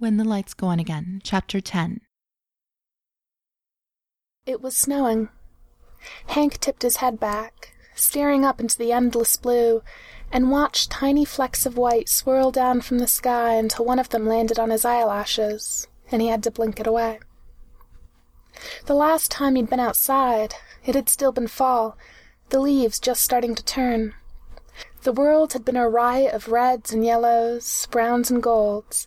When the Lights Go On Again, Chapter 10. It was snowing. Hank tipped his head back, staring up into the endless blue, and watched tiny flecks of white swirl down from the sky until one of them landed on his eyelashes, and he had to blink it away. The last time he'd been outside, it had still been fall, the leaves just starting to turn. The world had been a riot of reds and yellows, browns and golds,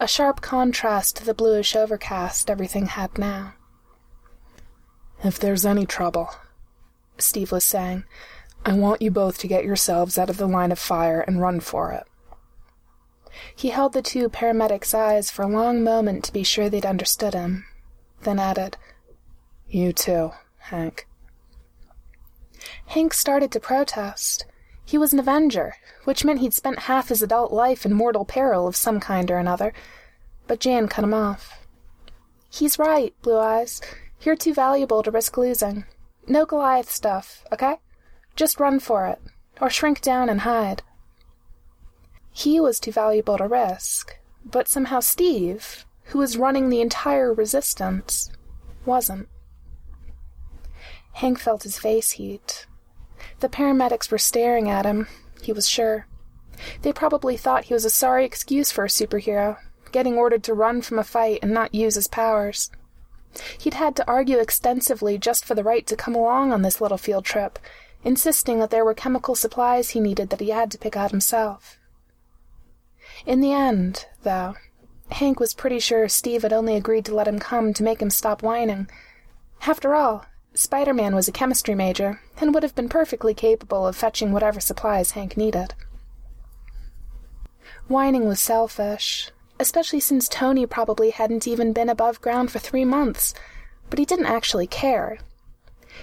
a sharp contrast to the bluish overcast everything had now. "If there's any trouble," Steve was saying, "I want you both to get yourselves out of the line of fire and run for it." He held the two paramedics' eyes for a long moment to be sure they'd understood him, then added, "You too, Hank." Hank started to protest. He was an Avenger, which meant he'd spent half his adult life in mortal peril of some kind or another, but Jan cut him off. "He's right, Blue Eyes. You're too valuable to risk losing. No Goliath stuff, okay? Just run for it, or shrink down and hide." He was too valuable to risk, but somehow Steve, who was running the entire resistance, wasn't. Hank felt his face heat. The paramedics were staring at him, he was sure. They probably thought he was a sorry excuse for a superhero, getting ordered to run from a fight and not use his powers. He'd had to argue extensively just for the right to come along on this little field trip, insisting that there were chemical supplies he needed that he had to pick out himself. In the end, though, Hank was pretty sure Steve had only agreed to let him come to make him stop whining. After all, Spider-Man was a chemistry major and would have been perfectly capable of fetching whatever supplies Hank needed. Whining was selfish, especially since Tony probably hadn't even been above ground for 3 months, but he didn't actually care.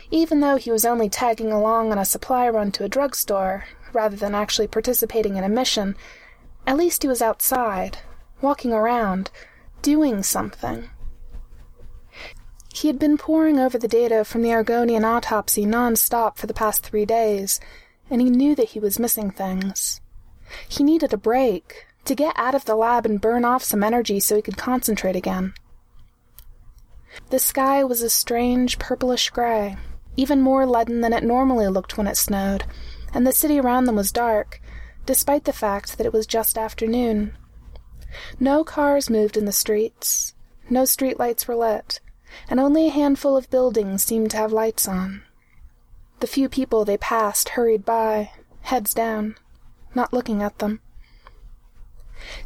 Even though he was only tagging along on a supply run to a drugstore, rather than actually participating in a mission, at least he was outside, walking around, doing something. He had been poring over the data from the Argonian autopsy non-stop for the past 3 days, and he knew that he was missing things. He needed a break, to get out of the lab and burn off some energy so he could concentrate again. The sky was a strange purplish-gray, even more leaden than it normally looked when it snowed, and the city around them was dark, despite the fact that it was just afternoon. No cars moved in the streets, no streetlights were lit, and only a handful of buildings seemed to have lights on. The few people they passed hurried by, heads down, not looking at them.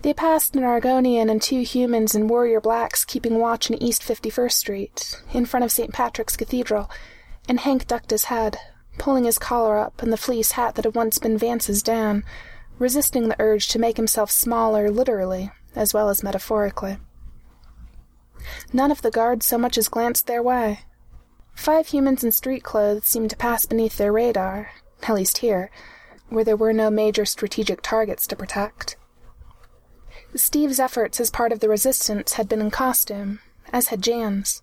They passed an Argonian and 2 humans in warrior blacks keeping watch in East 51st Street, in front of St. Patrick's Cathedral, and Hank ducked his head, pulling his collar up and the fleece hat that had once been Vance's down, resisting the urge to make himself smaller literally, as well as metaphorically. None of the guards so much as glanced their way. 5 humans in street clothes seemed to pass beneath their radar, at least here, where there were no major strategic targets to protect. Steve's efforts as part of the resistance had been in costume, as had Jan's.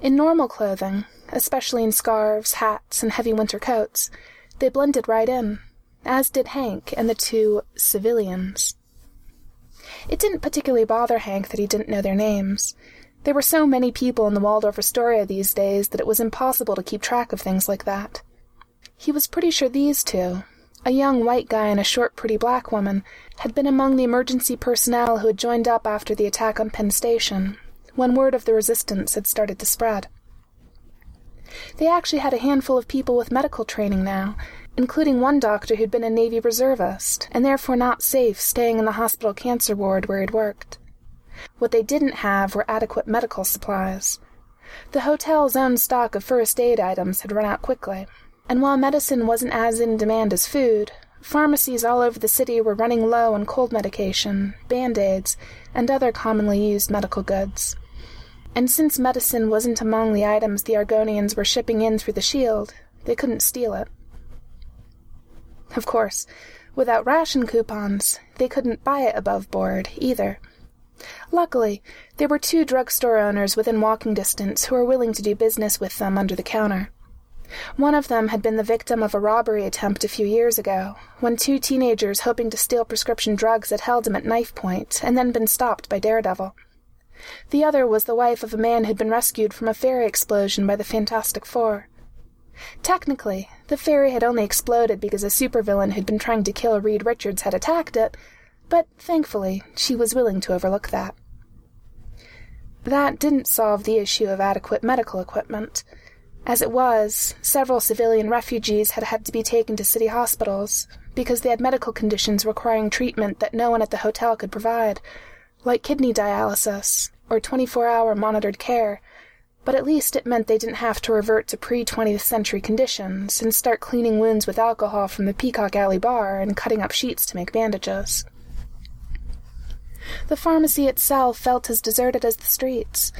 In normal clothing, especially in scarves, hats, and heavy winter coats, they blended right in, as did Hank and the 2 civilians. It didn't particularly bother Hank that he didn't know their names. There were so many people in the Waldorf Astoria these days that it was impossible to keep track of things like that. He was pretty sure these 2, a young white guy and a short, pretty black woman, had been among the emergency personnel who had joined up after the attack on Penn Station, when word of the resistance had started to spread. They actually had a handful of people with medical training now, including one doctor who'd been a Navy reservist, and therefore not safe staying in the hospital cancer ward where he'd worked. What they didn't have were adequate medical supplies. The hotel's own stock of first aid items had run out quickly, and while medicine wasn't as in demand as food, pharmacies all over the city were running low on cold medication, Band-Aids, and other commonly used medical goods. And since medicine wasn't among the items the Argonians were shipping in through the S.H.I.E.L.D., they couldn't steal it. Of course, without ration coupons, they couldn't buy it above board, either. Luckily, there were 2 drugstore owners within walking distance who were willing to do business with them under the counter. One of them had been the victim of a robbery attempt a few years ago, when two teenagers hoping to steal prescription drugs had held him at knife point and then been stopped by Daredevil. The other was the wife of a man who'd been rescued from a ferry explosion by the Fantastic Four. Technically, the ferry had only exploded because a supervillain who'd been trying to kill Reed Richards had attacked it, but thankfully she was willing to overlook that. That didn't solve the issue of adequate medical equipment. As it was, several civilian refugees had had to be taken to city hospitals because they had medical conditions requiring treatment that no one at the hotel could provide, like kidney dialysis or 24-hour monitored care, but at least it meant they didn't have to revert to pre-20th century conditions and start cleaning wounds with alcohol from the Peacock Alley bar and cutting up sheets to make bandages. The pharmacy itself felt as deserted as the streets.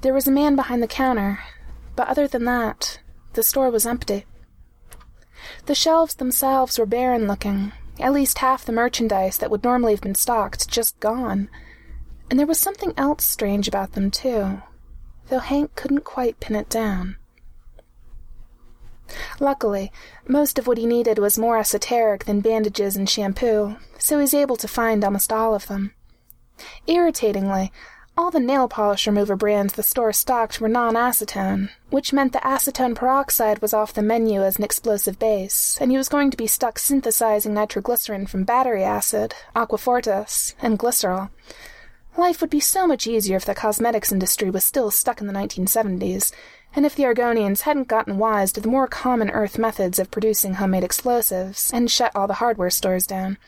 There was a man behind the counter, but other than that, the store was empty. The shelves themselves were barren-looking, at least half the merchandise that would normally have been stocked just gone. And there was something else strange about them, too, though Hank couldn't quite pin it down. Luckily, most of what he needed was more esoteric than bandages and shampoo, so he was able to find almost all of them. Irritatingly, all the nail polish remover brands the store stocked were non-acetone, which meant that acetone peroxide was off the menu as an explosive base, and he was going to be stuck synthesizing nitroglycerin from battery acid, aquafortis, and glycerol. Life would be so much easier if the cosmetics industry was still stuck in the 1970s, and if the Argonians hadn't gotten wise to the more common Earth methods of producing homemade explosives and shut all the hardware stores down.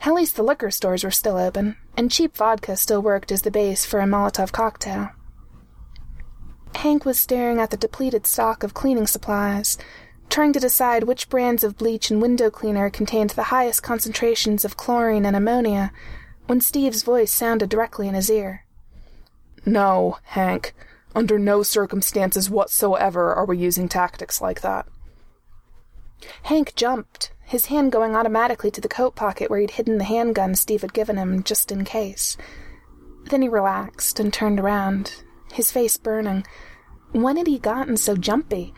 At least the liquor stores were still open, and cheap vodka still worked as the base for a Molotov cocktail. Hank was staring at the depleted stock of cleaning supplies, trying to decide which brands of bleach and window cleaner contained the highest concentrations of chlorine and ammonia, when Steve's voice sounded directly in his ear. "No, Hank. Under no circumstances whatsoever are we using tactics like that." Hank jumped, his hand going automatically to the coat pocket where he'd hidden the handgun Steve had given him, just in case. Then he relaxed and turned around, his face burning. When had he gotten so jumpy?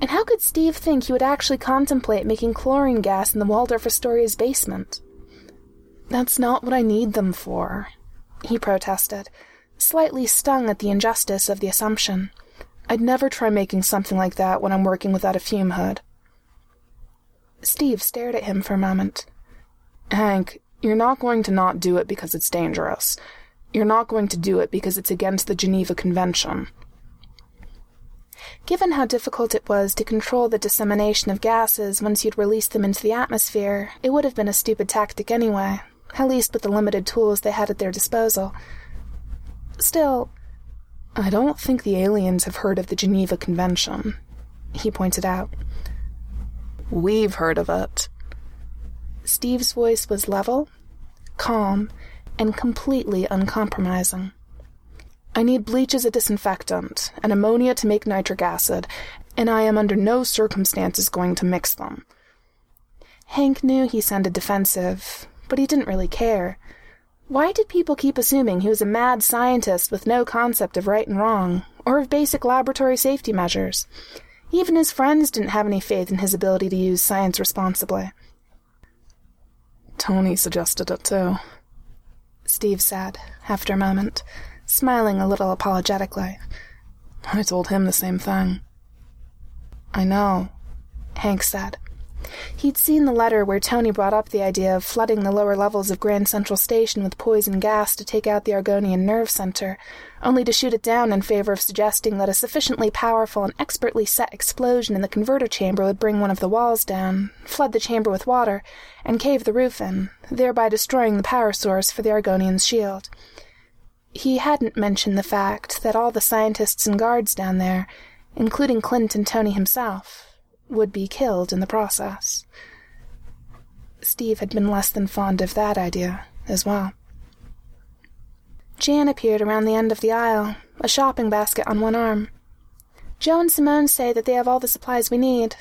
And how could Steve think he would actually contemplate making chlorine gas in the Waldorf Astoria's basement? "That's not what I need them for," he protested, slightly stung at the injustice of the assumption. "I'd never try making something like that when I'm working without a fume hood." Steve stared at him for a moment. "Hank, you're not going to not do it because it's dangerous. You're not going to do it because it's against the Geneva Convention." Given how difficult it was to control the dissemination of gases once you'd released them into the atmosphere, it would have been a stupid tactic anyway, at least with the limited tools they had at their disposal. Still, "I don't think the aliens have heard of the Geneva Convention," he pointed out. "We've heard of it." Steve's voice was level, calm, and completely uncompromising. "I need bleach as a disinfectant, and ammonia to make nitric acid, and I am under no circumstances going to mix them." Hank knew he sounded defensive, but he didn't really care. Why did people keep assuming he was a mad scientist with no concept of right and wrong, or of basic laboratory safety measures? Even his friends didn't have any faith in his ability to use science responsibly. "Tony suggested it, too," Steve said, after a moment, smiling a little apologetically. "I told him the same thing." "I know," Hank said. He'd seen the letter where Tony brought up the idea of flooding the lower levels of Grand Central Station with poison gas to take out the Argonian nerve center, only to shoot it down in favor of suggesting that a sufficiently powerful and expertly set explosion in the converter chamber would bring one of the walls down, flood the chamber with water, and cave the roof in, thereby destroying the power source for the Argonian's shield. He hadn't mentioned the fact that all the scientists and guards down there, including Clint and Tony himself, would be killed in the process. Steve had been less than fond of that idea as well. Jan appeared around the end of the aisle, a shopping basket on one arm. "Joe and Simone say that they have all the supplies we need.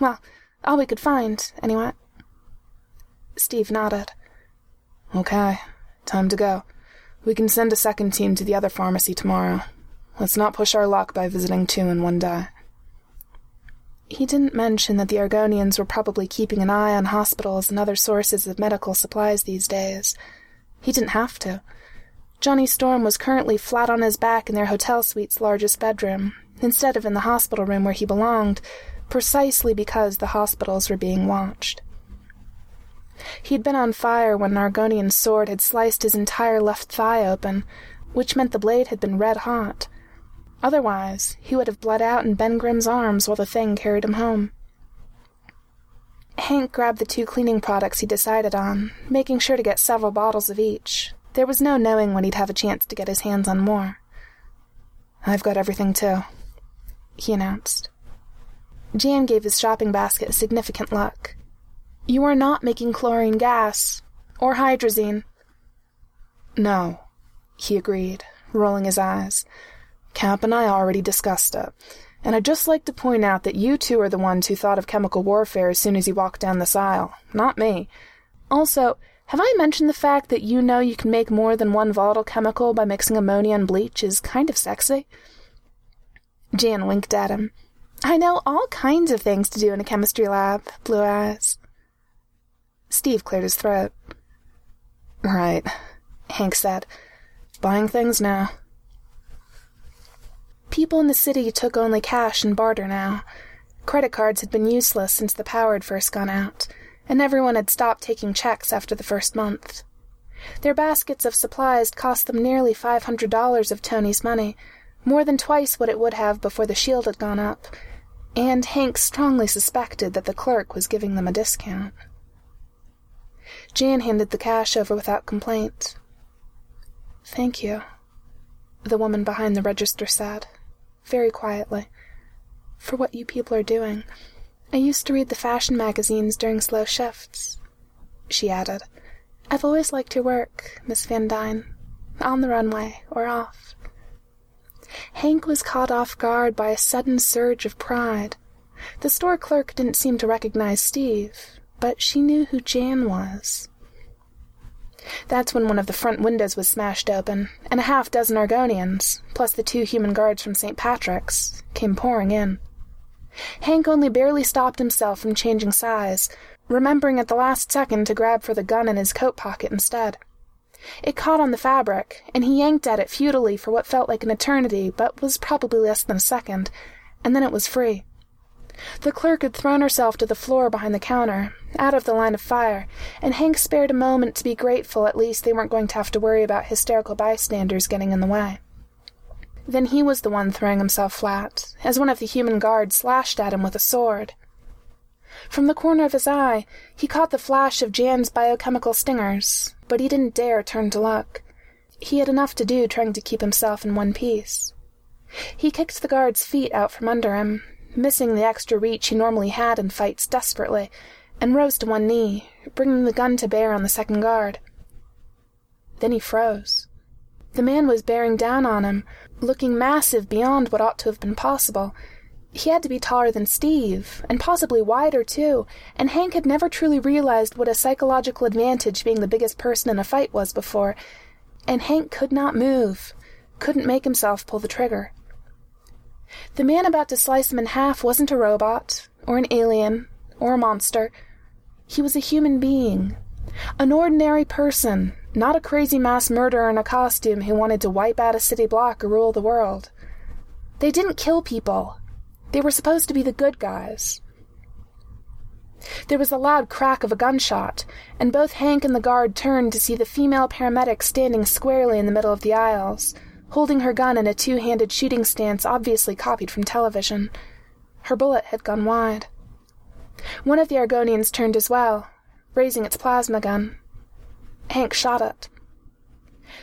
Well, all we could find, anyway." Steve nodded. "Okay, time to go. We can send a second team to the other pharmacy tomorrow. Let's not push our luck by visiting two in one day." He didn't mention that the Argonians were probably keeping an eye on hospitals and other sources of medical supplies these days. He didn't have to. Johnny Storm was currently flat on his back in their hotel suite's largest bedroom, instead of in the hospital room where he belonged, precisely because the hospitals were being watched. He'd been on fire when an Argonian sword had sliced his entire left thigh open, which meant the blade had been red hot. Otherwise, he would have bled out in Ben Grimm's arms while the thing carried him home. Hank grabbed the two cleaning products he decided on, making sure to get several bottles of each. There was no knowing when he'd have a chance to get his hands on more. "I've got everything, too," he announced. Jan gave his shopping basket a significant look. "You are not making chlorine gas, or hydrazine." "No," he agreed, rolling his eyes. "Camp and I already discussed it, and I'd just like to point out that you two are the ones who thought of chemical warfare as soon as you walked down this aisle, not me. Also, have I mentioned the fact that you know you can make more than one volatile chemical by mixing ammonia and bleach is kind of sexy?" Jan winked at him. "I know all kinds of things to do in a chemistry lab, blue eyes." Steve cleared his throat. "Right," Hank said. "Buying things now." People in the city took only cash and barter now. Credit cards had been useless since the power had first gone out, and everyone had stopped taking checks after the first month. Their baskets of supplies cost them nearly $500 of Tony's money, more than twice what it would have before the shield had gone up, and Hank strongly suspected that the clerk was giving them a discount. Jan handed the cash over without complaint. "Thank you," the woman behind the register said, very quietly, "for what you people are doing. I used to read the fashion magazines during slow shifts." She added, "I've always liked your work, Miss Van Dyne, on the runway or off." Hank was caught off guard by a sudden surge of pride. The store clerk didn't seem to recognize Steve, but she knew who Jan was. That's when one of the front windows was smashed open, and a half-dozen Argonians, plus the two human guards from St. Patrick's, came pouring in. Hank only barely stopped himself from changing size, remembering at the last second to grab for the gun in his coat pocket instead. It caught on the fabric, and he yanked at it futilely for what felt like an eternity, but was probably less than a second, and then it was free. The clerk had thrown herself to the floor behind the counter, out of the line of fire, and Hank spared a moment to be grateful at least they weren't going to have to worry about hysterical bystanders getting in the way. Then he was the one throwing himself flat, as one of the human guards slashed at him with a sword. From the corner of his eye, he caught the flash of Jan's biochemical stingers, but he didn't dare turn to look. He had enough to do trying to keep himself in one piece. He kicked the guard's feet out from under him, missing the extra reach he normally had in fights desperately, and rose to one knee, bringing the gun to bear on the second guard. Then he froze. The man was bearing down on him, looking massive beyond what ought to have been possible. He had to be taller than Steve, and possibly wider, too, and Hank had never truly realized what a psychological advantage being the biggest person in a fight was before, and Hank could not move, couldn't make himself pull the trigger. The man about to slice him in half wasn't a robot, or an alien, or a monster. He was a human being. An ordinary person, not a crazy mass murderer in a costume who wanted to wipe out a city block or rule the world. They didn't kill people. They were supposed to be the good guys. There was a loud crack of a gunshot, and both Hank and the guard turned to see the female paramedic standing squarely in the middle of the aisles, holding her gun in a two-handed shooting stance obviously copied from television. Her bullet had gone wide. One of the Argonians turned as well, raising its plasma gun. Hank shot it.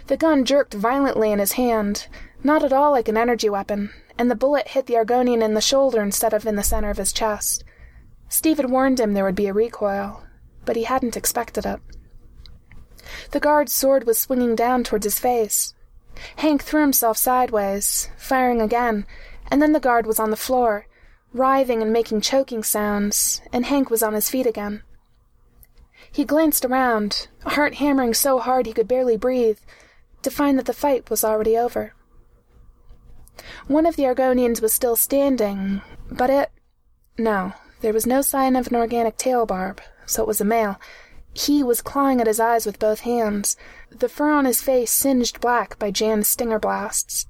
The gun jerked violently in his hand, not at all like an energy weapon, and the bullet hit the Argonian in the shoulder instead of in the center of his chest. Steve had warned him there would be a recoil, but he hadn't expected it. The guard's sword was swinging down towards his face. Hank threw himself sideways, firing again, and then the guard was on the floor, writhing and making choking sounds, and Hank was on his feet again. He glanced around, heart hammering so hard he could barely breathe, to find that the fight was already over. One of the Argonians was still standing, but it, No, there was no sign of an organic tail barb, so it was a male. He was clawing at his eyes with both hands, the fur on his face singed black by Jan's stinger blasts.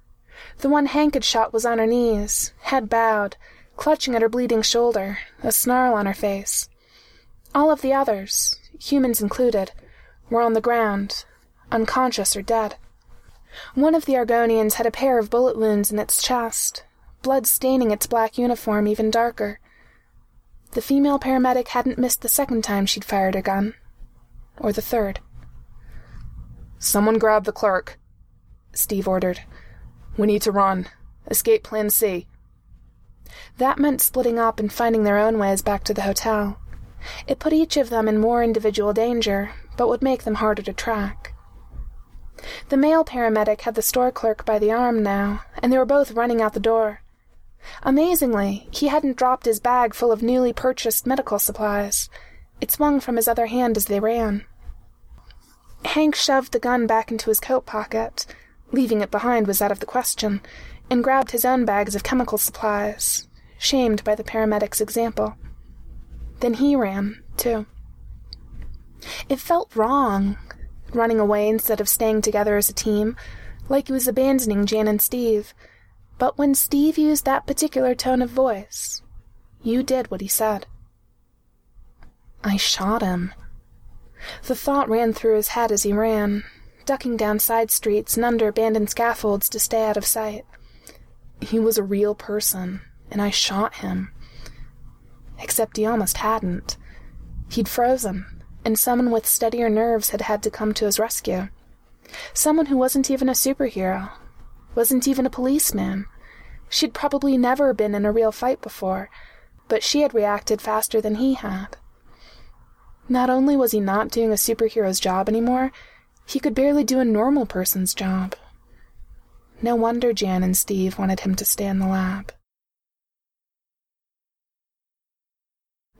The one Hank had shot was on her knees, head bowed, clutching at her bleeding shoulder, a snarl on her face. All of the others, humans included, were on the ground, unconscious or dead. One of the Argonians had a pair of bullet wounds in its chest, blood staining its black uniform even darker. The female paramedic hadn't missed the second time she'd fired her gun. Or the third. "Someone grab the clerk," Steve ordered. "We need to run. Escape Plan C." That meant splitting up and finding their own ways back to the hotel. It put each of them in more individual danger, but would make them harder to track. The male paramedic had the store clerk by the arm now, and they were both running out the door. Amazingly, he hadn't dropped his bag full of newly purchased medical supplies. It swung from his other hand as they ran. Hank shoved the gun back into his coat pocket. Leaving it behind was out of the question, and grabbed his own bags of chemical supplies, shamed by the paramedic's example. Then he ran, too. It felt wrong, running away instead of staying together as a team, like he was abandoning Jan and Steve. But when Steve used that particular tone of voice, you did what he said. I shot him. The thought ran through his head as he ran, ducking down side streets and under abandoned scaffolds to stay out of sight. He was a real person, and I shot him. Except he almost hadn't. He'd frozen, and someone with steadier nerves had had to come to his rescue. Someone who wasn't even a superhero, wasn't even a policeman. She'd probably never been in a real fight before, but she had reacted faster than he had. Not only was he not doing a superhero's job anymore, he could barely do a normal person's job. No wonder Jan and Steve wanted him to stay in the lab.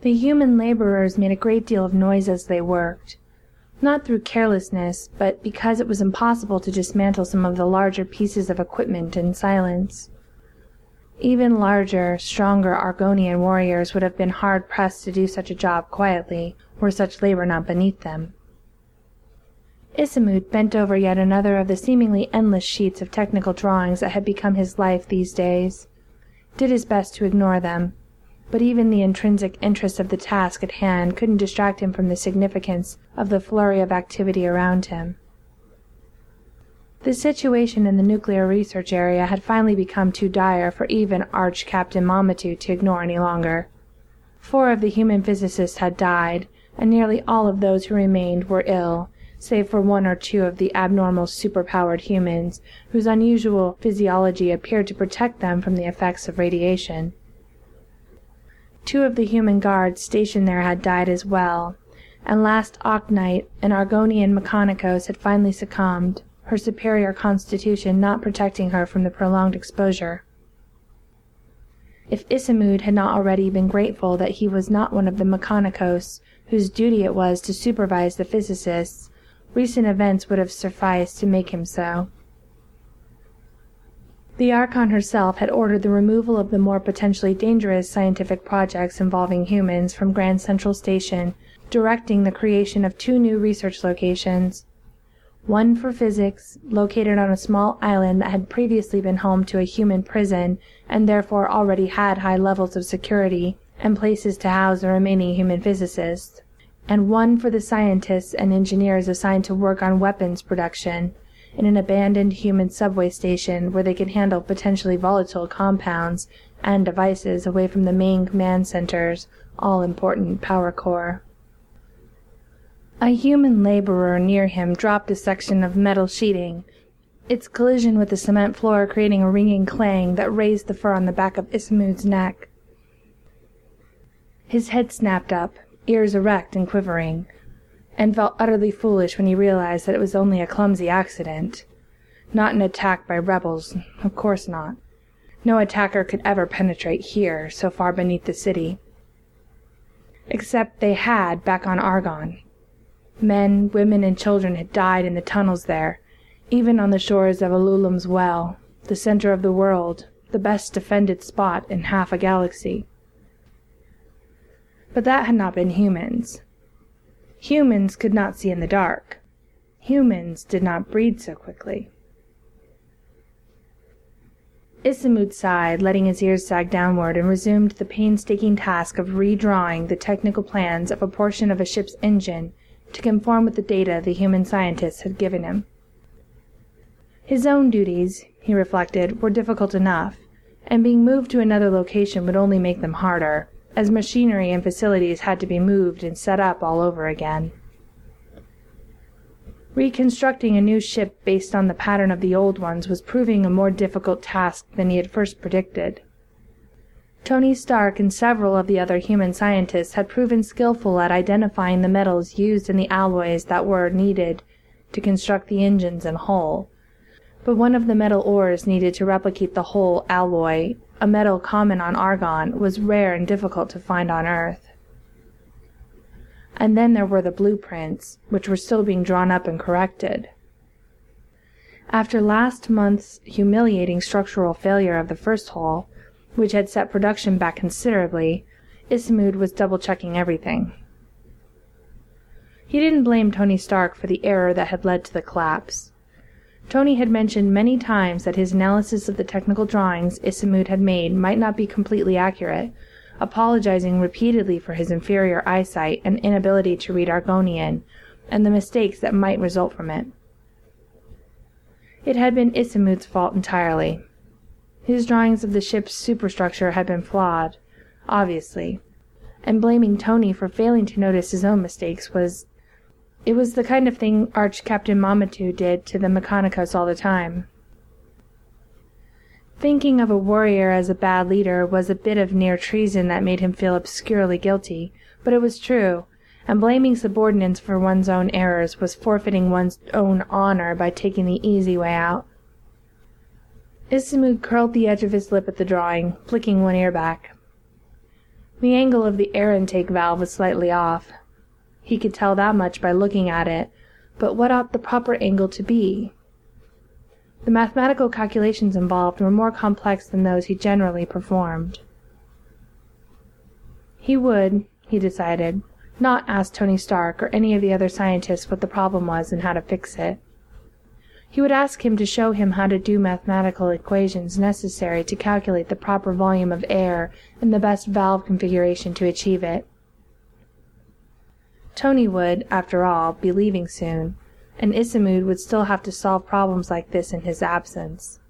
The human laborers made a great deal of noise as they worked. Not through carelessness, but because it was impossible to dismantle some of the larger pieces of equipment in silence. Even larger, stronger Argonian warriors would have been hard-pressed to do such a job quietly, were such labor not beneath them. Ismud bent over yet another of the seemingly endless sheets of technical drawings that had become his life these days, did his best to ignore them, but even the intrinsic interest of the task at hand couldn't distract him from the significance of the flurry of activity around him. The situation in the nuclear research area had finally become too dire for even Arch-Captain Mamitu to ignore any longer. 4 of the human physicists had died, and nearly all of those who remained were ill, save for 1 or 2 of the abnormal superpowered humans whose unusual physiology appeared to protect them from the effects of radiation. 2 of the human guards stationed there had died as well, and last Ocknight an Argonian Mechanicos had finally succumbed, her superior constitution not protecting her from the prolonged exposure. If Ismud had not already been grateful that he was not one of the Mechanicos, whose duty it was to supervise the physicists, recent events would have sufficed to make him so. The Archon herself had ordered the removal of the more potentially dangerous scientific projects involving humans from Grand Central Station, directing the creation of 2 new research locations, one for physics, located on a small island that had previously been home to a human prison and therefore already had high levels of security and places to house the remaining human physicists, and one for the scientists and engineers assigned to work on weapons production, in an abandoned human subway station where they could handle potentially volatile compounds and devices away from the main command center's all-important power core. A human laborer near him dropped a section of metal sheeting, its collision with the cement floor creating a ringing clang that raised the fur on the back of Ismud's neck. His head snapped up, ears erect and quivering, and felt utterly foolish when he realized that it was only a clumsy accident. Not an attack by rebels, of course not. No attacker could ever penetrate here, so far beneath the city. Except they had back on Argon. Men, women, and children had died in the tunnels there, even on the shores of Alulum's well, the center of the world, the best defended spot in half a galaxy. But that had not been humans. Humans could not see in the dark. Humans did not breed so quickly. Ismud sighed, letting his ears sag downward, and resumed the painstaking task of redrawing the technical plans of a portion of a ship's engine to conform with the data the human scientists had given him. His own duties, he reflected, were difficult enough, and being moved to another location would only make them harder, as machinery and facilities had to be moved and set up all over again. Reconstructing a new ship based on the pattern of the old ones was proving a more difficult task than he had first predicted. Tony Stark and several of the other human scientists had proven skillful at identifying the metals used in the alloys that were needed to construct the engines and hull, but one of the metal ores needed to replicate the whole alloy, a metal common on Argon, was rare and difficult to find on Earth. And then there were the blueprints, which were still being drawn up and corrected. After last month's humiliating structural failure of the first hull, which had set production back considerably, Ismud was double-checking everything. He didn't blame Tony Stark for the error that had led to the collapse. Tony had mentioned many times that his analysis of the technical drawings Ismud had made might not be completely accurate, apologizing repeatedly for his inferior eyesight and inability to read Argonian, and the mistakes that might result from it. It had been Ismud's fault entirely. His drawings of the ship's superstructure had been flawed, obviously, and blaming Tony for failing to notice his own mistakes was... It was the kind of thing Arch-Captain Mamitu did to the Mechanicos all the time. Thinking of a warrior as a bad leader was a bit of near treason that made him feel obscurely guilty, but it was true, and blaming subordinates for one's own errors was forfeiting one's own honor by taking the easy way out. Ismud curled the edge of his lip at the drawing, flicking one ear back. The angle of the air intake valve was slightly off. He could tell that much by looking at it, but what ought the proper angle to be? The mathematical calculations involved were more complex than those he generally performed. He would, he decided, not ask Tony Stark or any of the other scientists what the problem was and how to fix it. He would ask him to show him how to do mathematical equations necessary to calculate the proper volume of air and the best valve configuration to achieve it. Tony would, after all, be leaving soon, and Ismud would still have to solve problems like this in his absence.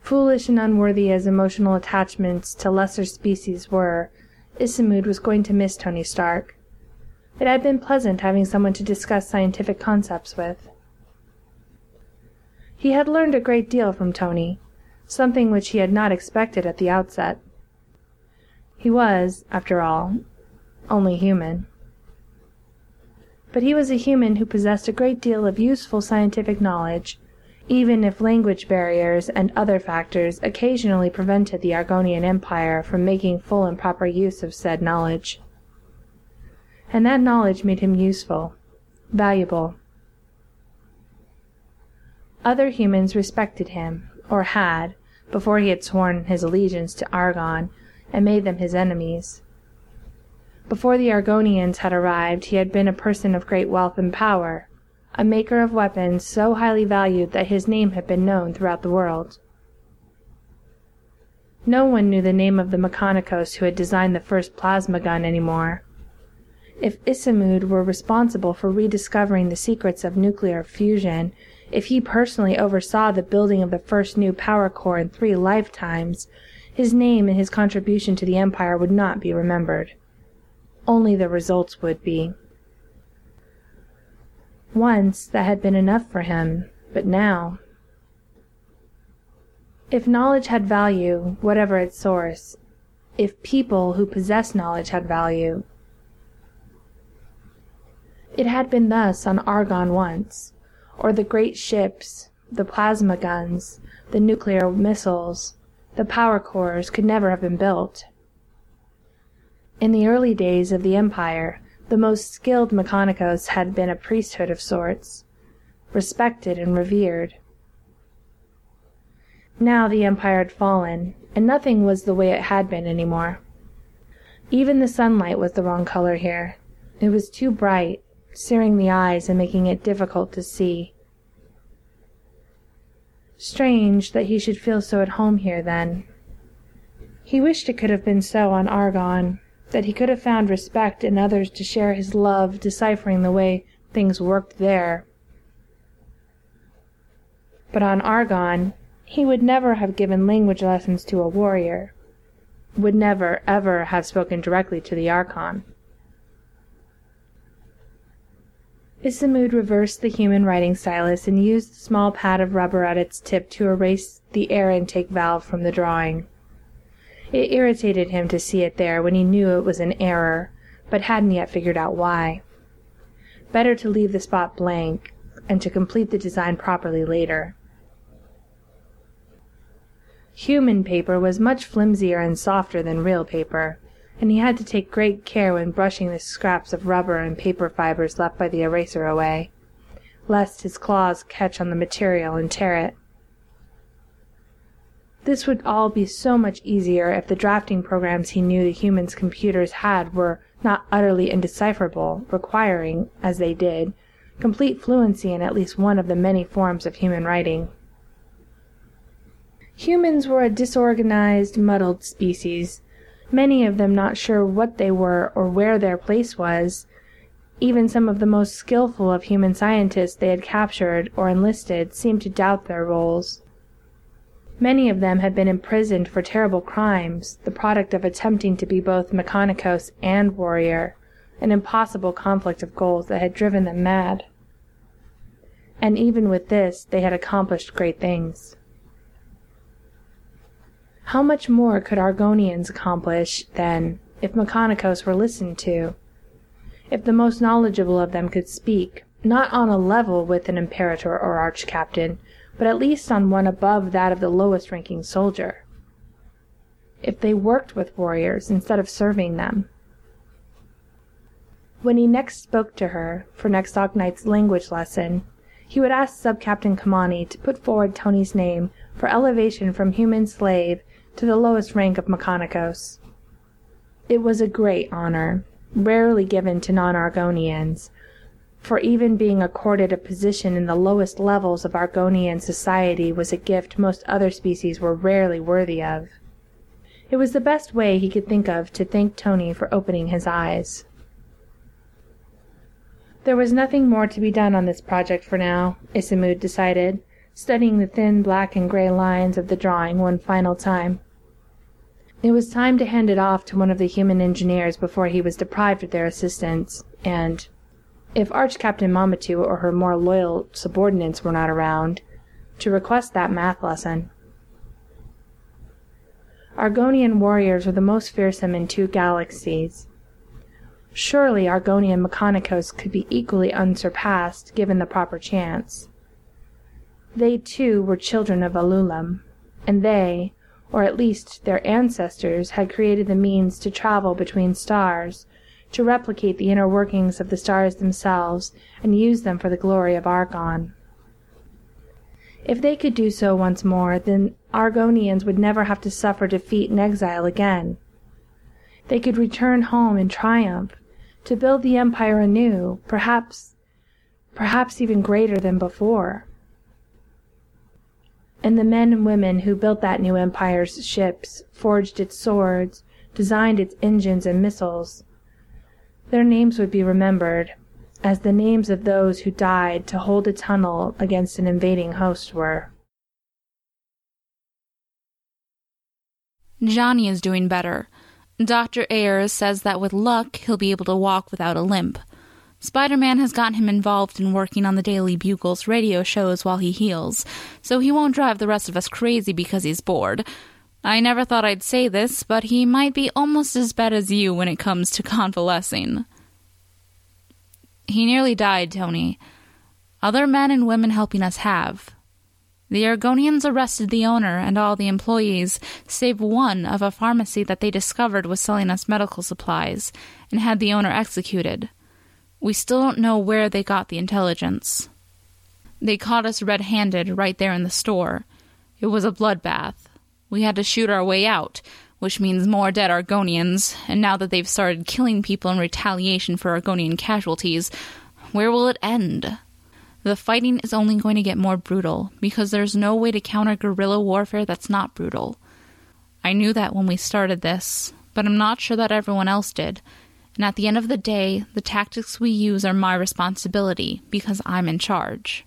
Foolish and unworthy as emotional attachments to lesser species were, Ismud was going to miss Tony Stark. It had been pleasant having someone to discuss scientific concepts with. He had learned a great deal from Tony, something which he had not expected at the outset. He was, after all, only human. But he was a human who possessed a great deal of useful scientific knowledge, even if language barriers and other factors occasionally prevented the Argonian Empire from making full and proper use of said knowledge. And that knowledge made him useful, valuable. Other humans respected him, or had, before he had sworn his allegiance to Argon and made them his enemies. Before the Argonians had arrived, he had been a person of great wealth and power, a maker of weapons so highly valued that his name had been known throughout the world. No one knew the name of the Mechanicos who had designed the first plasma gun anymore. If Ismud were responsible for rediscovering the secrets of nuclear fusion, if he personally oversaw the building of the first new power core in 3 lifetimes, his name and his contribution to the Empire would not be remembered. Only the results would be. Once, that had been enough for him, but now... If knowledge had value, whatever its source, if people who possess knowledge had value... It had been thus on Argon once, or the great ships, the plasma guns, the nuclear missiles, the power cores could never have been built. In the early days of the Empire, the most skilled Mechanicos had been a priesthood of sorts, respected and revered. Now the Empire had fallen, and nothing was the way it had been anymore. Even the sunlight was the wrong color here. It was too bright, searing the eyes and making it difficult to see. Strange that he should feel so at home here, then. He wished it could have been so on Argon, that he could have found respect in others to share his love, deciphering the way things worked there. But on Argon, he would never have given language lessons to a warrior, would never, ever have spoken directly to the Archon. Ismud reversed the human writing stylus and used the small pad of rubber at its tip to erase the air intake valve from the drawing. It irritated him to see it there when he knew it was an error, but hadn't yet figured out why. Better to leave the spot blank, and to complete the design properly later. Human paper was much flimsier and softer than real paper, and he had to take great care when brushing the scraps of rubber and paper fibers left by the eraser away, lest his claws catch on the material and tear it. This would all be so much easier if the drafting programs he knew the humans' computers had were not utterly indecipherable, requiring, as they did, complete fluency in at least one of the many forms of human writing. Humans were a disorganized, muddled species, many of them not sure what they were or where their place was. Even some of the most skillful of human scientists they had captured or enlisted seemed to doubt their roles. Many of them had been imprisoned for terrible crimes, the product of attempting to be both Mechanicos and warrior, an impossible conflict of goals that had driven them mad. And even with this, they had accomplished great things. How much more could Argonians accomplish, then, if Mechanicos were listened to? If the most knowledgeable of them could speak, not on a level with an imperator or arch-captain, but at least on one above that of the lowest-ranking soldier. If they worked with warriors instead of serving them. When he next spoke to her, for next night's language lesson, he would ask Sub-Captain Kamani to put forward Tony's name for elevation from human slave to the lowest rank of Mechanicos. It was a great honor, rarely given to non-Argonians, for even being accorded a position in the lowest levels of Argonian society was a gift most other species were rarely worthy of. It was the best way he could think of to thank Tony for opening his eyes. There was nothing more to be done on this project for now, Ismud decided, studying the thin black and gray lines of the drawing one final time. It was time to hand it off to one of the human engineers before he was deprived of their assistance, and, if Arch-Captain Mamitu or her more loyal subordinates were not around, to request that math lesson. Argonian warriors were the most fearsome in two galaxies. Surely Argonian Mechanicos could be equally unsurpassed, given the proper chance. They, too, were children of Alulum, and they, or at least their ancestors, had created the means to travel between stars, to replicate the inner workings of the stars themselves, and use them for the glory of Argon. If they could do so once more, then Argonians would never have to suffer defeat and exile again. They could return home in triumph, to build the empire anew, perhaps even greater than before. And the men and women who built that new empire's ships, forged its swords, designed its engines and missiles, their names would be remembered as the names of those who died to hold a tunnel against an invading host were. Johnny is doing better. Dr. Ayers says that with luck, he'll be able to walk without a limp. Spider-Man has gotten him involved in working on the Daily Bugle's radio shows while he heals, so he won't drive the rest of us crazy because he's bored. I never thought I'd say this, but he might be almost as bad as you when it comes to convalescing. He nearly died, Tony. Other men and women helping us have. The Argonians arrested the owner and all the employees, save one of a pharmacy that they discovered was selling us medical supplies, and had the owner executed. We still don't know where they got the intelligence. They caught us red-handed right there in the store. It was a bloodbath. We had to shoot our way out, which means more dead Argonians, and now that they've started killing people in retaliation for Argonian casualties, where will it end? The fighting is only going to get more brutal, because there's no way to counter guerrilla warfare that's not brutal. I knew that when we started this, but I'm not sure that everyone else did, and at the end of the day, the tactics we use are my responsibility, because I'm in charge.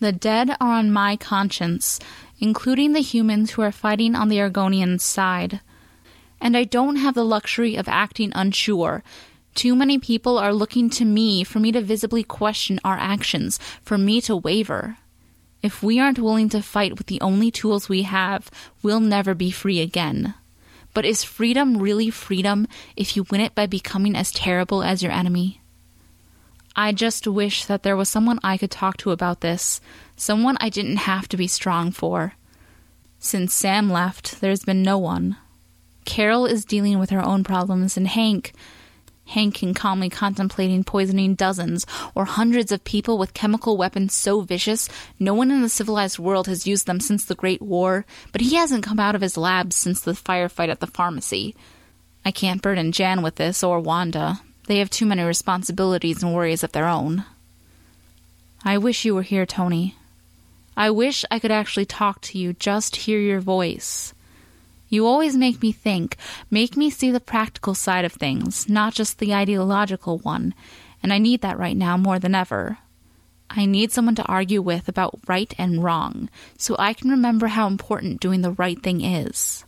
The dead are on my conscience, including the humans who are fighting on the Argonian side. And I don't have the luxury of acting unsure. Too many people are looking to me for me to visibly question our actions, for me to waver. If we aren't willing to fight with the only tools we have, we'll never be free again. But is freedom really freedom if you win it by becoming as terrible as your enemy? I just wish that there was someone I could talk to about this, someone I didn't have to be strong for. Since Sam left, there's been no one. Carol is dealing with her own problems, and Hank can calmly contemplating poisoning dozens or hundreds of people with chemical weapons so vicious no one in the civilized world has used them since the Great War, but he hasn't come out of his lab since the firefight at the pharmacy. I can't burden Jan with this, or Wanda. They have too many responsibilities and worries of their own. I wish you were here, Tony. I wish I could actually talk to you, just hear your voice. You always make me think, make me see the practical side of things, not just the ideological one, and I need that right now more than ever. I need someone to argue with about right and wrong, so I can remember how important doing the right thing is.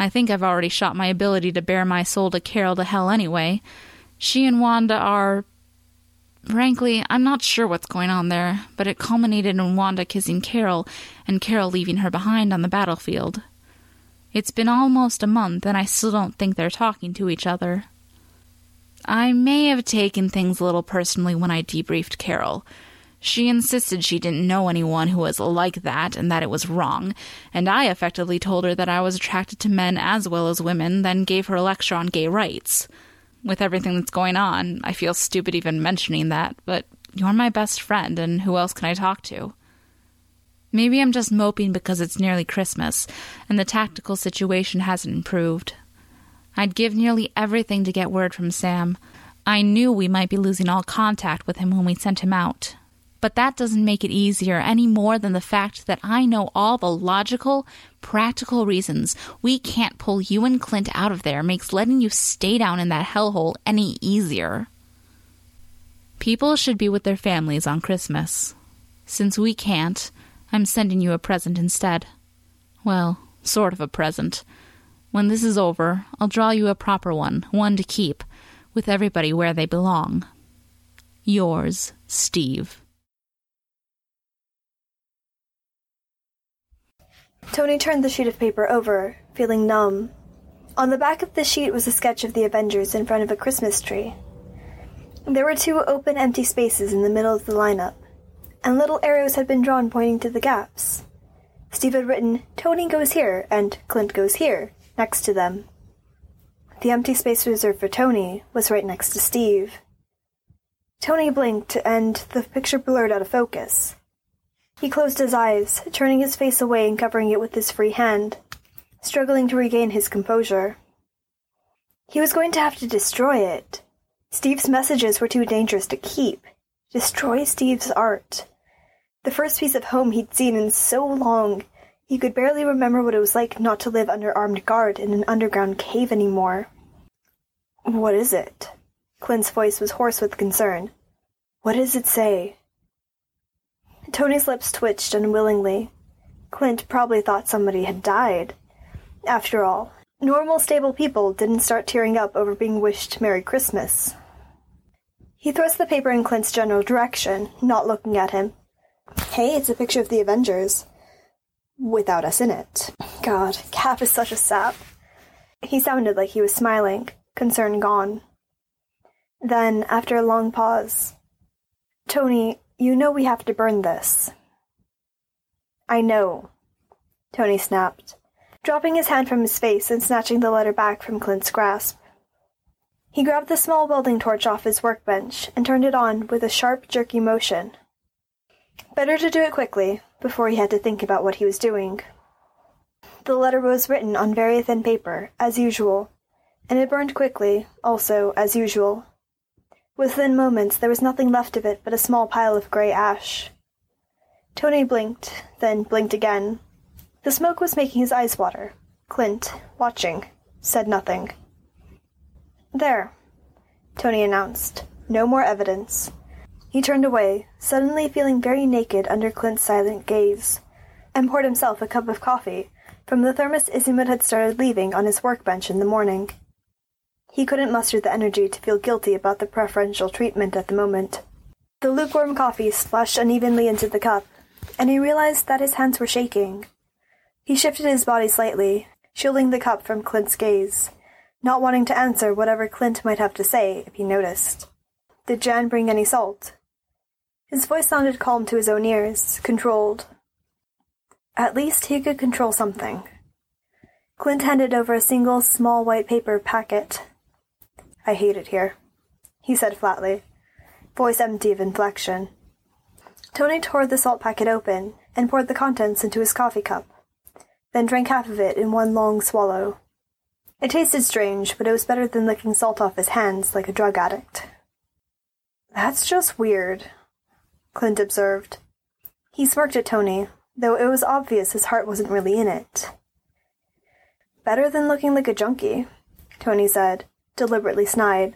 I think I've already shot my ability to bear my soul to Carol to hell anyway. She and Wanda are... Frankly, I'm not sure what's going on there, but it culminated in Wanda kissing Carol, and Carol leaving her behind on the battlefield. It's been almost a month, and I still don't think they're talking to each other. I may have taken things a little personally when I debriefed Carol. She insisted she didn't know anyone who was like that and that it was wrong, and I effectively told her that I was attracted to men as well as women, then gave her a lecture on gay rights. With everything that's going on, I feel stupid even mentioning that, but you're my best friend, and who else can I talk to? Maybe I'm just moping because it's nearly Christmas, and the tactical situation hasn't improved. I'd give nearly everything to get word from Sam. I knew we might be losing all contact with him when we sent him out. But that doesn't make it easier any more than the fact that I know all the logical, practical reasons we can't pull you and Clint out of there makes letting you stay down in that hellhole any easier. People should be with their families on Christmas. Since we can't, I'm sending you a present instead. Well, sort of a present. When this is over, I'll draw you a proper one to keep, with everybody where they belong. Yours, Steve. Tony turned the sheet of paper over, feeling numb. On the back of the sheet was a sketch of the Avengers in front of a Christmas tree. There were two open, empty spaces in the middle of the lineup, and little arrows had been drawn pointing to the gaps. Steve had written, "Tony goes here," and "Clint goes here," next to them. The empty space reserved for Tony was right next to Steve. Tony blinked, and the picture blurred out of focus. He closed his eyes, turning his face away and covering it with his free hand, struggling to regain his composure. He was going to have to destroy it. Steve's messages were too dangerous to keep. Destroy Steve's art. The first piece of home he'd seen in so long, he could barely remember what it was like not to live under armed guard in an underground cave anymore. "What is it?" Clint's voice was hoarse with concern. "What does it say?" Tony's lips twitched unwillingly. Clint probably thought somebody had died. After all, normal, stable people didn't start tearing up over being wished Merry Christmas. He thrust the paper in Clint's general direction, not looking at him. "Hey, it's a picture of the Avengers. Without us in it. God, Cap is such a sap." He sounded like he was smiling, concern gone. Then, after a long pause, "Tony... you know we have to burn this." "I know," Tony snapped, dropping his hand from his face and snatching the letter back from Clint's grasp. He grabbed the small welding torch off his workbench and turned it on with a sharp, jerky motion. Better to do it quickly, before he had to think about what he was doing. The letter was written on very thin paper, as usual, and it burned quickly, also as usual. Within moments there was nothing left of it but a small pile of grey ash. Tony blinked, then blinked again. The smoke was making his eyes water. Clint, watching, said nothing. "There," Tony announced. "No more evidence." He turned away, suddenly feeling very naked under Clint's silent gaze, and poured himself a cup of coffee from the thermos Ismud had started leaving on his workbench in the morning. He couldn't muster the energy to feel guilty about the preferential treatment at the moment. The lukewarm coffee splashed unevenly into the cup, and he realized that his hands were shaking. He shifted his body slightly, shielding the cup from Clint's gaze, not wanting to answer whatever Clint might have to say if he noticed. Did Jan bring any salt? His voice sounded calm to his own ears, controlled. At least he could control something. Clint handed over a single, small white paper packet. "I hate it here," he said flatly, voice empty of inflection. Tony tore the salt packet open and poured the contents into his coffee cup, then drank half of it in one long swallow. It tasted strange, but it was better than licking salt off his hands like a drug addict. "That's just weird," Clint observed. He smirked at Tony, though it was obvious his heart wasn't really in it. "Better than looking like a junkie," Tony said, deliberately snide,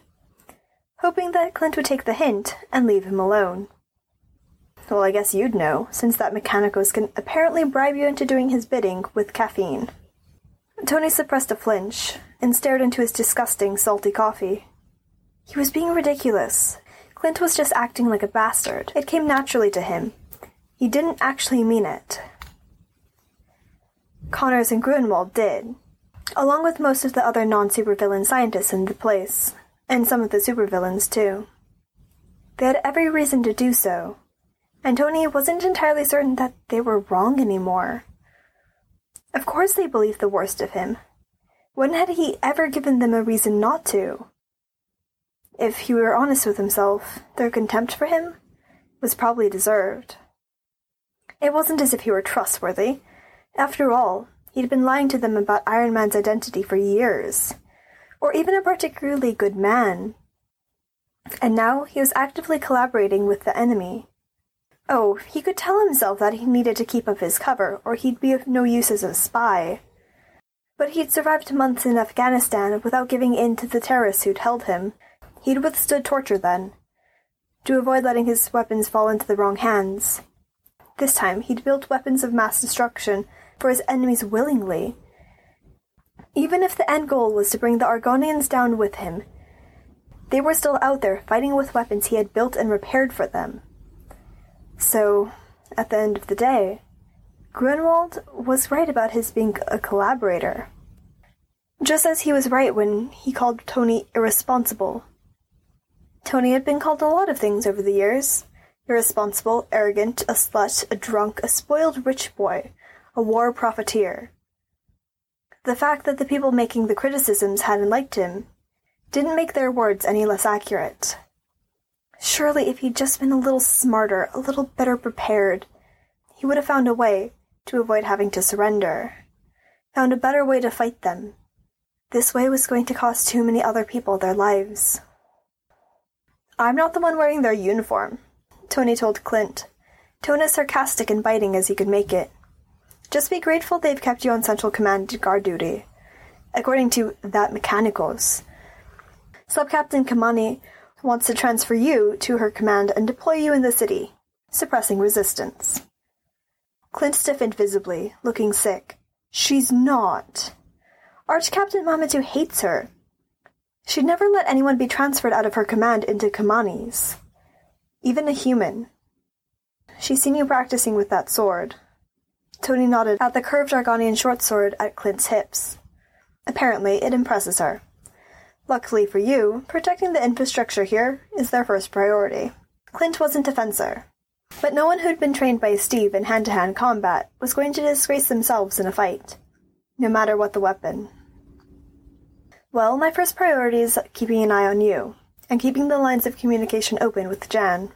hoping that Clint would take the hint and leave him alone. "Well, I guess you'd know, since that Mechanicos can apparently bribe you into doing his bidding with caffeine." Tony suppressed a flinch and stared into his disgusting, salty coffee. He was being ridiculous. Clint was just acting like a bastard. It came naturally to him. He didn't actually mean it. Connors and Gruenwald did, along with most of the other non-supervillain scientists in the place, and some of the supervillains, too. They had every reason to do so, and Tony wasn't entirely certain that they were wrong anymore. Of course they believed the worst of him. When had he ever given them a reason not to? If he were honest with himself, their contempt for him was probably deserved. It wasn't as if he were trustworthy. After all, he'd been lying to them about Iron Man's identity for years, or even a particularly good man. And now he was actively collaborating with the enemy. Oh, he could tell himself that he needed to keep up his cover, or he'd be of no use as a spy. But he'd survived months in Afghanistan without giving in to the terrorists who'd held him. He'd withstood torture then, to avoid letting his weapons fall into the wrong hands. This time, he'd built weapons of mass destruction for his enemies willingly. Even if the end goal was to bring the Argonians down with him, they were still out there fighting with weapons he had built and repaired for them. So, at the end of the day, Gruenwald was right about his being a collaborator. Just as he was right when he called Tony irresponsible. Tony had been called a lot of things over the years. Irresponsible, arrogant, a slut, a drunk, a spoiled rich boy, a war profiteer. The fact that the people making the criticisms hadn't liked him didn't make their words any less accurate. Surely if he'd just been a little smarter, a little better prepared, he would have found a way to avoid having to surrender, found a better way to fight them. This way was going to cost too many other people their lives. "I'm not the one wearing their uniform," Tony told Clint, tone as sarcastic and biting as he could make it. "Just be grateful they've kept you on Central Command guard duty, according to that Mechanicals. Sub-Captain Kamani wants to transfer you to her command and deploy you in the city, suppressing resistance." Clint stiffened visibly, looking sick. "She's not. Arch-Captain Mamitu hates her. She'd never let anyone be transferred out of her command into Kamani's. Even a human. She's seen you practicing with that sword." Tony nodded at the curved Argonian short sword at Clint's hips. "Apparently, it impresses her. Luckily for you, protecting the infrastructure here is their first priority." Clint wasn't a fencer, but no one who'd been trained by Steve in hand-to-hand combat was going to disgrace themselves in a fight, no matter what the weapon. "Well, my first priority is keeping an eye on you, and keeping the lines of communication open with Jan."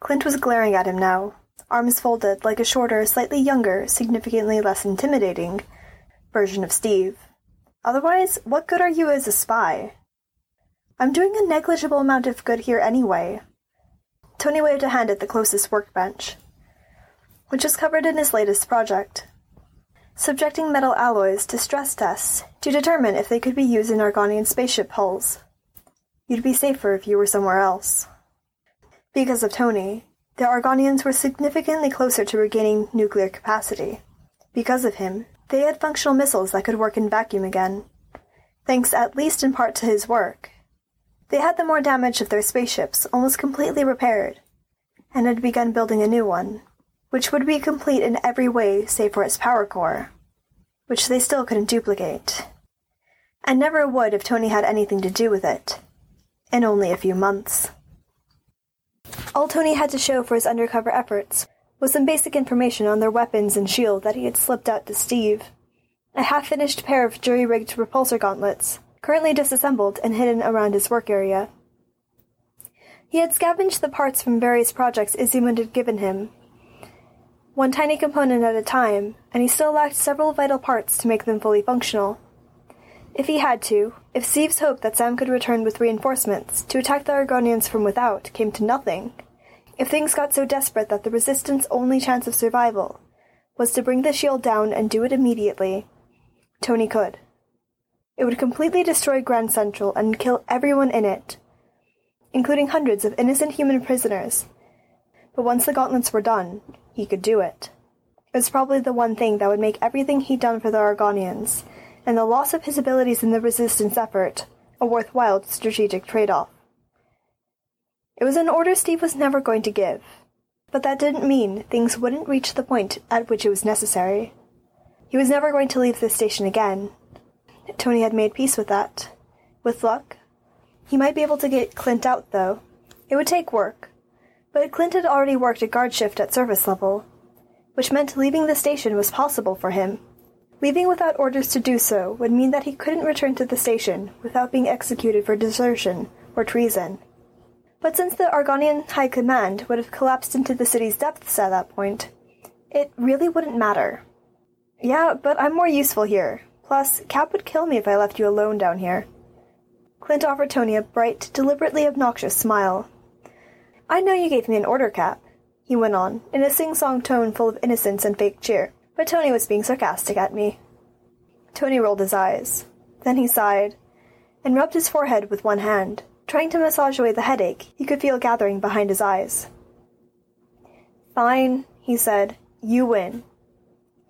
Clint was glaring at him now, arms folded like a shorter, slightly younger, significantly less intimidating version of Steve. Otherwise, what good are you as a spy? I'm doing a negligible amount of good here anyway. Tony waved a hand at the closest workbench, which was covered in his latest project, subjecting metal alloys to stress tests to determine if they could be used in Argonian spaceship hulls. You'd be safer if you were somewhere else. Because of Tony, the Argonians were significantly closer to regaining nuclear capacity. Because of him, they had functional missiles that could work in vacuum again, thanks at least in part to his work. They had the more damage of their spaceships almost completely repaired, and had begun building a new one, which would be complete in every way save for its power core, which they still couldn't duplicate, and never would if Tony had anything to do with it, in only a few months. All Tony had to show for his undercover efforts was some basic information on their weapons and shield that he had slipped out to Steve, a half-finished pair of jury-rigged repulsor gauntlets, currently disassembled and hidden around his work area. He had scavenged the parts from various projects Ismud had given him, one tiny component at a time, and he still lacked several vital parts to make them fully functional. If he had to, if Steve's hope that Sam could return with reinforcements to attack the Argonians from without came to nothing, if things got so desperate that the Resistance's only chance of survival was to bring the shield down and do it immediately, Tony could. It would completely destroy Grand Central and kill everyone in it, including hundreds of innocent human prisoners. But once the gauntlets were done, he could do it. It was probably the one thing that would make everything he'd done for the Argonians, and the loss of his abilities in the Resistance effort, a worthwhile strategic trade-off. It was an order Steve was never going to give, but that didn't mean things wouldn't reach the point at which it was necessary. He was never going to leave this station again. Tony had made peace with that. With luck, he might be able to get Clint out, though. It would take work, but Clint had already worked a guard shift at service level, which meant leaving the station was possible for him. Leaving without orders to do so would mean that he couldn't return to the station without being executed for desertion or treason. But since the Argonian High Command would have collapsed into the city's depths at that point, it really wouldn't matter. Yeah, but I'm more useful here. Plus, Cap would kill me if I left you alone down here. Clint offered Tony a bright, deliberately obnoxious smile. I know you gave me an order, Cap, he went on, in a sing-song tone full of innocence and fake cheer. But Tony was being sarcastic at me. Tony rolled his eyes. Then he sighed, and rubbed his forehead with one hand, trying to massage away the headache he could feel gathering behind his eyes. Fine, he said. You win.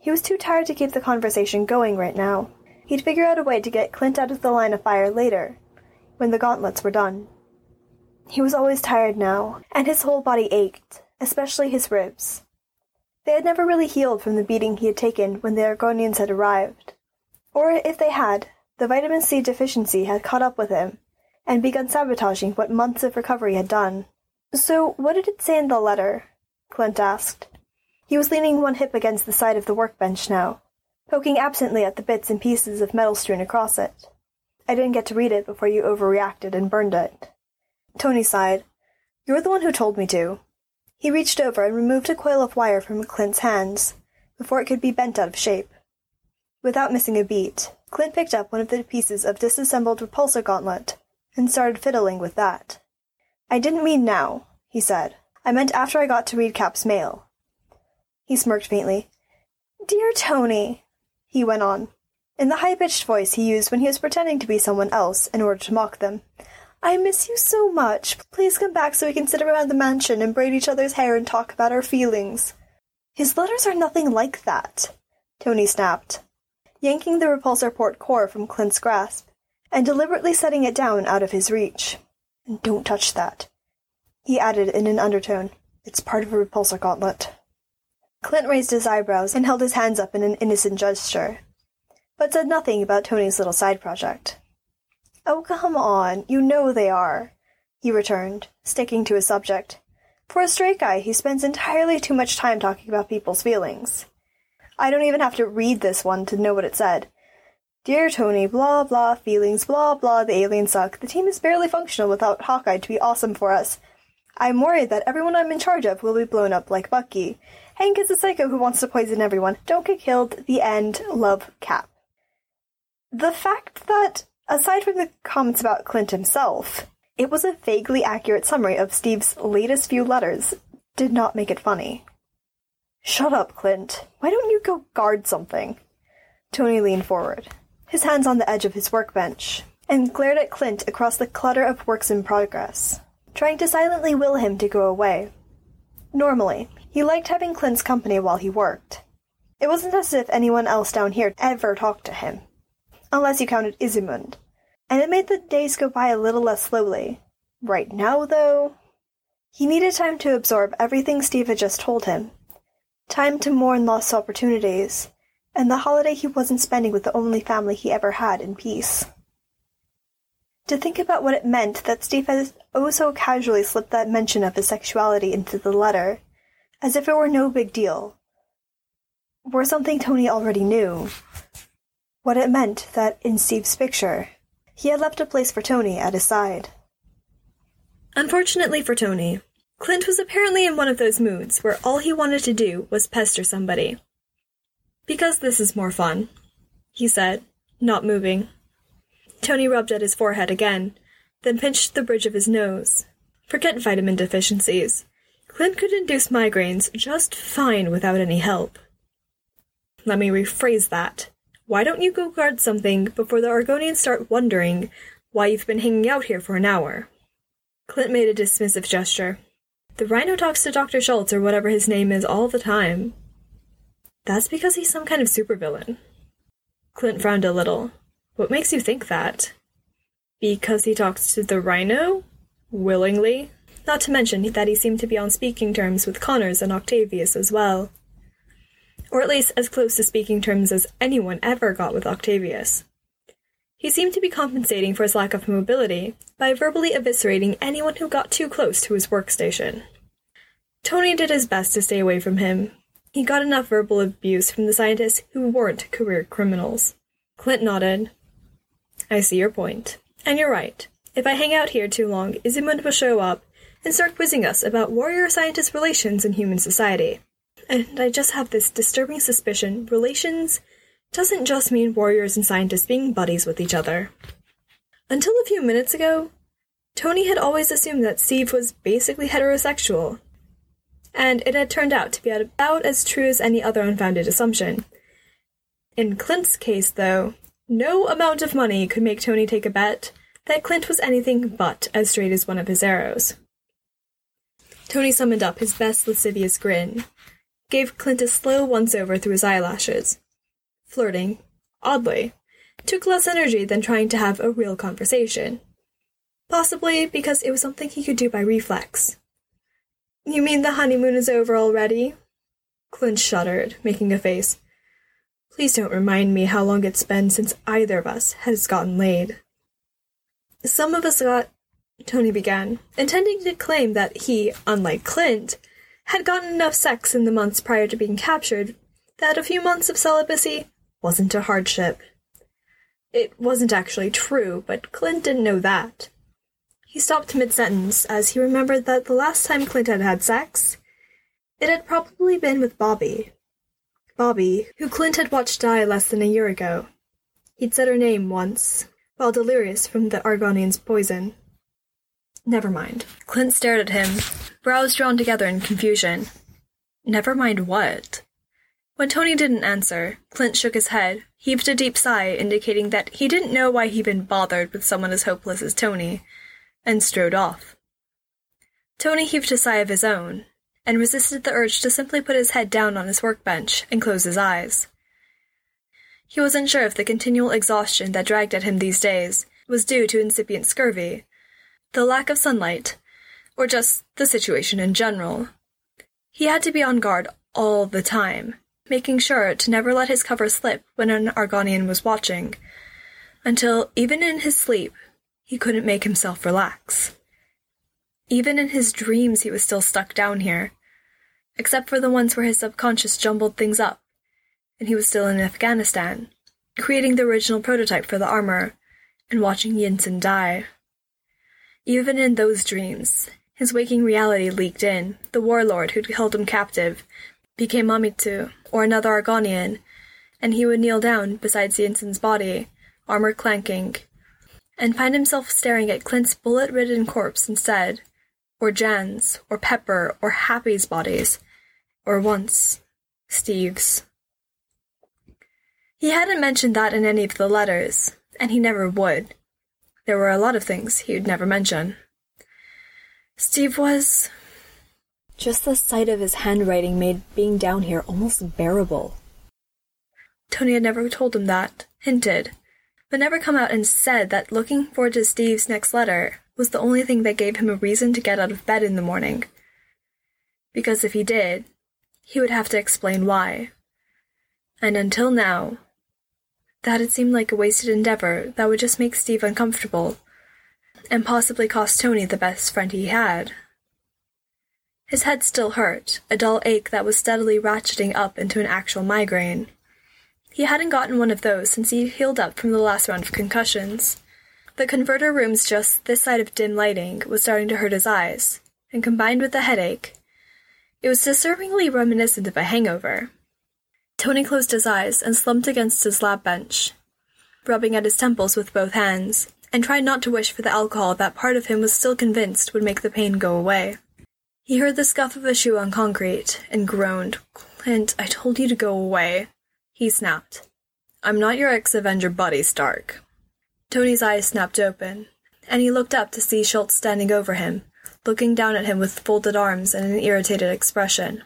He was too tired to keep the conversation going right now. He'd figure out a way to get Clint out of the line of fire later, when the gauntlets were done. He was always tired now, and his whole body ached, especially his ribs. They had never really healed from the beating he had taken when the Argonians had arrived. Or if they had, the vitamin C deficiency had caught up with him, and begun sabotaging what months of recovery had done. So what did it say in the letter? Clint asked. He was leaning one hip against the side of the workbench now, poking absently at the bits and pieces of metal strewn across it. I didn't get to read it before you overreacted and burned it. Tony sighed. You're the one who told me to. He reached over and removed a coil of wire from Clint's hands, before it could be bent out of shape. Without missing a beat, Clint picked up one of the pieces of disassembled repulsor gauntlet, and started fiddling with that. I didn't mean now, he said. I meant after I got to read Cap's mail. He smirked faintly. Dear Tony, he went on, in the high-pitched voice he used when he was pretending to be someone else in order to mock them. I miss you so much. Please come back so we can sit around the mansion and braid each other's hair and talk about our feelings. His letters are nothing like that, Tony snapped, yanking the repulsor port core from Clint's grasp and deliberately setting it down out of his reach. Don't touch that, he added in an undertone. It's part of a repulsor gauntlet. Clint raised his eyebrows and held his hands up in an innocent gesture, but said nothing about Tony's little side project. "'Oh, come on, you know they are,' he returned, sticking to his subject. "'For a straight guy, he spends entirely too much time talking about people's feelings. "'I don't even have to read this one to know what it said. "'Dear Tony, blah, blah, feelings, blah, blah, the aliens suck. "'The team is barely functional without Hawkeye to be awesome for us. "'I'm worried that everyone I'm in charge of will be blown up like Bucky. "'Hank is a psycho who wants to poison everyone. "'Don't get killed. The end. Love, Cap.' The fact that, aside from the comments about Clint himself, it was a vaguely accurate summary of Steve's latest few letters did not make it funny. "Shut up, Clint. Why don't you go guard something?" Tony leaned forward, his hands on the edge of his workbench, and glared at Clint across the clutter of works in progress, trying to silently will him to go away. Normally, he liked having Clint's company while he worked. It wasn't as if anyone else down here ever talked to him, unless you counted Ismud, and it made the days go by a little less slowly. Right now, though, he needed time to absorb everything Steve had just told him, time to mourn lost opportunities, and the holiday he wasn't spending with the only family he ever had in peace. To think about what it meant that Steve had oh so casually slipped that mention of his sexuality into the letter, as if it were no big deal, were something Tony already knew. What it meant that, in Steve's picture, he had left a place for Tony at his side. Unfortunately for Tony, Clint was apparently in one of those moods where all he wanted to do was pester somebody. "Because this is more fun," he said, not moving. Tony rubbed at his forehead again, then pinched the bridge of his nose. Forget vitamin deficiencies. Clint could induce migraines just fine without any help. Let me rephrase that. Why don't you go guard something before the Argonians start wondering why you've been hanging out here for an hour? Clint made a dismissive gesture. The Rhino talks to Dr. Schultz or whatever his name is all the time. That's because he's some kind of supervillain. Clint frowned a little. What makes you think that? Because he talks to the Rhino? Willingly? Not to mention that he seemed to be on speaking terms with Connors and Octavius as well. Or at least as close to speaking terms as anyone ever got with Octavius. He seemed to be compensating for his lack of mobility by verbally eviscerating anyone who got too close to his workstation. Tony did his best to stay away from him. He got enough verbal abuse from the scientists who weren't career criminals. Clint nodded. I see your point. And you're right. If I hang out here too long, Ismud will show up and start quizzing us about warrior-scientist relations in human society. And I just have this disturbing suspicion relations doesn't just mean warriors and scientists being buddies with each other. Until a few minutes ago, Tony had always assumed that Steve was basically heterosexual, and it had turned out to be about as true as any other unfounded assumption. In Clint's case, though, no amount of money could make Tony take a bet that Clint was anything but as straight as one of his arrows. Tony summoned up his best lascivious grin, gave Clint a slow once-over through his eyelashes. Flirting, oddly, took less energy than trying to have a real conversation. Possibly because it was something he could do by reflex. You mean the honeymoon is over already? Clint shuddered, making a face. Please don't remind me how long it's been since either of us has gotten laid. Some of us got... Tony began, intending to claim that he, unlike Clint, had gotten enough sex in the months prior to being captured that a few months of celibacy wasn't a hardship. It wasn't actually true, but Clint didn't know that. He stopped mid-sentence as he remembered that the last time Clint had had sex, it had probably been with Bobby. Bobby, who Clint had watched die less than a year ago. He'd said her name once, while delirious from the Argonian's poison. Never mind. Clint stared at him, brows drawn together in confusion. Never mind what? When Tony didn't answer, Clint shook his head, heaved a deep sigh, indicating that he didn't know why he'd been bothered with someone as hopeless as Tony, and strode off. Tony heaved a sigh of his own, and resisted the urge to simply put his head down on his workbench and close his eyes. He wasn't sure if the continual exhaustion that dragged at him these days was due to incipient scurvy, the lack of sunlight, or just the situation in general. He had to be on guard all the time, making sure to never let his cover slip when an Argonian was watching, until, even in his sleep, he couldn't make himself relax. Even in his dreams he was still stuck down here, except for the ones where his subconscious jumbled things up, and he was still in Afghanistan, creating the original prototype for the armor, and watching Yinsen die. Even in those dreams, his waking reality leaked in, the warlord who'd held him captive became Mamitu, or another Argonian, and he would kneel down beside Yinsen's body, armor clanking, and find himself staring at Clint's bullet-ridden corpse instead, or Jan's, or Pepper, or Happy's bodies, or once, Steve's. He hadn't mentioned that in any of the letters, and he never would. There were a lot of things he'd never mention. Steve was... Just the sight of his handwriting made being down here almost bearable. Tony had never told him that, hinted, but never come out and said that looking forward to Steve's next letter was the only thing that gave him a reason to get out of bed in the morning. Because if he did, he would have to explain why. And until now, that had seemed like a wasted endeavor that would just make Steve uncomfortable, and possibly cost Tony the best friend he had. His head still hurt, a dull ache that was steadily ratcheting up into an actual migraine. He hadn't gotten one of those since he healed up from the last round of concussions. The converter room's just this side of dim lighting was starting to hurt his eyes, and combined with the headache, it was disturbingly reminiscent of a hangover. Tony closed his eyes and slumped against his lab bench, rubbing at his temples with both hands, and tried not to wish for the alcohol that part of him was still convinced would make the pain go away. He heard the scuff of a shoe on concrete, and groaned. "Clint, I told you to go away," he snapped. "I'm not your ex-Avenger buddy, Stark." Tony's eyes snapped open, and he looked up to see Schultz standing over him, looking down at him with folded arms and an irritated expression.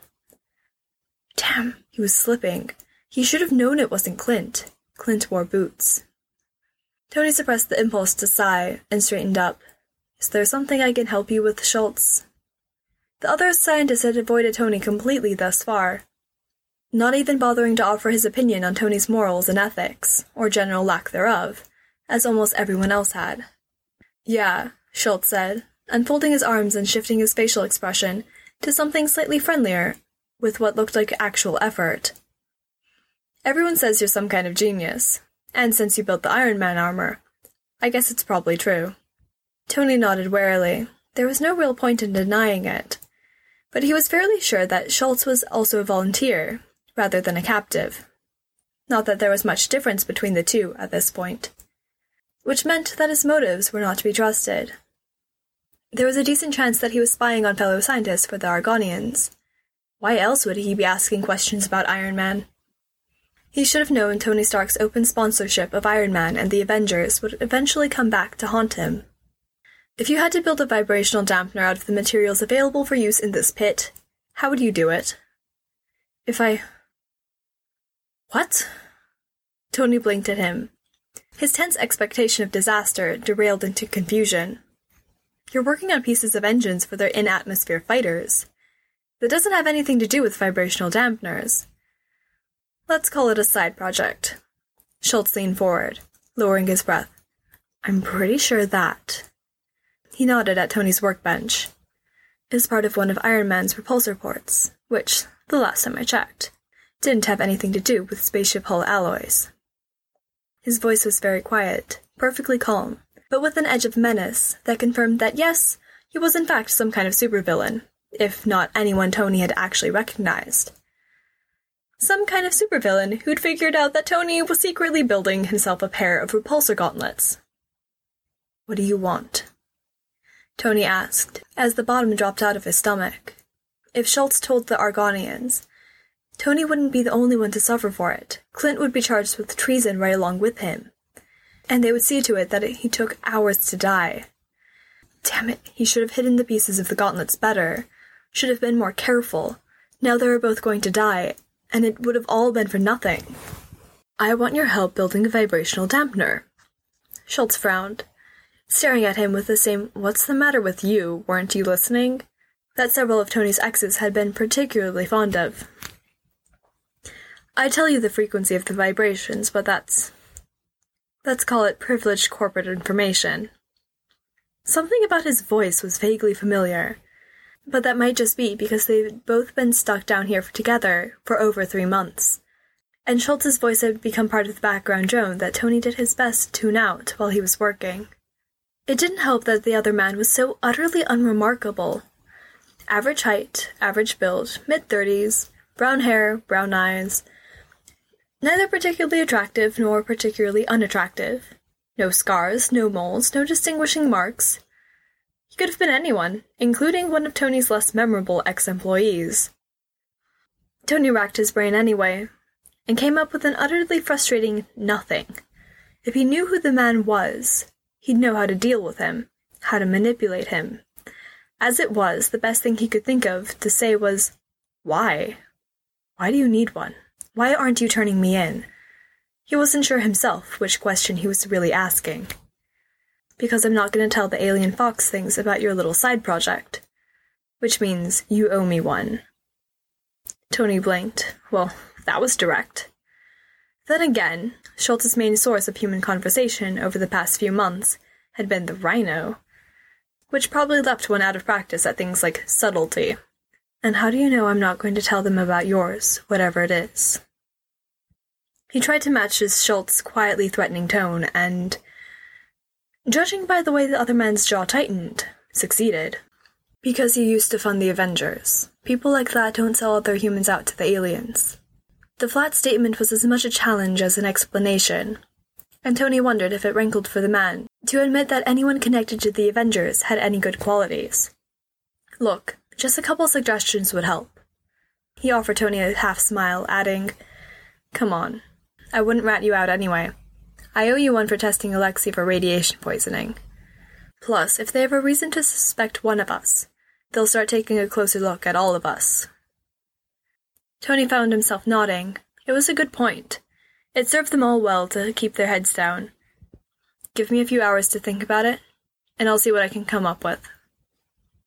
Damn, he was slipping. He should have known it wasn't Clint. Clint wore boots. Tony suppressed the impulse to sigh, and straightened up. "Is there something I can help you with, Schultz?" The other scientist had avoided Tony completely thus far, not even bothering to offer his opinion on Tony's morals and ethics, or general lack thereof, as almost everyone else had. "Yeah," Schultz said, unfolding his arms and shifting his facial expression to something slightly friendlier, with what looked like actual effort. "Everyone says you're some kind of genius, and since you built the Iron Man armor, I guess it's probably true." Tony nodded warily. There was no real point in denying it, but he was fairly sure that Schultz was also a volunteer, rather than a captive. Not that there was much difference between the two at this point, which meant that his motives were not to be trusted. There was a decent chance that he was spying on fellow scientists for the Argonians. Why else would he be asking questions about Iron Man? He should have known Tony Stark's open sponsorship of Iron Man and the Avengers would eventually come back to haunt him. If you had to build a vibrational dampener out of the materials available for use in this pit, how would you do it? What? Tony blinked at him. His tense expectation of disaster derailed into confusion. You're working on pieces of engines for their in-atmosphere fighters. That doesn't have anything to do with vibrational dampeners. Let's call it a side project. Schultz leaned forward, lowering his breath. I'm pretty sure that... He nodded at Tony's workbench. Is part of one of Iron Man's repulsor ports, which, the last time I checked, didn't have anything to do with spaceship hull alloys. His voice was very quiet, perfectly calm, but with an edge of menace that confirmed that, yes, he was in fact some kind of supervillain, if not anyone Tony had actually recognized. Some kind of supervillain who'd figured out that Tony was secretly building himself a pair of repulsor gauntlets. What do you want? Tony asked, as the bottom dropped out of his stomach. If Schultz told the Argonians, Tony wouldn't be the only one to suffer for it. Clint would be charged with treason right along with him, and they would see to it that he took hours to die. Damn it, he should have hidden the pieces of the gauntlets better, should have been more careful. Now they were both going to die, and it would have all been for nothing. I want your help building a vibrational dampener. Schultz frowned, staring at him with the same "What's the matter with you? Weren't you listening?" that several of Tony's exes had been particularly fond of. I tell you the frequency of the vibrations, but that's... let's call it privileged corporate information. Something about his voice was vaguely familiar, but that might just be because they'd both been stuck down here together for over 3 months, and Schultz's voice had become part of the background drone that Tony did his best to tune out while he was working. It didn't help that the other man was so utterly unremarkable. Average height, average build, mid-30s, brown hair, brown eyes. Neither particularly attractive nor particularly unattractive. No scars, no moles, no distinguishing marks. He could have been anyone, including one of Tony's less memorable ex-employees. Tony racked his brain anyway, and came up with an utterly frustrating nothing. If he knew who the man was, he'd know how to deal with him, how to manipulate him. As it was, the best thing he could think of to say was, "Why? Why do you need one? Why aren't you turning me in?" He wasn't sure himself which question he was really asking. "Because I'm not going to tell the alien fox things about your little side project. Which means you owe me one." Tony blinked. Well, that was direct. Then again, Schultz's main source of human conversation over the past few months had been the rhino, which probably left one out of practice at things like subtlety. "And how do you know I'm not going to tell them about yours, whatever it is?" He tried to match his Schultz quietly threatening tone and, judging by the way the other man's jaw tightened, succeeded. "Because you used to fund the Avengers. People like that don't sell all their humans out to the aliens." The flat statement was as much a challenge as an explanation, and Tony wondered if it rankled for the man to admit that anyone connected to the Avengers had any good qualities. "Look, just a couple suggestions would help." He offered Tony a half-smile, adding, "Come on. I wouldn't rat you out anyway. I owe you one for testing Alexei for radiation poisoning. Plus, if they have a reason to suspect one of us, they'll start taking a closer look at all of us." Tony found himself nodding. It was a good point. It served them all well to keep their heads down. "Give me a few hours to think about it, and I'll see what I can come up with."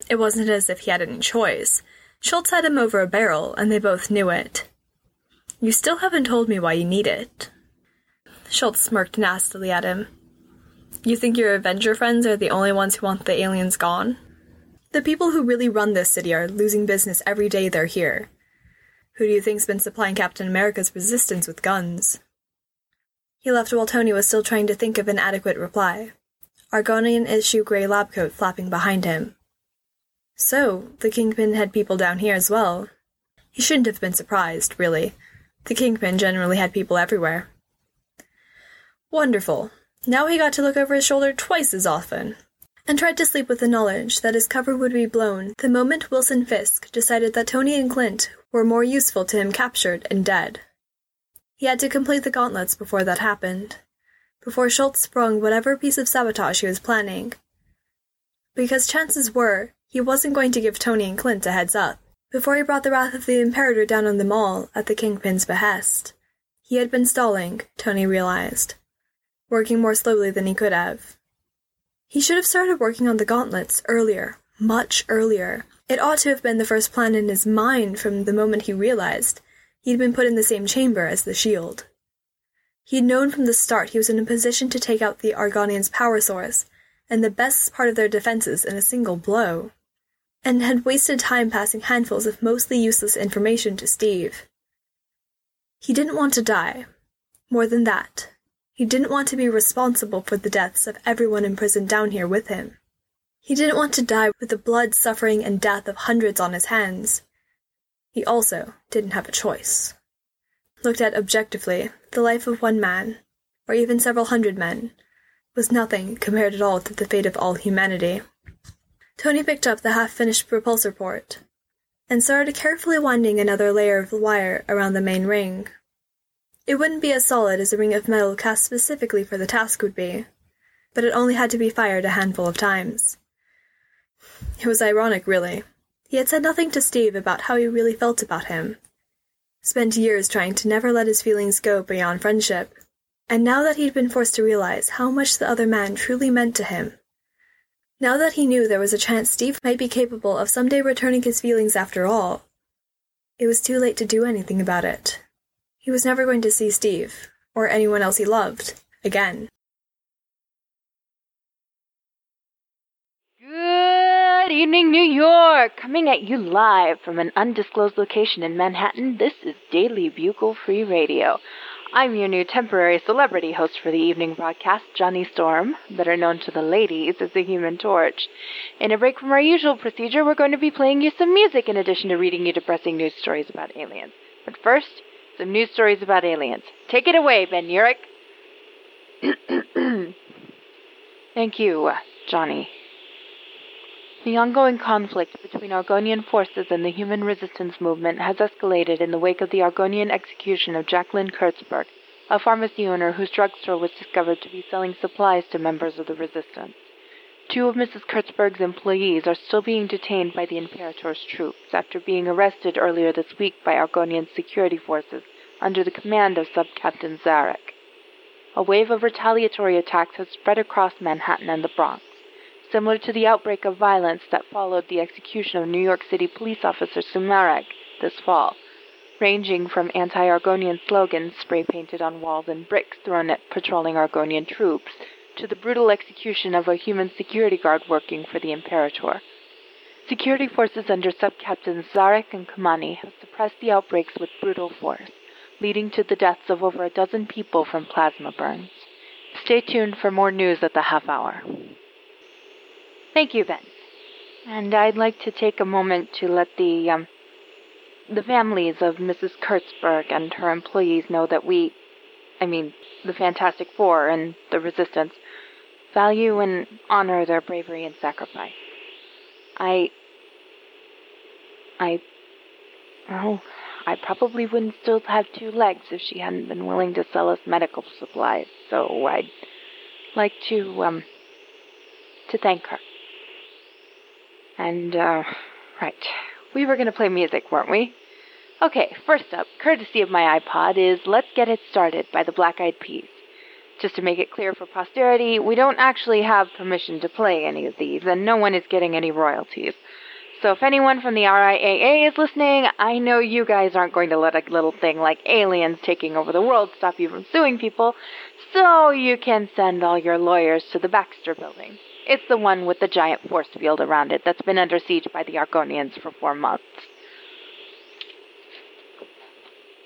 It wasn't as if he had any choice. Schultz had him over a barrel, and they both knew it. "You still haven't told me why you need it." Schultz smirked nastily at him. "You think your Avenger friends are the only ones who want the aliens gone? The people who really run this city are losing business every day they're here. Who do you think's been supplying Captain America's resistance with guns?" He left while Tony was still trying to think of an adequate reply, Argonian issue gray lab coat flapping behind him. So, the Kingpin had people down here as well. He shouldn't have been surprised, really. The Kingpin generally had people everywhere. Wonderful. Now he got to look over his shoulder twice as often, and tried to sleep with the knowledge that his cover would be blown the moment Wilson Fisk decided that Tony and Clint were more useful to him captured and dead. He had to complete the gauntlets before that happened, before Schultz sprung whatever piece of sabotage he was planning. Because chances were, he wasn't going to give Tony and Clint a heads up. Before he brought the wrath of the Imperator down on them all at the Kingpin's behest, he had been stalling, Tony realized, working more slowly than he could have. He should have started working on the gauntlets earlier, much earlier. It ought to have been the first plan in his mind from the moment he realized he'd been put in the same chamber as the S.H.I.E.L.D. He'd known from the start he was in a position to take out the Argonian's power source and the best part of their defenses in a single blow, and had wasted time passing handfuls of mostly useless information to Steve. He didn't want to die. More than that, he didn't want to be responsible for the deaths of everyone imprisoned down here with him. He didn't want to die with the blood, suffering, and death of hundreds on his hands. He also didn't have a choice. Looked at objectively, the life of one man, or even several hundred men, was nothing compared at all to the fate of all humanity. Tony picked up the half-finished propulsor port, and started carefully winding another layer of wire around the main ring. It wouldn't be as solid as a ring of metal cast specifically for the task would be, but it only had to be fired a handful of times. It was ironic, really. He had said nothing to Steve about how he really felt about him. Spent years trying to never let his feelings go beyond friendship, and now that he'd been forced to realize how much the other man truly meant to him, now that he knew there was a chance Steve might be capable of someday returning his feelings after all, it was too late to do anything about it. He was never going to see Steve, or anyone else he loved, again. Good evening, New York! Coming at you live from an undisclosed location in Manhattan, this is Daily Bugle Free Radio. I'm your new temporary celebrity host for the evening broadcast, Johnny Storm, better known to the ladies as the Human Torch. In a break from our usual procedure, we're going to be playing you some music in addition to reading you depressing news stories about aliens. But first, some news stories about aliens. Take it away, Ben Urich. Thank you, Johnny. The ongoing conflict between Argonian forces and the human resistance movement has escalated in the wake of the Argonian execution of Jacqueline Kurtzberg, a pharmacy owner whose drugstore was discovered to be selling supplies to members of the resistance. 2 of Mrs. Kurtzberg's employees are still being detained by the Imperator's troops after being arrested earlier this week by Argonian security forces under the command of Sub-Captain Zarek. A wave of retaliatory attacks has spread across Manhattan and the Bronx, similar to the outbreak of violence that followed the execution of New York City police officer Sumarek this fall, ranging from anti-Argonian slogans spray-painted on walls and bricks thrown at patrolling Argonian troops, to the brutal execution of a human security guard working for the Imperator. Security forces under Sub-Captains Zarek and Kamani have suppressed the outbreaks with brutal force, leading to the deaths of over a dozen people from plasma burns. Stay tuned for more news at the half hour. Thank you, Ben. And I'd like to take a moment to let the families of Mrs. Kurtzberg and her employees know that the Fantastic Four and the Resistance, value and honor their bravery and sacrifice. I probably wouldn't still have 2 legs if she hadn't been willing to sell us medical supplies, so I'd like to thank her. And, right. We were going to play music, weren't we? Okay, first up, courtesy of my iPod, is Let's Get It Started by the Black Eyed Peas. Just to make it clear for posterity, we don't actually have permission to play any of these, and no one is getting any royalties. So if anyone from the RIAA is listening, I know you guys aren't going to let a little thing like aliens taking over the world stop you from suing people, so you can send all your lawyers to the Baxter Building. It's the one with the giant force field around it that's been under siege by the Argonians for 4 months.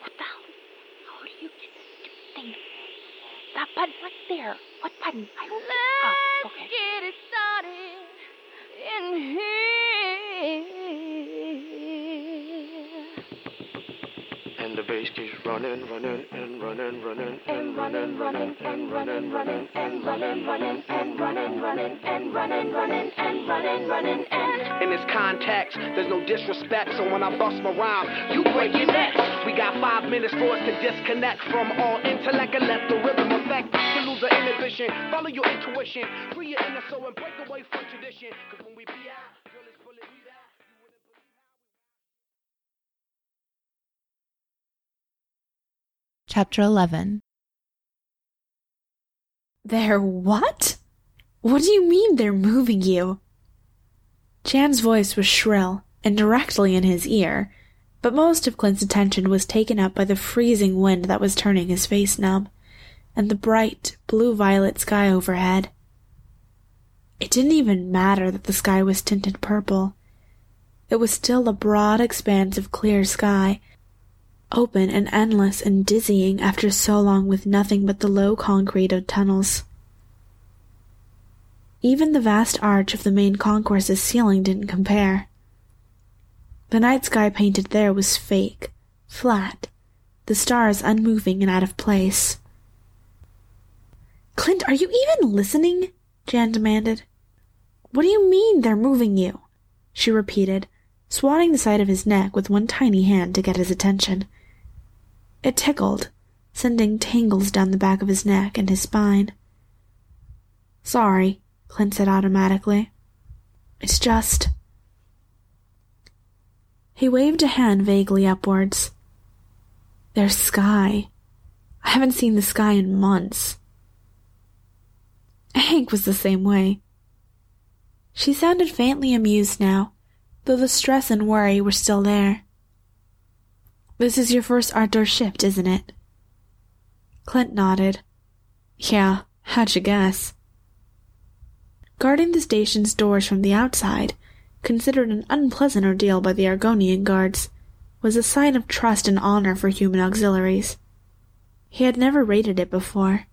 What the hell? How do you get this stupid thing? That button right there. What button? I don't know. Oh, okay. Let's get it started in here. And the bass keeps running. In this context, there's no disrespect, so when I bust my rhyme, you break your neck. We got 5 minutes for us to disconnect from all intellect and let the rhythm affect. To lose the inhibition, follow your intuition, free your inner soul and break away from tradition. 'Cause when we be out. Chapter 11. They're what? What do you mean they're moving you? Chan's voice was shrill and directly in his ear, but most of Clint's attention was taken up by the freezing wind that was turning his face numb, and the bright, blue-violet sky overhead. It didn't even matter that the sky was tinted purple. It was still a broad expanse of clear sky, open and endless and dizzying after so long with nothing but the low concrete of tunnels. Even the vast arch of the main concourse's ceiling didn't compare. The night sky painted there was fake, flat, the stars unmoving and out of place. "Clint, are you even listening?" Jan demanded. "What do you mean they're moving you?" she repeated, swatting the side of his neck with one tiny hand to get his attention. It tickled, sending tangles down the back of his neck and his spine. "Sorry," Clint said automatically. "It's just..." He waved a hand vaguely upwards. "There's sky. I haven't seen the sky in months." Hank was the same way. She sounded faintly amused now, though the stress and worry were still there. "This is your first outdoor shift, isn't it?" Clint nodded. "Yeah, how'd you guess?" Guarding the station's doors from the outside, considered an unpleasant ordeal by the Argonian guards, was a sign of trust and honor for human auxiliaries. He had never rated it before.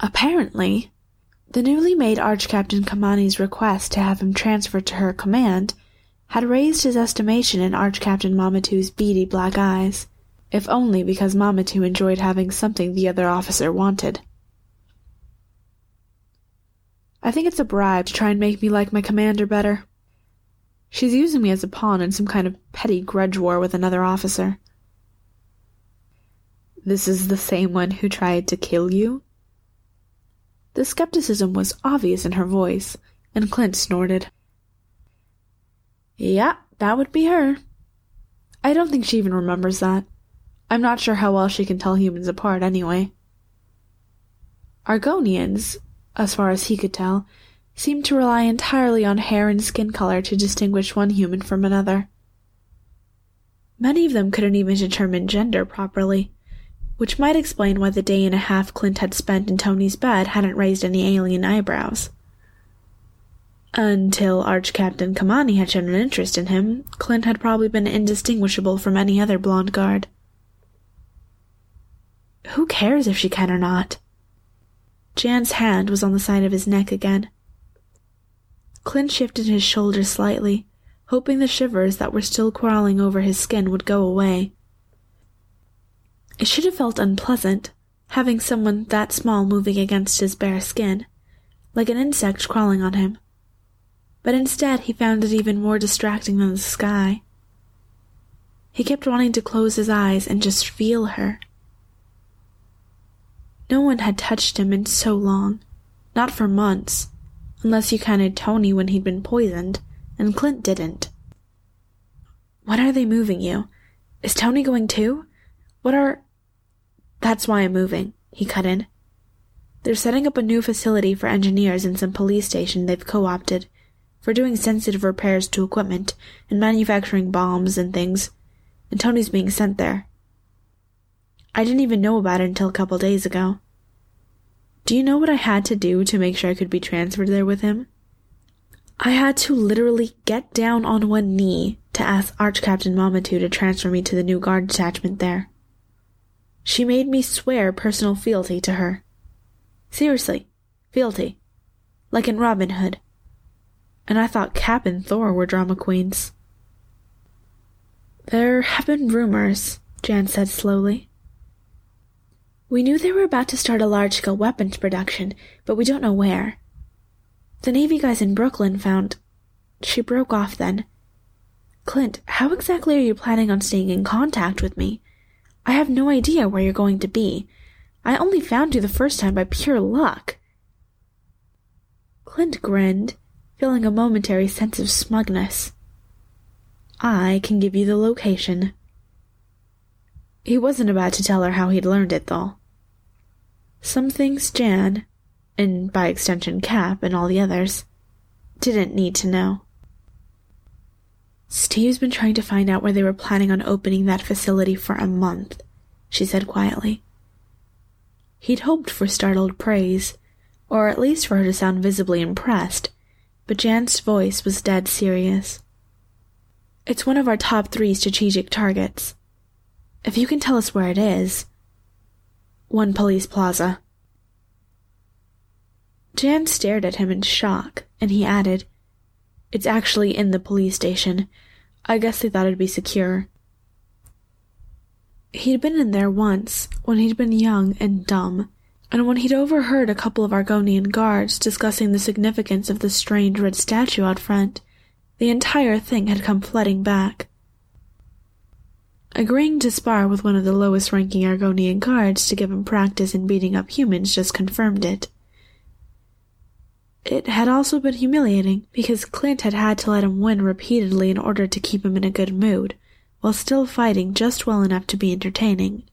Apparently, the newly made Arch Captain Kamani's request to have him transferred to her command had raised his estimation in Arch-Captain Mamitu's beady black eyes, if only because Mamitu enjoyed having something the other officer wanted. I think it's a bribe to try and make me like my commander better. She's using me as a pawn in some kind of petty grudge war with another officer. This is the same one who tried to kill you? The skepticism was obvious in her voice, and Clint snorted. Yeah, that would be her. I don't think she even remembers that. I'm not sure how well she can tell humans apart anyway. Argonians, as far as he could tell, seemed to rely entirely on hair and skin color to distinguish one human from another. Many of them couldn't even determine gender properly, which might explain why the day and a half Clint had spent in Tony's bed hadn't raised any alien eyebrows. Until Arch-Captain Kamani had shown an interest in him, Clint had probably been indistinguishable from any other blonde guard. Who cares if she can or not? Jan's hand was on the side of his neck again. Clint shifted his shoulders slightly, hoping the shivers that were still crawling over his skin would go away. It should have felt unpleasant, having someone that small moving against his bare skin, like an insect crawling on him. But instead he found it even more distracting than the sky. He kept wanting to close his eyes and just feel her. No one had touched him in so long, not for months, unless you counted Tony when he'd been poisoned, and Clint didn't. When are they moving you? Is Tony going too? That's why I'm moving, he cut in. They're setting up a new facility for engineers in some police station they've co-opted, for doing sensitive repairs to equipment and manufacturing bombs and things, and Tony's being sent there. I didn't even know about it until a couple days ago. Do you know what I had to do to make sure I could be transferred there with him? I had to literally get down on one knee to ask Arch-Captain Mamitu to transfer me to the new guard detachment there. She made me swear personal fealty to her. Seriously, fealty. Like in Robin Hood. And I thought Cap and Thor were drama queens. There have been rumors, Jan said slowly. We knew they were about to start a large-scale weapons production, but we don't know where. The Navy guys in Brooklyn found... She broke off then. Clint, how exactly are you planning on staying in contact with me? I have no idea where you're going to be. I only found you the first time by pure luck. Clint grinned, feeling a momentary sense of smugness. I can give you the location. He wasn't about to tell her how he'd learned it, though. Some things Jan, and by extension Cap and all the others, didn't need to know. Steve's been trying to find out where they were planning on opening that facility for a month, she said quietly. He'd hoped for startled praise, or at least for her to sound visibly impressed, but Jan's voice was dead serious. It's one of our top 3 strategic targets. If you can tell us where it is... One Police Plaza. Jan stared at him in shock, and he added, It's actually in the police station. I guess they thought it'd be secure. He'd been in there once, when he'd been young and dumb, and when he'd overheard a couple of Argonian guards discussing the significance of the strange red statue out front, the entire thing had come flooding back. Agreeing to spar with one of the lowest-ranking Argonian guards to give him practice in beating up humans just confirmed it. It had also been humiliating, because Clint had had to let him win repeatedly in order to keep him in a good mood, while still fighting just well enough to be entertaining.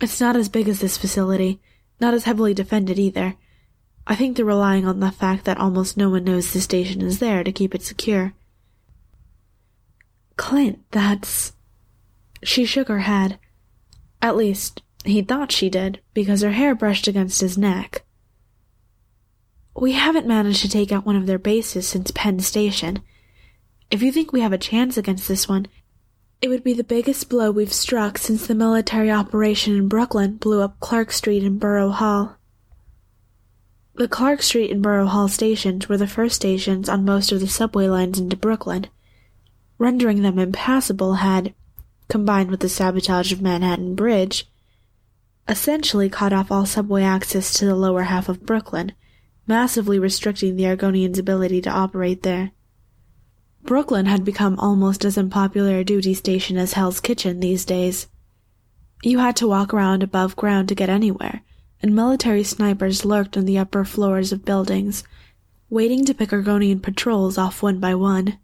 It's not as big as this facility, not as heavily defended either. I think they're relying on the fact that almost no one knows the station is there to keep it secure. Clint, that's... She shook her head. At least, he thought she did, because her hair brushed against his neck. We haven't managed to take out one of their bases since Penn Station. If you think we have a chance against this one, it would be the biggest blow we've struck since the military operation in Brooklyn blew up Clark Street and Borough Hall. The Clark Street and Borough Hall stations were the first stations on most of the subway lines into Brooklyn. Rendering them impassable had, combined with the sabotage of Manhattan Bridge, essentially cut off all subway access to the lower half of Brooklyn, massively restricting the Argonians' ability to operate there. Brooklyn had become almost as unpopular a duty station as Hell's Kitchen these days. You had to walk around above ground to get anywhere, and military snipers lurked on the upper floors of buildings, waiting to pick Argonian patrols off one by one.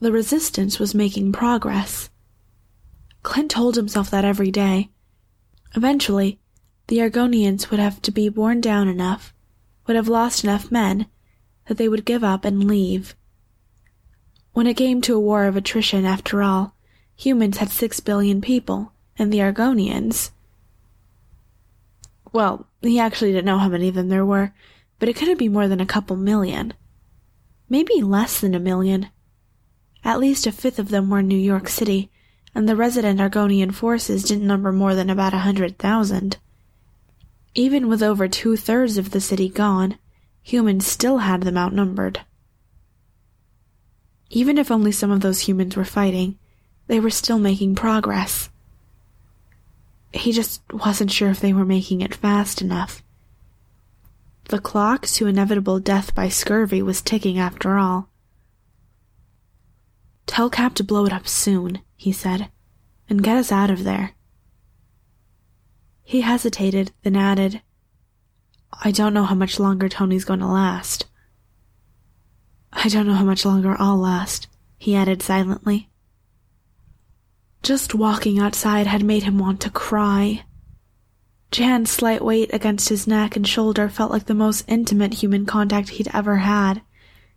The resistance was making progress. Clint told himself that every day. Eventually, the Argonians would have to be worn down enough, would have lost enough men, that they would give up and leave. When it came to a war of attrition, after all, humans had 6 billion people, and the Argonians... Well, he actually didn't know how many of them there were, but it couldn't be more than a couple million. Maybe less than a million. At least a fifth of them were in New York City, and the resident Argonian forces didn't number more than about 100,000. Even with over 2/3 of the city gone, humans still had them outnumbered. Even if only some of those humans were fighting, they were still making progress. He just wasn't sure if they were making it fast enough. The clock to inevitable death by scurvy was ticking after all. Tell Cap to blow it up soon, he said, and get us out of there. He hesitated, then added, I don't know how much longer Tony's going to last. I don't know how much longer I'll last, he added silently. Just walking outside had made him want to cry. Jan's slight weight against his neck and shoulder felt like the most intimate human contact he'd ever had,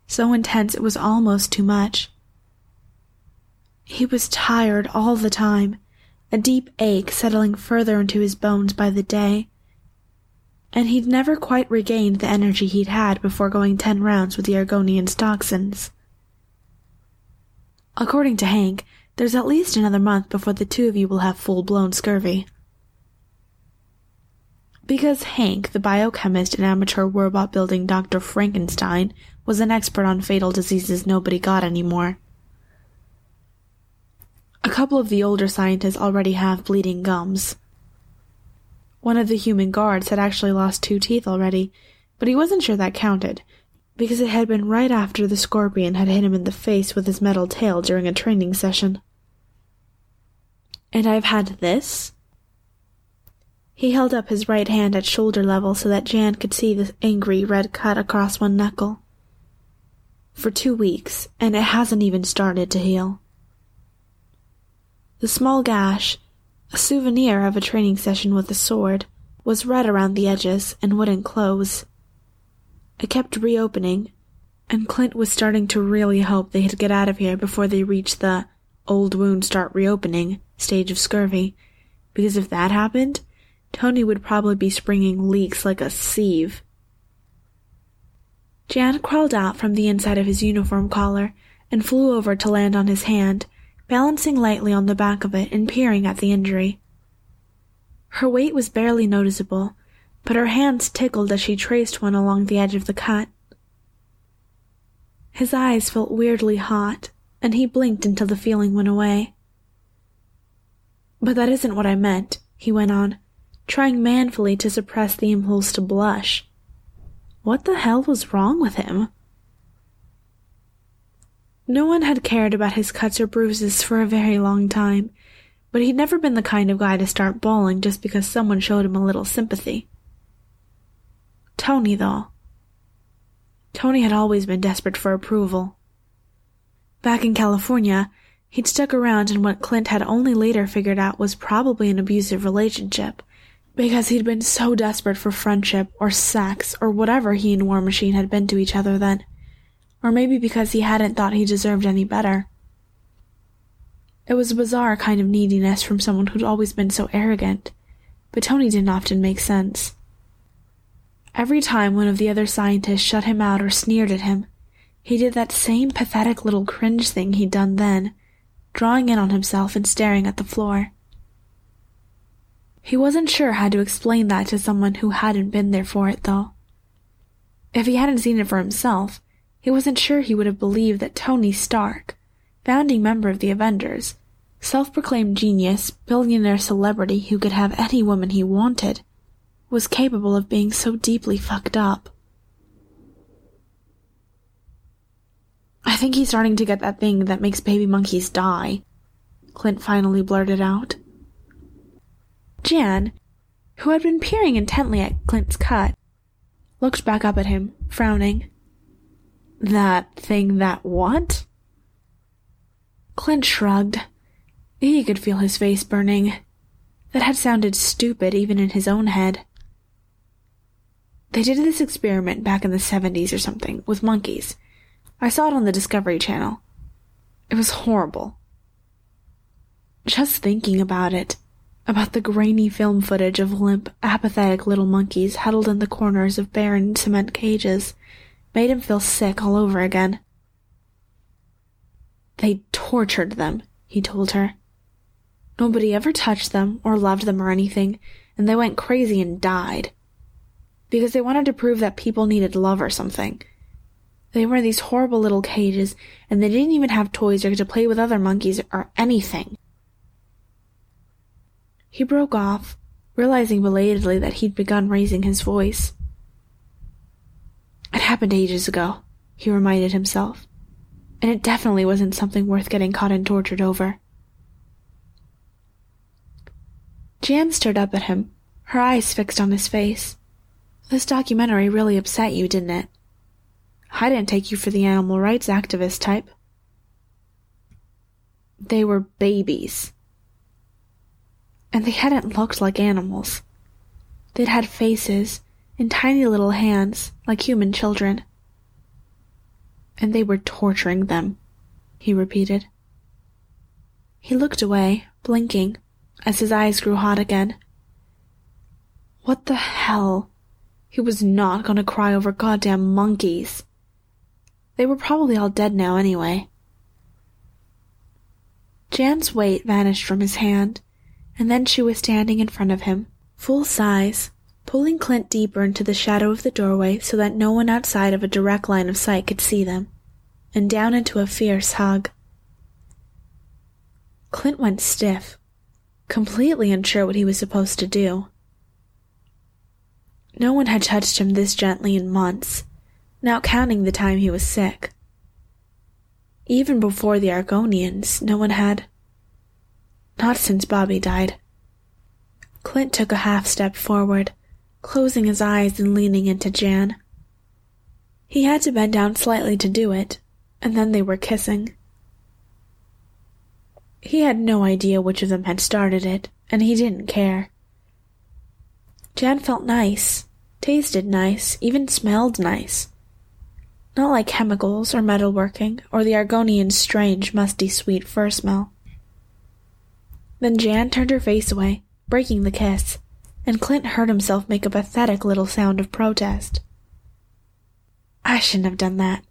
so intense it was almost too much. He was tired all the time, a deep ache settling further into his bones by the day, and he'd never quite regained the energy he'd had before going 10 rounds with the Argonian's toxins. According to Hank, there's at least another month before the two of you will have full-blown scurvy. Because Hank, the biochemist and amateur robot-building Dr. Frankenstein, was an expert on fatal diseases nobody got anymore. A couple of the older scientists already have bleeding gums. One of the human guards had actually lost 2 teeth already, but he wasn't sure that counted, because it had been right after the scorpion had hit him in the face with his metal tail during a training session. And I've had this? He held up his right hand at shoulder level so that Jan could see the angry red cut across one knuckle. For 2 weeks, and it hasn't even started to heal. The small gash, a souvenir of a training session with a sword, was red around the edges and wouldn't close. It kept reopening, and Clint was starting to really hope they'd get out of here before they reached the old wounds start reopening stage of scurvy, because if that happened, Tony would probably be springing leaks like a sieve. Jan crawled out from the inside of his uniform collar and flew over to land on his hand, balancing lightly on the back of it and peering at the injury. Her weight was barely noticeable, but her hands tickled as she traced one along the edge of the cut. His eyes felt weirdly hot, and he blinked until the feeling went away. But that isn't what I meant, he went on, trying manfully to suppress the impulse to blush. What the hell was wrong with him? No one had cared about his cuts or bruises for a very long time, but he'd never been the kind of guy to start bawling just because someone showed him a little sympathy. Tony, though. Tony had always been desperate for approval. Back in California, he'd stuck around in what Clint had only later figured out was probably an abusive relationship, because he'd been so desperate for friendship or sex or whatever he and War Machine had been to each other then, or maybe because he hadn't thought he deserved any better. It was a bizarre kind of neediness from someone who'd always been so arrogant, but Tony didn't often make sense. Every time one of the other scientists shut him out or sneered at him, he did that same pathetic little cringe thing he'd done then, drawing in on himself and staring at the floor. He wasn't sure how to explain that to someone who hadn't been there for it, though. If he hadn't seen it for himself, he wasn't sure he would have believed that Tony Stark, founding member of the Avengers, self-proclaimed genius, billionaire celebrity who could have any woman he wanted, was capable of being so deeply fucked up. I think he's starting to get that thing that makes baby monkeys die, Clint finally blurted out. Jan, who had been peering intently at Clint's cut, looked back up at him, frowning. That thing that what? Clint shrugged. He could feel his face burning. That had sounded stupid even in his own head. They did this experiment back in the 70s or something, with monkeys. I saw it on the Discovery Channel. It was horrible. Just thinking about it, about the grainy film footage of limp, apathetic little monkeys huddled in the corners of barren cement cages, made him feel sick all over again. They tortured them, he told her. Nobody ever touched them or loved them or anything, and they went crazy and died. Because they wanted to prove that people needed love or something. They were in these horrible little cages, and they didn't even have toys or get to play with other monkeys or anything. He broke off, realizing belatedly that he'd begun raising his voice. It happened ages ago, he reminded himself, and it definitely wasn't something worth getting caught and tortured over. Jan stared up at him, her eyes fixed on his face. This documentary really upset you, didn't it? I didn't take you for the animal rights activist type. They were babies. And they hadn't looked like animals. They'd had faces and tiny little hands like human children. And they were torturing them, he repeated. He looked away, blinking, as his eyes grew hot again. What the hell? He was not going to cry over goddamn monkeys. They were probably all dead now anyway. Jan's weight vanished from his hand, and then she was standing in front of him, full size, pulling Clint deeper into the shadow of the doorway so that no one outside of a direct line of sight could see them, and down into a fierce hug. Clint went stiff, completely unsure what he was supposed to do. No one had touched him this gently in months, not counting the time he was sick. Even before the Argonians, no one had. Not since Bobby died. Clint took a half-step forward, closing his eyes and leaning into Jan. He had to bend down slightly to do it, and then they were kissing. He had no idea which of them had started it, and he didn't care. Jan felt nice, tasted nice, even smelled nice. Not like chemicals or metalworking or the Argonian's strange, musty, sweet fur smell. Then Jan turned her face away, breaking the kiss, and Clint heard himself make a pathetic little sound of protest. I shouldn't have done that.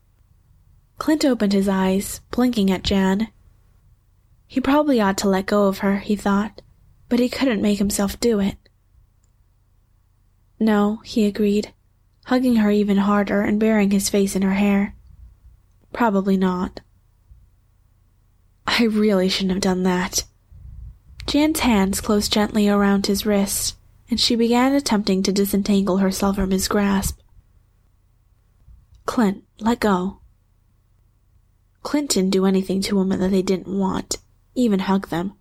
Clint opened his eyes, blinking at Jan. He probably ought to let go of her, he thought, but he couldn't make himself do it. No, he agreed, hugging her even harder and burying his face in her hair. Probably not. I really shouldn't have done that. Jan's hands closed gently around his wrist, and she began attempting to disentangle herself from his grasp. Clint, let go. Clint didn't do anything to women that they didn't want, even hug them,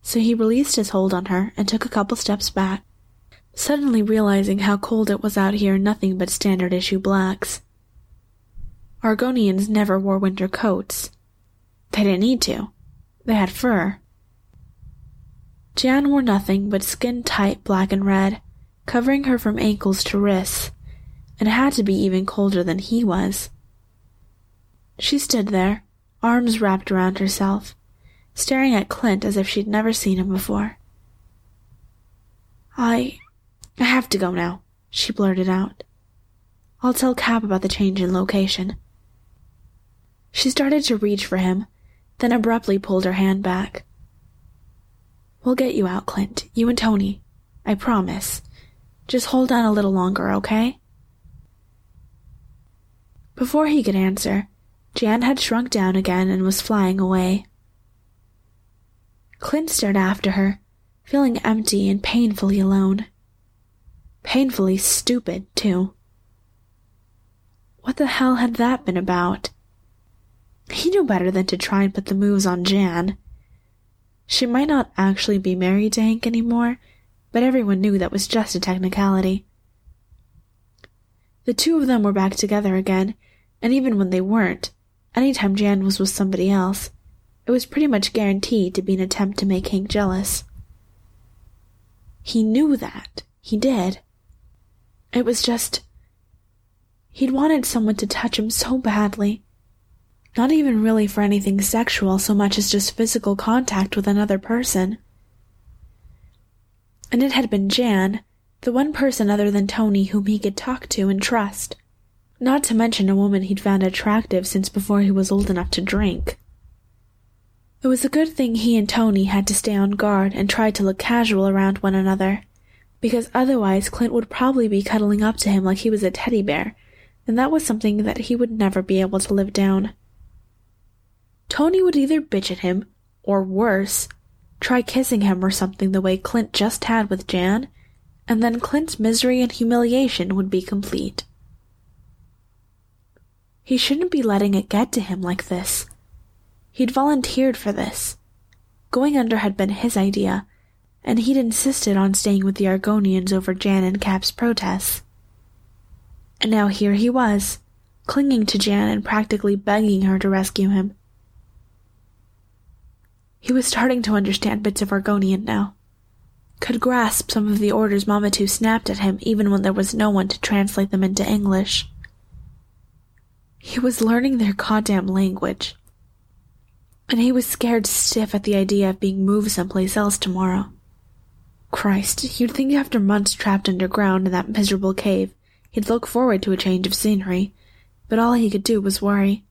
so he released his hold on her and took a couple steps back, suddenly realizing how cold it was out here in nothing but standard-issue blacks. Argonians never wore winter coats. They didn't need to. They had fur. Jan wore nothing but skin-tight black and red, covering her from ankles to wrists, and had to be even colder than he was. She stood there, arms wrapped around herself, staring at Clint as if she'd never seen him before. I have to go now, she blurted out. I'll tell Cap about the change in location. She started to reach for him, then abruptly pulled her hand back. We'll get you out, Clint, you and Tony. I promise. Just hold on a little longer, okay? Before he could answer, Jan had shrunk down again and was flying away. Clint stared after her, feeling empty and painfully alone. Painfully stupid, too. What the hell had that been about? He knew better than to try and put the moves on Jan. She might not actually be married to Hank anymore, but everyone knew that was just a technicality. The two of them were back together again, and even when they weren't, any time Jan was with somebody else, it was pretty much guaranteed to be an attempt to make Hank jealous. He knew that. He did. It was just... he'd wanted someone to touch him so badly. Not even really for anything sexual so much as just physical contact with another person. And it had been Jan, the one person other than Tony whom he could talk to and trust, not to mention a woman he'd found attractive since before he was old enough to drink. It was a good thing he and Tony had to stay on guard and try to look casual around one another, because otherwise Clint would probably be cuddling up to him like he was a teddy bear, and that was something that he would never be able to live down. Tony would either bitch at him, or worse, try kissing him or something the way Clint just had with Jan, and then Clint's misery and humiliation would be complete. He shouldn't be letting it get to him like this. He'd volunteered for this. Going under had been his idea, and he'd insisted on staying with the Argonians over Jan and Cap's protests. And now here he was, clinging to Jan and practically begging her to rescue him. He was starting to understand bits of Argonian now, could grasp some of the orders Mamitu snapped at him even when there was no one to translate them into English. He was learning their goddamn language, and he was scared stiff at the idea of being moved someplace else tomorrow. Christ, you'd think after months trapped underground in that miserable cave, he'd look forward to a change of scenery, but all he could do was worry.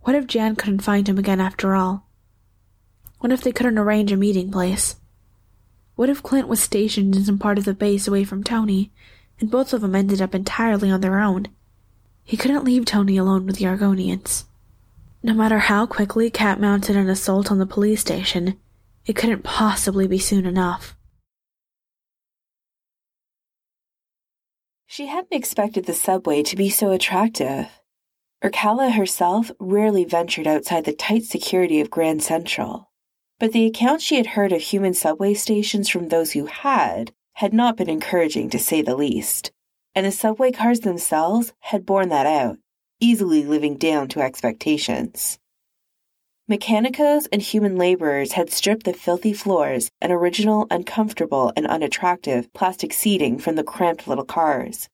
What if Jan couldn't find him again after all? What if they couldn't arrange a meeting place? What if Clint was stationed in some part of the base away from Tony, and both of them ended up entirely on their own? He couldn't leave Tony alone with the Argonians. No matter how quickly Cap mounted an assault on the police station, it couldn't possibly be soon enough. She hadn't expected the subway to be so attractive. Irkalla herself rarely ventured outside the tight security of Grand Central. But the accounts she had heard of human subway stations from those who had not been encouraging, to say the least, and the subway cars themselves had borne that out, easily living down to expectations. Mechanicos and human laborers had stripped the filthy floors and original uncomfortable and unattractive plastic seating from the cramped little cars,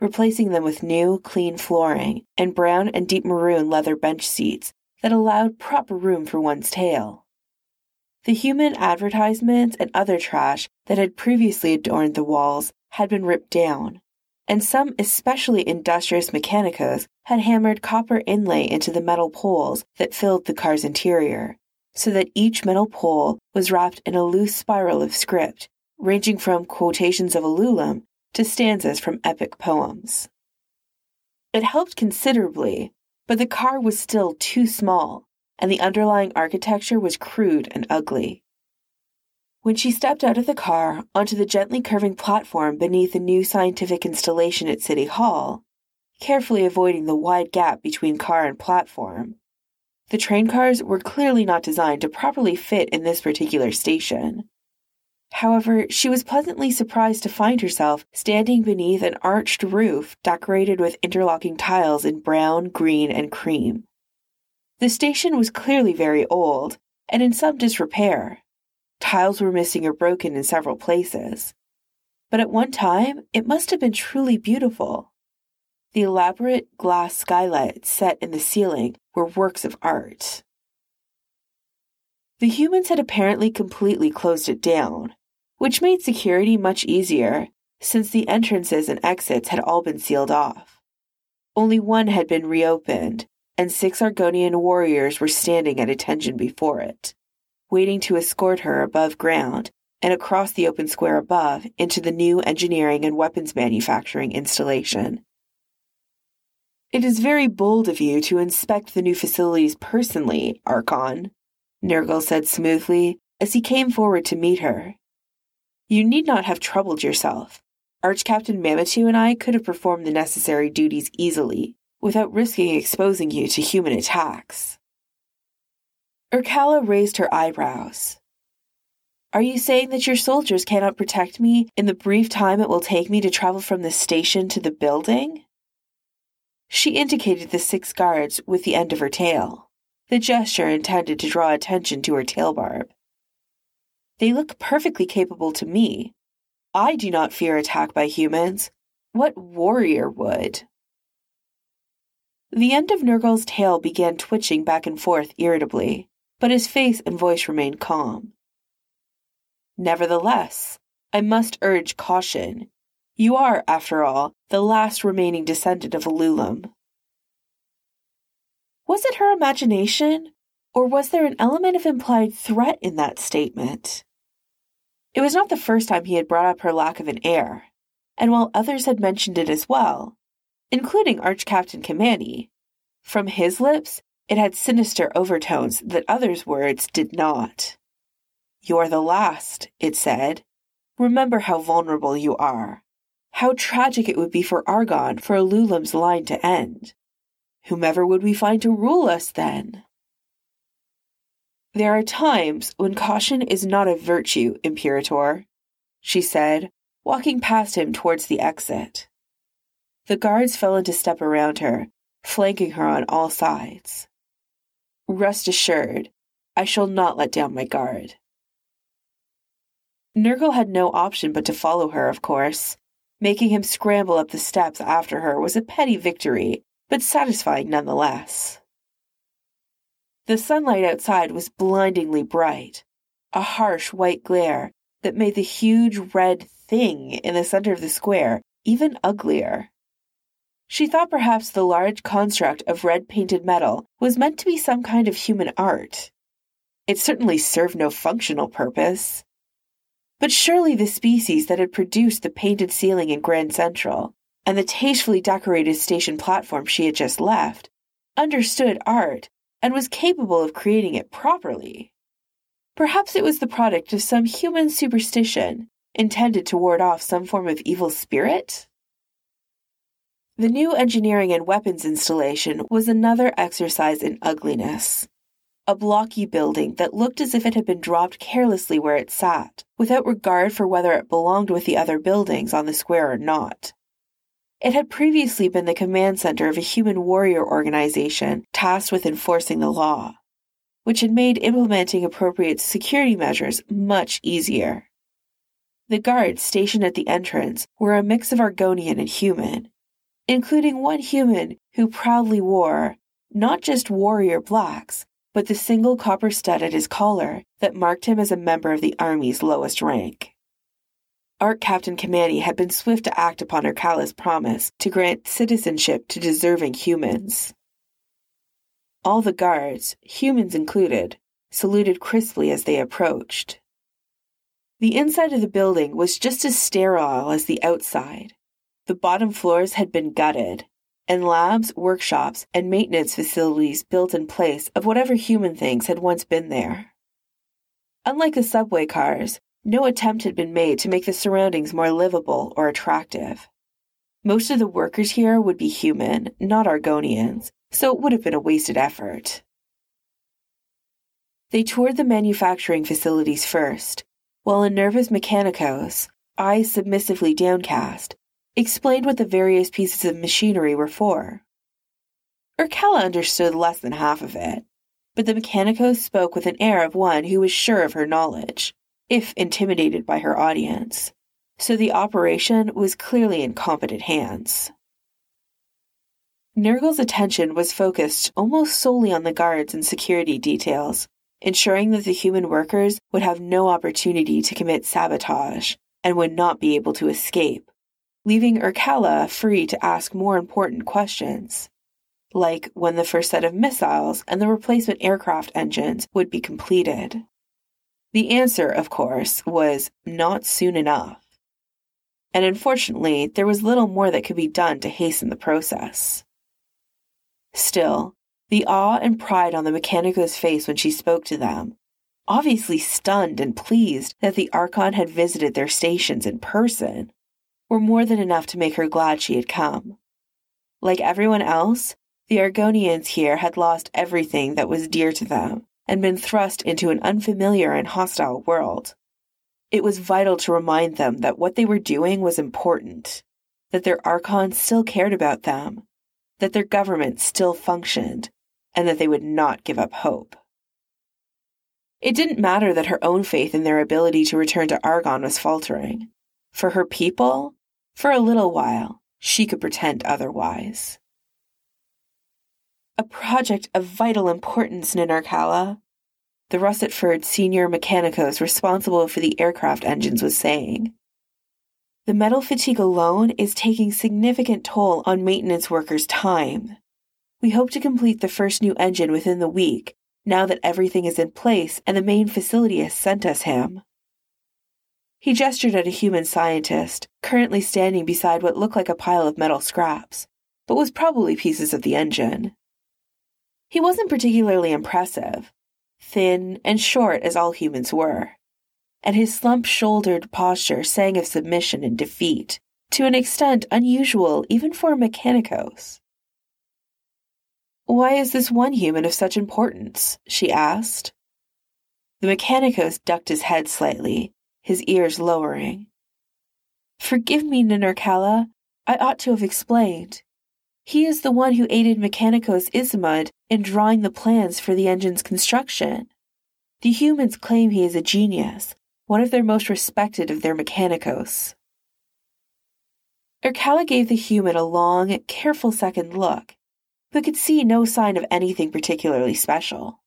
replacing them with new, clean flooring and brown and deep maroon leather bench seats that allowed proper room for one's tail. The human advertisements and other trash that had previously adorned the walls had been ripped down, and some especially industrious mechanicos had hammered copper inlay into the metal poles that filled the car's interior, so that each metal pole was wrapped in a loose spiral of script, ranging from quotations of Alulum to stanzas from epic poems. It helped considerably, but the car was still too small, and the underlying architecture was crude and ugly. When she stepped out of the car onto the gently curving platform beneath the new scientific installation at City Hall, carefully avoiding the wide gap between car and platform, the train cars were clearly not designed to properly fit in this particular station. However, she was pleasantly surprised to find herself standing beneath an arched roof decorated with interlocking tiles in brown, green, and cream. The station was clearly very old, and in some disrepair. Tiles were missing or broken in several places. But at one time, it must have been truly beautiful. The elaborate glass skylights set in the ceiling were works of art. The humans had apparently completely closed it down, which made security much easier, since the entrances and exits had all been sealed off. Only one had been reopened, and 6 Argonian warriors were standing at attention before it, waiting to escort her above ground and across the open square above into the new engineering and weapons manufacturing installation. "It is very bold of you to inspect the new facilities personally, Argon," Nergal said smoothly as he came forward to meet her. "You need not have troubled yourself. Arch-Captain Mamitu and I could have performed the necessary duties easily, without risking exposing you to human attacks." Irkalla raised her eyebrows. "Are you saying that your soldiers cannot protect me in the brief time it will take me to travel from the station to the building?" She indicated the 6 guards with the end of her tail, the gesture intended to draw attention to her tail barb. "They look perfectly capable to me. I do not fear attack by humans. What warrior would?" The end of Nergal's tail began twitching back and forth irritably, but his face and voice remained calm. "Nevertheless, I must urge caution. You are, after all, the last remaining descendant of Alulum." Was it her imagination, or was there an element of implied threat in that statement? It was not the first time he had brought up her lack of an heir, and while others had mentioned it as well, including Arch-Captain Kamani, from his lips it had sinister overtones that others' words did not. "You're the last," it said. "Remember how vulnerable you are. How tragic it would be for Argon for Alulum's line to end. Whomever would we find to rule us then?" "There are times when caution is not a virtue, Imperator," she said, walking past him towards the exit. The guards fell into step around her, flanking her on all sides. "Rest assured, I shall not let down my guard." Nergal had no option but to follow her, of course. Making him scramble up the steps after her was a petty victory, but satisfying nonetheless. The sunlight outside was blindingly bright, a harsh white glare that made the huge red thing in the center of the square even uglier. She thought perhaps the large construct of red-painted metal was meant to be some kind of human art. It certainly served no functional purpose. But surely the species that had produced the painted ceiling in Grand Central and the tastefully decorated station platform she had just left understood art and was capable of creating it properly. Perhaps it was the product of some human superstition intended to ward off some form of evil spirit? The new engineering and weapons installation was another exercise in ugliness. A blocky building that looked as if it had been dropped carelessly where it sat, without regard for whether it belonged with the other buildings on the square or not. It had previously been the command center of a human warrior organization tasked with enforcing the law, which had made implementing appropriate security measures much easier. The guards stationed at the entrance were a mix of Argonian and human, including one human who proudly wore not just warrior blacks, but the single copper stud at his collar that marked him as a member of the army's lowest rank. Arch-Captain Kamani had been swift to act upon Irkalla's promise to grant citizenship to deserving humans. All the guards, humans included, saluted crisply as they approached. The inside of the building was just as sterile as the outside. The bottom floors had been gutted, and labs, workshops, and maintenance facilities built in place of whatever human things had once been there. Unlike the subway cars, no attempt had been made to make the surroundings more livable or attractive. Most of the workers here would be human, not Argonians, so it would have been a wasted effort. They toured the manufacturing facilities first, while a nervous mechanicos, eyes submissively downcast, explained what the various pieces of machinery were for. Irkalla understood less than half of it, but the mechanicos spoke with an air of one who was sure of her knowledge, if intimidated by her audience, so the operation was clearly in competent hands. Nergal's attention was focused almost solely on the guards and security details, ensuring that the human workers would have no opportunity to commit sabotage and would not be able to escape, leaving Irkalla free to ask more important questions, like when the first set of missiles and the replacement aircraft engines would be completed. The answer, of course, was not soon enough. And unfortunately, there was little more that could be done to hasten the process. Still, the awe and pride on the Mechanico's face when she spoke to them, obviously stunned and pleased that the Archon had visited their stations in person, were more than enough to make her glad she had come. Like everyone else, the Argonians here had lost everything that was dear to them and been thrust into an unfamiliar and hostile world. It was vital to remind them that what they were doing was important, that their Archon still cared about them, that their government still functioned, and that they would not give up hope. It didn't matter that her own faith in their ability to return to Argon was faltering. For her people, for a little while, she could pretend otherwise. A project of vital importance, Nergal, the Russetford senior mechanicos responsible for the aircraft engines was saying. The metal fatigue alone is taking significant toll on maintenance workers' time. We hope to complete the first new engine within the week, now that everything is in place and the main facility has sent us him. He gestured at a human scientist, currently standing beside what looked like a pile of metal scraps, but was probably pieces of the engine. He wasn't particularly impressive, thin and short as all humans were, and his slump-shouldered posture sang of submission and defeat, to an extent unusual even for Mechanicos. "Why is this one human of such importance?" she asked. The Mechanicos ducked his head slightly, his ears lowering. "Forgive me, Nergal, I ought to have explained. He is the one who aided Mechanicos Ismud in drawing the plans for the engine's construction. The humans claim he is a genius, one of their most respected of their Mechanicos." Irkalla gave the human a long, careful second look, but could see no sign of anything particularly special.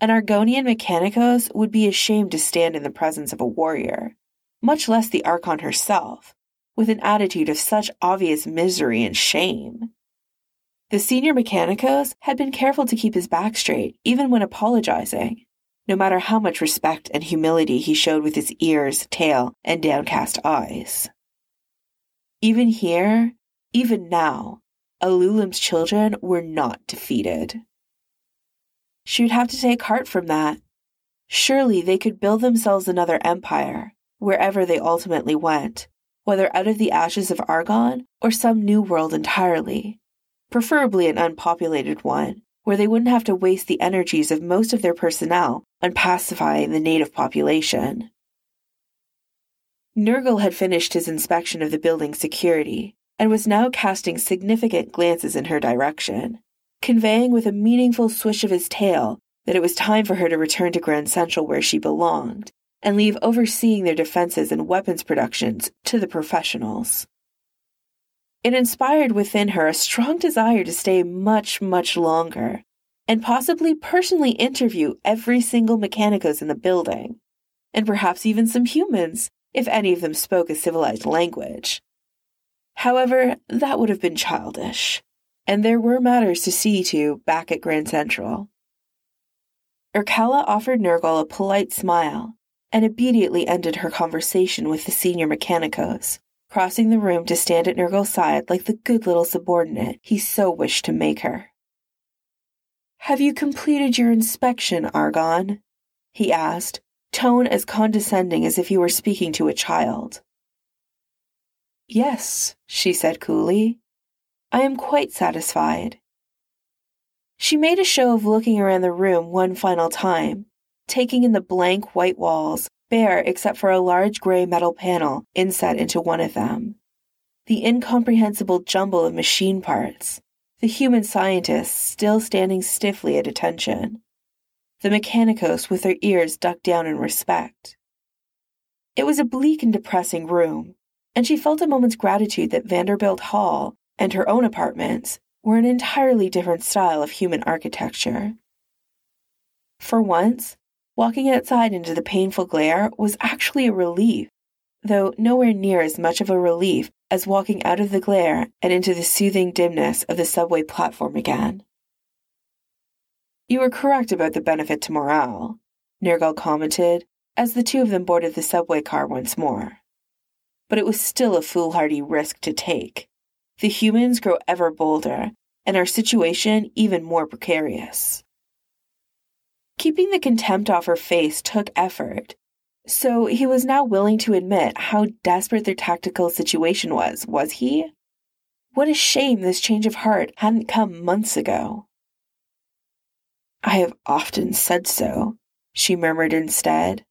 An Argonian Mechanicos would be ashamed to stand in the presence of a warrior, much less the Archon herself, with an attitude of such obvious misery and shame. The senior Mechanicos had been careful to keep his back straight, even when apologizing, no matter how much respect and humility he showed with his ears, tail, and downcast eyes. Even here, even now, Alulum's children were not defeated. She would have to take heart from that. Surely they could build themselves another empire, wherever they ultimately went, whether out of the ashes of Argon or some new world entirely, preferably an unpopulated one, where they wouldn't have to waste the energies of most of their personnel on pacifying the native population. Nergal had finished his inspection of the building's security and was now casting significant glances in her direction, conveying with a meaningful swish of his tail that it was time for her to return to Grand Central where she belonged and leave overseeing their defenses and weapons productions to the professionals. It inspired within her a strong desire to stay much, much longer, and possibly personally interview every single Mechanicos in the building, and perhaps even some humans, if any of them spoke a civilized language. However, that would have been childish, and there were matters to see to back at Grand Central. Irkalla offered Nergal a polite smile, and immediately ended her conversation with the senior Mechanicos, crossing the room to stand at Nergal's side like the good little subordinate he so wished to make her. "Have you completed your inspection, Argon?" he asked, tone as condescending as if he were speaking to a child. "Yes," she said coolly. "I am quite satisfied." She made a show of looking around the room one final time, taking in the blank white walls, bare except for a large gray metal panel inset into one of them, the incomprehensible jumble of machine parts, the human scientists still standing stiffly at attention, the Mechanicos with their ears ducked down in respect. It was a bleak and depressing room, and she felt a moment's gratitude that Vanderbilt Hall and her own apartments were an entirely different style of human architecture. For once, walking outside into the painful glare was actually a relief, though nowhere near as much of a relief as walking out of the glare and into the soothing dimness of the subway platform again. "You were correct about the benefit to morale," Nergal commented, as the two of them boarded the subway car once more. But it was still a foolhardy risk to take. The humans grow ever bolder, and our situation even more precarious. Keeping the contempt off her face took effort, so he was now willing to admit how desperate their tactical situation was he? What a shame this change of heart hadn't come months ago. "I have often said so," she murmured instead.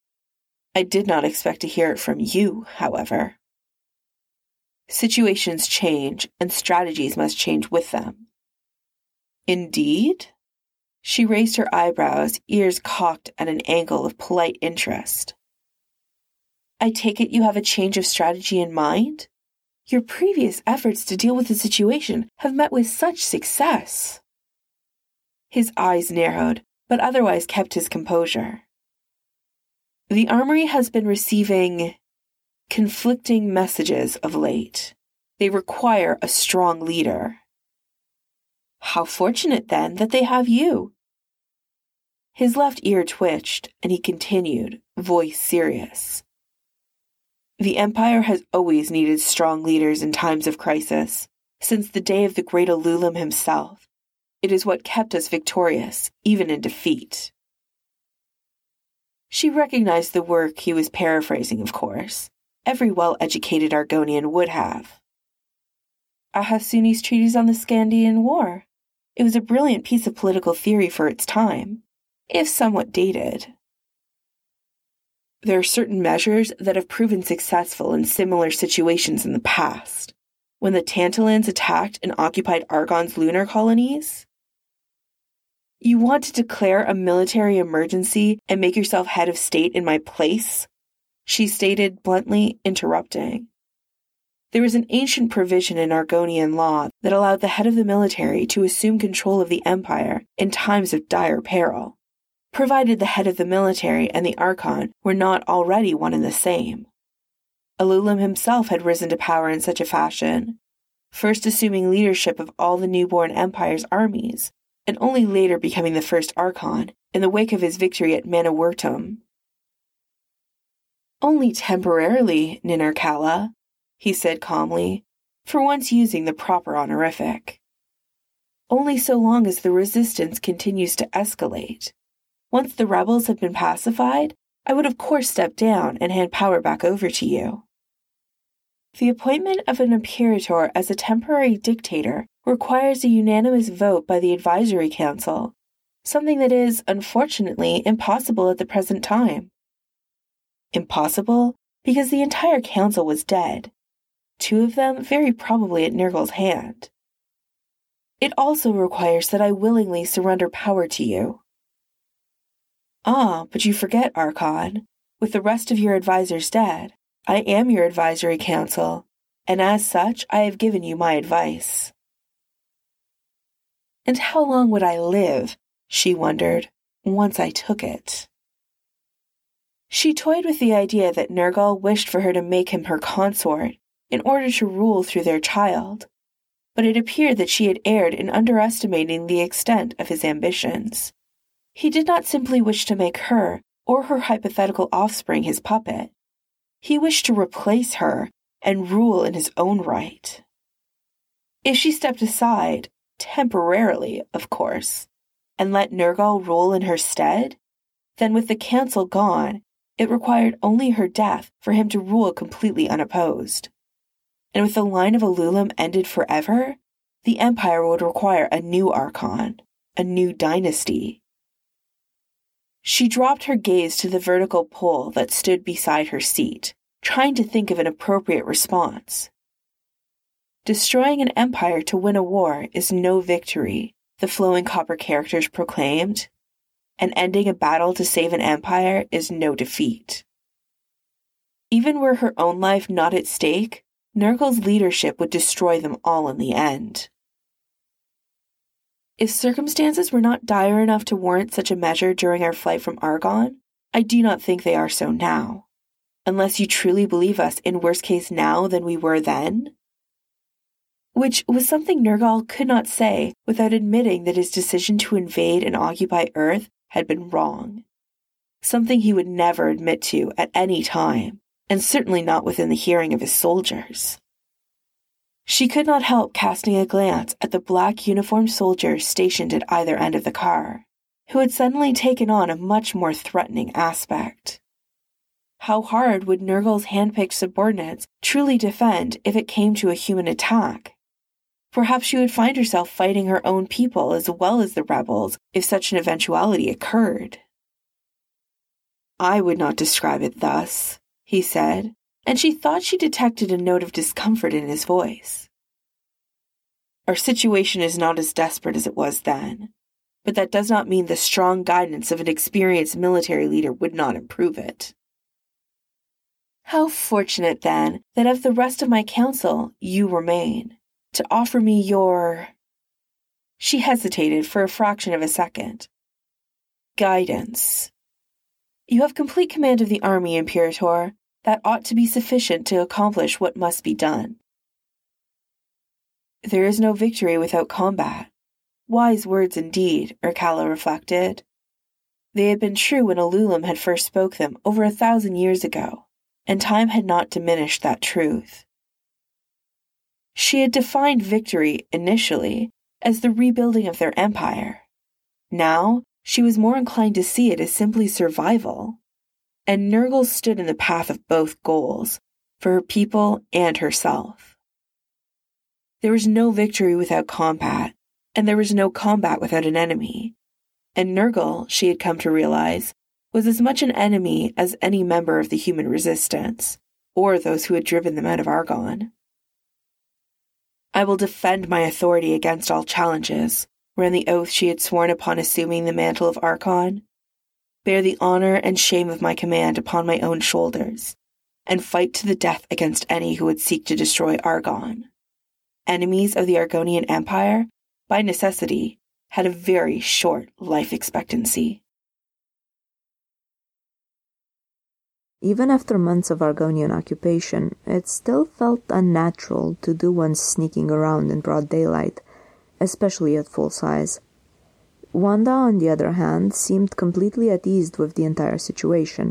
"I did not expect to hear it from you, however." Situations change, and strategies must change with them. "Indeed?" She raised her eyebrows, ears cocked at an angle of polite interest. "I take it you have a change of strategy in mind? Your previous efforts to deal with the situation have met with such success." His eyes narrowed, but otherwise kept his composure. "The Armory has been receiving conflicting messages of late. They require a strong leader." "How fortunate, then, that they have you." His left ear twitched, and he continued, voice serious. "The Empire has always needed strong leaders in times of crisis, since the day of the great Alulum himself. It is what kept us victorious, even in defeat." She recognized the work he was paraphrasing, of course. Every well-educated Argonian would have. Ahasuni's treatise on the Scandian War. It was a brilliant piece of political theory for its time, if somewhat dated. "There are certain measures that have proven successful in similar situations in the past. When the Tantalans attacked and occupied Argon's lunar colonies." "You want to declare a military emergency and make yourself head of state in my place?" she stated bluntly, interrupting. There was an ancient provision in Argonian law that allowed the head of the military to assume control of the Empire in times of dire peril, provided the head of the military and the Archon were not already one and the same. Alulum himself had risen to power in such a fashion, first assuming leadership of all the newborn Empire's armies, and only later becoming the first Archon, in the wake of his victory at Manawurtum. "Only temporarily, Nin Irkalla," he said calmly, for once using the proper honorific. "Only so long as the resistance continues to escalate. Once the rebels have been pacified, I would of course step down and hand power back over to you." The appointment of an imperator as a temporary dictator requires a unanimous vote by the Advisory Council, something that is, unfortunately, impossible at the present time. Impossible because the entire council was dead, two of them very probably at Nergal's hand. "It also requires that I willingly surrender power to you." "Ah, but you forget, Archon. With the rest of your advisors dead, I am your advisory council, and as such I have given you my advice." And how long would I live, she wondered, once I took it? She toyed with the idea that Nergal wished for her to make him her consort in order to rule through their child, but it appeared that she had erred in underestimating the extent of his ambitions. He did not simply wish to make her or her hypothetical offspring his puppet. He wished to replace her and rule in his own right. If she stepped aside, temporarily, of course, and let Nergal rule in her stead, then with the council gone, it required only her death for him to rule completely unopposed. And with the line of Alulum ended forever, the Empire would require a new Archon, a new dynasty. She dropped her gaze to the vertical pole that stood beside her seat, trying to think of an appropriate response. "Destroying an empire to win a war is no victory," the flowing copper characters proclaimed, "and ending a battle to save an empire is no defeat." Even were her own life not at stake, Nergal's leadership would destroy them all in the end. "If circumstances were not dire enough to warrant such a measure during our flight from Argon, I do not think they are so now. Unless you truly believe us in worse case now than we were then?" Which was something Nergal could not say without admitting that his decision to invade and occupy Earth had been wrong. something he would never admit to at any time, and certainly not within the hearing of his soldiers. She could not help casting a glance at the black-uniformed soldier stationed at either end of the car, who had suddenly taken on a much more threatening aspect. How hard would Nergal's handpicked subordinates truly defend if it came to a human attack? Perhaps she would find herself fighting her own people as well as the rebels if such an eventuality occurred. "I would not describe it thus," he said, and she thought she detected a note of discomfort in his voice. "Our situation is not as desperate as it was then, but that does not mean the strong guidance of an experienced military leader would not improve it." "How fortunate, then, that of the rest of my council you remain, to offer me your—" She hesitated for a fraction of a second. "Guidance. You have complete command of the army, Imperator. That ought to be sufficient to accomplish what must be done." There is no victory without combat. Wise words indeed, Irkalla reflected. They had been true when Alulum had first spoke them over 1,000 years ago, and time had not diminished that truth. She had defined victory, initially, as the rebuilding of their empire. Now, she was more inclined to see it as simply survival, and Nergal stood in the path of both goals, for her people and herself. There was no victory without combat, and there was no combat without an enemy, and Nergal, she had come to realize, was as much an enemy as any member of the human resistance, or those who had driven them out of Argon. "I will defend my authority against all challenges," ran the oath she had sworn upon assuming the mantle of Archon, "bear the honor and shame of my command upon my own shoulders, and fight to the death against any who would seek to destroy Argon." Enemies of the Argonian Empire, by necessity, had a very short life expectancy. Even after months of Argonian occupation, it still felt unnatural to do one's sneaking around in broad daylight, especially at full size. Wanda, on the other hand, seemed completely at ease with the entire situation,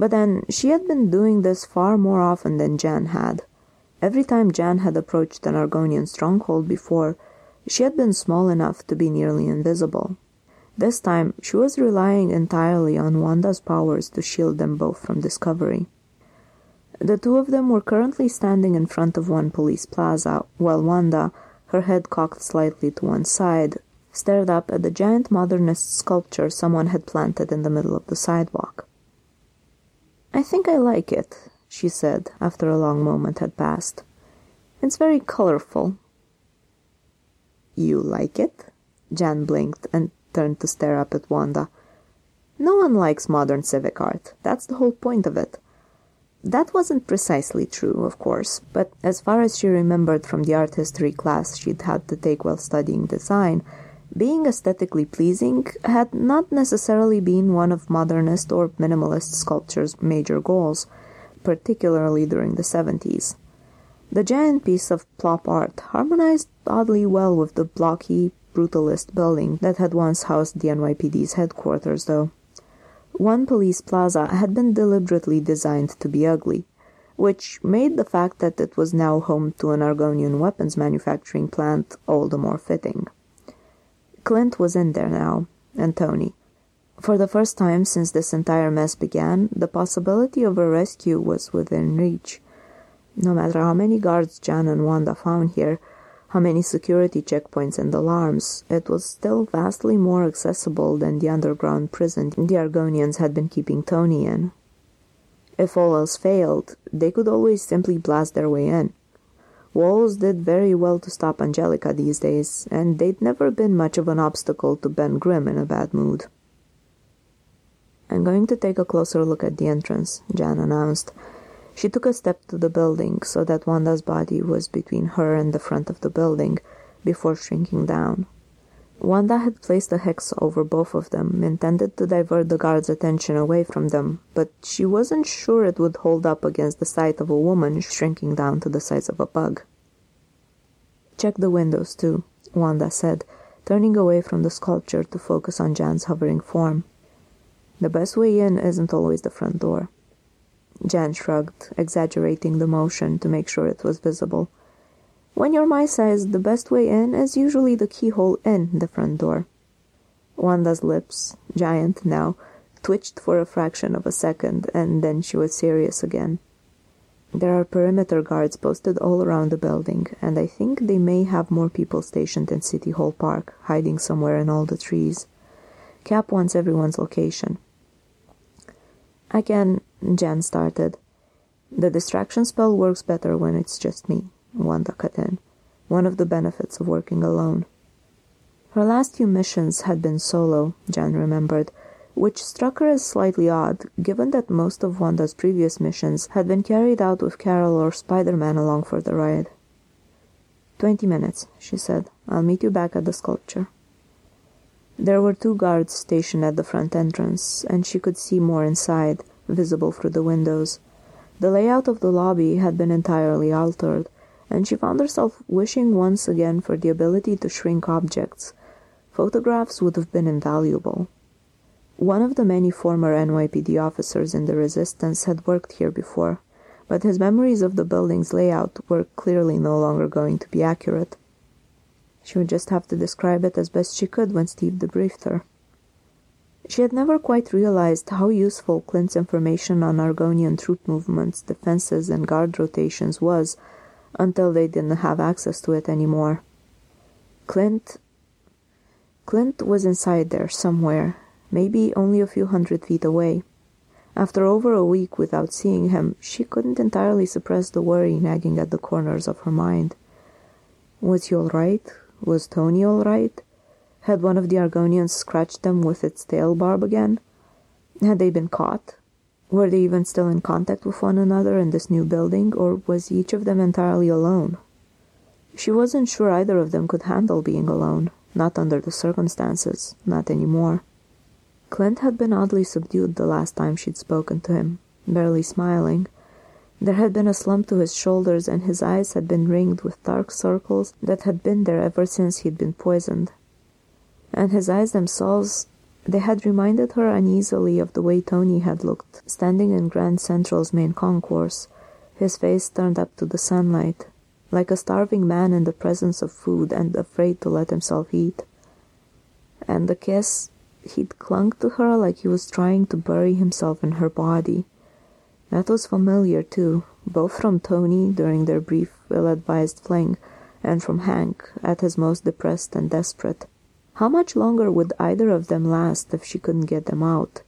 but then she had been doing this far more often than Jan had. Every time Jan had approached an Argonian stronghold before, she had been small enough to be nearly invisible. This time, she was relying entirely on Wanda's powers to shield them both from discovery. The two of them were currently standing in front of One Police Plaza, while Wanda, her head cocked slightly to one side, stared up at the giant modernist sculpture someone had planted in the middle of the sidewalk. "I think I like it," she said, after a long moment had passed. "It's very colorful." "You like it?" Jan blinked and turned to stare up at Wanda. "No one likes modern civic art. That's the whole point of it." That wasn't precisely true, of course, but as far as she remembered from the art history class she'd had to take while studying design, being aesthetically pleasing had not necessarily been one of modernist or minimalist sculpture's major goals, particularly during the 70s. The giant piece of plop art harmonized oddly well with the blocky, brutalist building that had once housed the NYPD's headquarters, though. One Police Plaza had been deliberately designed to be ugly, which made the fact that it was now home to an Argonian weapons manufacturing plant all the more fitting. Clint was in there now, and Tony. For the first time since this entire mess began, the possibility of a rescue was within reach. No matter how many guards Jan and Wanda found here, how many security checkpoints and alarms, it was still vastly more accessible than the underground prison the Argonians had been keeping Tony in. If all else failed, they could always simply blast their way in. Walls did very well to stop Angelica these days, and they'd never been much of an obstacle to Ben Grimm in a bad mood. "I'm going to take a closer look at the entrance," Jan announced. She took a step to the building, so that Wanda's body was between her and the front of the building, before shrinking down. Wanda had placed a hex over both of them, intended to divert the guards' attention away from them, but she wasn't sure it would hold up against the sight of a woman shrinking down to the size of a bug. "Check the windows, too," Wanda said, turning away from the sculpture to focus on Jan's hovering form. The best way in isn't always the front door. Jan shrugged, exaggerating the motion to make sure it was visible. When you're my size, the best way in is usually the keyhole in the front door. Wanda's lips, giant now, twitched for a fraction of a second, and then she was serious again. There are perimeter guards posted all around the building, and I think they may have more people stationed in City Hall Park, hiding somewhere in all the trees. Cap wants everyone's location. Again, Jan started. The distraction spell works better when it's just me, Wanda cut in. One of the benefits of working alone. Her last few missions had been solo, Jan remembered, which struck her as slightly odd, given that most of Wanda's previous missions had been carried out with Carol or Spider-Man along for the ride. 20 minutes, she said. I'll meet you back at the sculpture. There were two guards stationed at the front entrance, and she could see more inside, visible through the windows. The layout of the lobby had been entirely altered, and she found herself wishing once again for the ability to shrink objects. Photographs would have been invaluable. One of the many former NYPD officers in the resistance had worked here before, but his memories of the building's layout were clearly no longer going to be accurate. She would just have to describe it as best she could when Steve debriefed her. She had never quite realized how useful Clint's information on Argonian troop movements, defenses, and guard rotations was until they didn't have access to it anymore. Clint was inside there somewhere, maybe only a few hundred feet away. After over a week without seeing him, she couldn't entirely suppress the worry nagging at the corners of her mind. Was he all right? Was Tony all right? Had one of the Argonians scratched them with its tail barb again? Had they been caught? Were they even still in contact with one another in this new building, or was each of them entirely alone? She wasn't sure either of them could handle being alone, not under the circumstances, not anymore. Clint had been oddly subdued the last time she'd spoken to him, barely smiling. There had been a slump to his shoulders, and his eyes had been ringed with dark circles that had been there ever since he'd been poisoned. And his eyes themselves, they had reminded her uneasily of the way Tony had looked, standing in Grand Central's main concourse, his face turned up to the sunlight, like a starving man in the presence of food and afraid to let himself eat. And the kiss... He'd clung to her like he was trying to bury himself in her body. That was familiar, too, both from Tony during their brief, ill-advised fling, and from Hank at his most depressed and desperate. How much longer would either of them last if she couldn't get them out?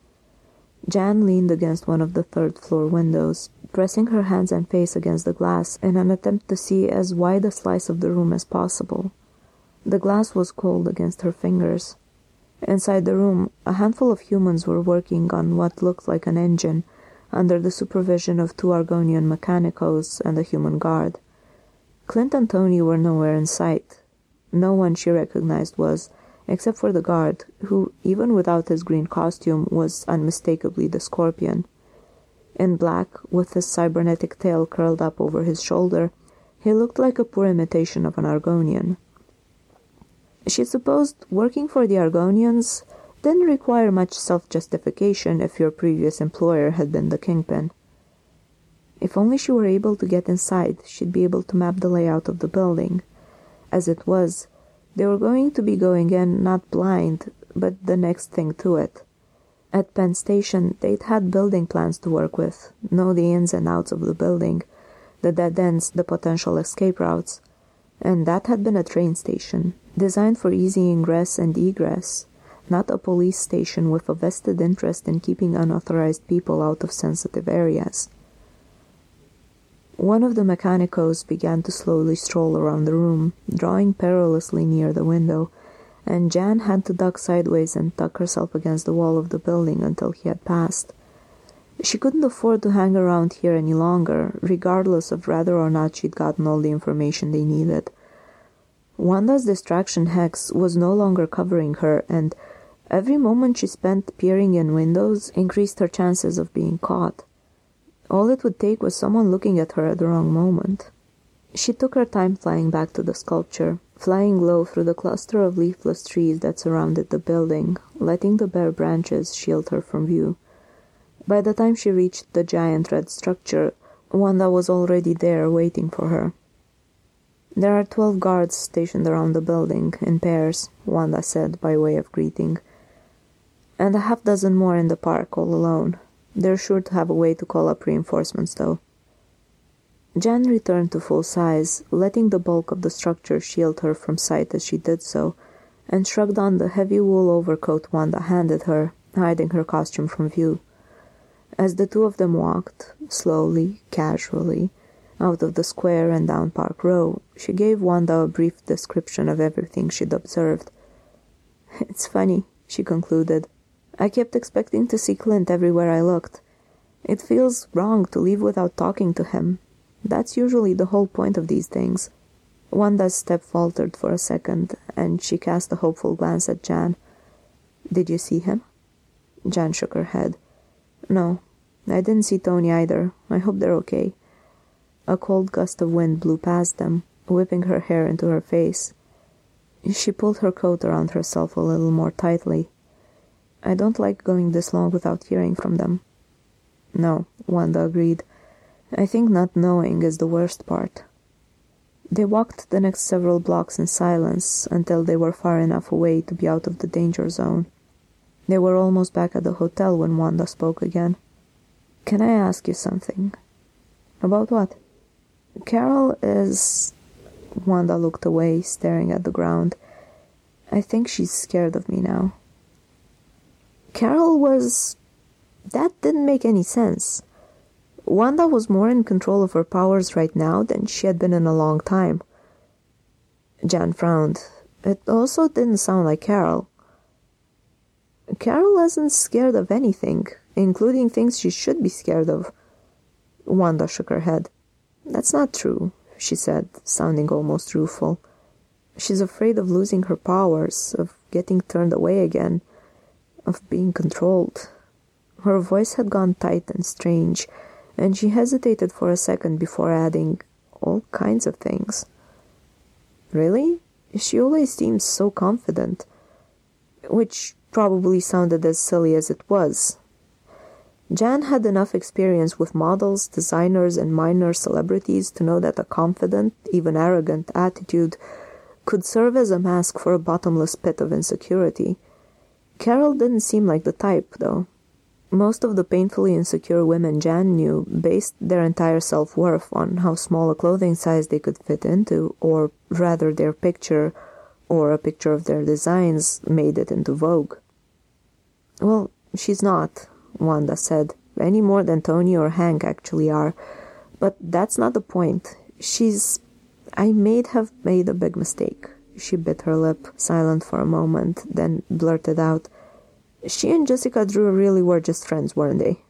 Jan leaned against one of the third-floor windows, pressing her hands and face against the glass in an attempt to see as wide a slice of the room as possible. The glass was cold against her fingers. Inside the room, a handful of humans were working on what looked like an engine, under the supervision of two Argonian mechanicos and a human guard. Clint and Tony were nowhere in sight. No one she recognized was, except for the guard, who, even without his green costume, was unmistakably the Scorpion. In black, with his cybernetic tail curled up over his shoulder, he looked like a poor imitation of an Argonian. She supposed working for the Argonians didn't require much self-justification if your previous employer had been the Kingpin. If only she were able to get inside, she'd be able to map the layout of the building. As it was, they were going to be going in not blind, but the next thing to it. At Penn Station, they'd had building plans to work with, know the ins and outs of the building, the dead ends, the potential escape routes, and that had been a train station. Designed for easy ingress and egress, not a police station with a vested interest in keeping unauthorized people out of sensitive areas. One of the mechanicos began to slowly stroll around the room, drawing perilously near the window, and Jan had to duck sideways and tuck herself against the wall of the building until he had passed. She couldn't afford to hang around here any longer, regardless of whether or not she'd gotten all the information they needed. Wanda's distraction hex was no longer covering her, and every moment she spent peering in windows increased her chances of being caught. All it would take was someone looking at her at the wrong moment. She took her time flying back to the sculpture, flying low through the cluster of leafless trees that surrounded the building, letting the bare branches shield her from view. By the time she reached the giant red structure, Wanda was already there waiting for her. "There are 12 guards stationed around the building, in pairs," Wanda said by way of greeting. "And a half dozen more in the park, all alone. They're sure to have a way to call up reinforcements, though." Jan returned to full size, letting the bulk of the structure shield her from sight as she did so, and shrugged on the heavy wool overcoat Wanda handed her, hiding her costume from view. As the two of them walked, slowly, casually, out of the square and down Park Row, she gave Wanda a brief description of everything she'd observed. "It's funny," she concluded. "I kept expecting to see Clint everywhere I looked. It feels wrong to leave without talking to him. That's usually the whole point of these things." Wanda's step faltered for a second, and she cast a hopeful glance at Jan. "Did you see him?" Jan shook her head. "No, I didn't see Tony either. I hope they're okay." A cold gust of wind blew past them, whipping her hair into her face. She pulled her coat around herself a little more tightly. "I don't like going this long without hearing from them." "No," Wanda agreed. "I think not knowing is the worst part." They walked the next several blocks in silence until they were far enough away to be out of the danger zone. They were almost back at the hotel when Wanda spoke again. "Can I ask you something?" "About what?" "Carol is..." Wanda looked away, staring at the ground. "I think she's scared of me now." "Carol was..." That didn't make any sense. Wanda was more in control of her powers right now than she had been in a long time. Jan frowned. It also didn't sound like Carol. "Carol isn't scared of anything, including things she should be scared of." Wanda shook her head. "That's not true," she said, sounding almost rueful. "She's afraid of losing her powers, of getting turned away again, of being controlled." Her voice had gone tight and strange, and she hesitated for a second before adding, "all kinds of things." "Really? She always seems so confident." Which probably sounded as silly as it was. Jan had enough experience with models, designers, and minor celebrities to know that a confident, even arrogant, attitude could serve as a mask for a bottomless pit of insecurity. Carol didn't seem like the type, though. Most of the painfully insecure women Jan knew based their entire self-worth on how small a clothing size they could fit into, or rather their picture, or a picture of their designs, made it into Vogue. "Well, she's not," Wanda said, "any more than Tony or Hank actually are. But that's not the point. I may have made a big mistake." She bit her lip, silent for a moment, then blurted out, "She and Jessica Drew really were just friends, weren't they?"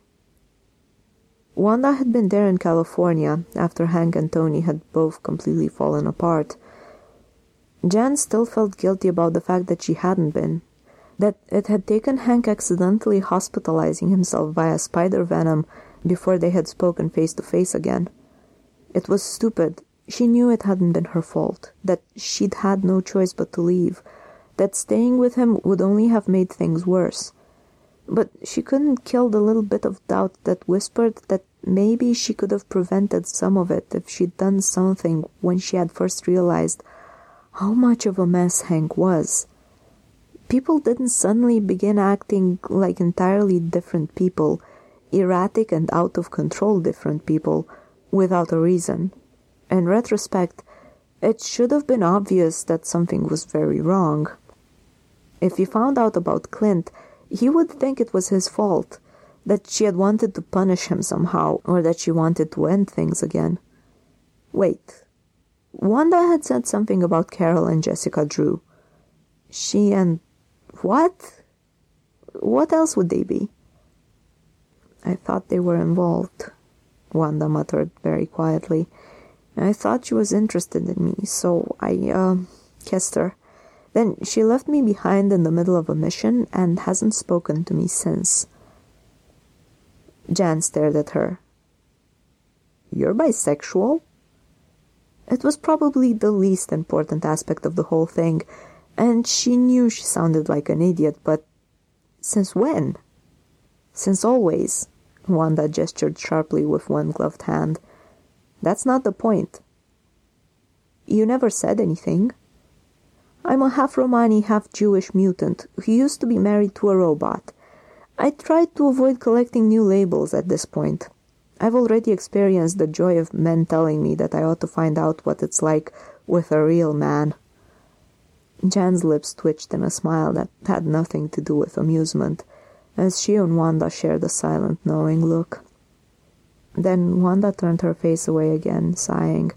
Wanda had been there in California after Hank and Tony had both completely fallen apart. Jan still felt guilty about the fact that she hadn't been. That it had taken Hank accidentally hospitalizing himself via spider venom before they had spoken face-to-face again. It was stupid. She knew it hadn't been her fault, that she'd had no choice but to leave, that staying with him would only have made things worse. But she couldn't kill the little bit of doubt that whispered that maybe she could have prevented some of it if she'd done something when she had first realized how much of a mess Hank was. People didn't suddenly begin acting like entirely different people, erratic and out-of-control different people, without a reason. In retrospect, it should have been obvious that something was very wrong. If he found out about Clint, he would think it was his fault, that she had wanted to punish him somehow, or that she wanted to end things again. Wait. Wanda had said something about Carol and Jessica Drew. She and... what? What else would they be? "I thought they were involved," Wanda muttered very quietly. "I thought she was interested in me, so I kissed her. Then she left me behind in the middle of a mission and hasn't spoken to me since." Jan stared at her. "You're bisexual?" It was probably the least important aspect of the whole thing, and she knew she sounded like an idiot, but since when? Since always, Wanda gestured sharply with one gloved hand. That's not the point. You never said anything. I'm a half-Romani, half-Jewish mutant who used to be married to a robot. I tried to avoid collecting new labels at this point. I've already experienced the joy of men telling me that I ought to find out what it's like with a real man. Jan's lips twitched in a smile that had nothing to do with amusement, as she and Wanda shared a silent, knowing look. Then Wanda turned her face away again, sighing.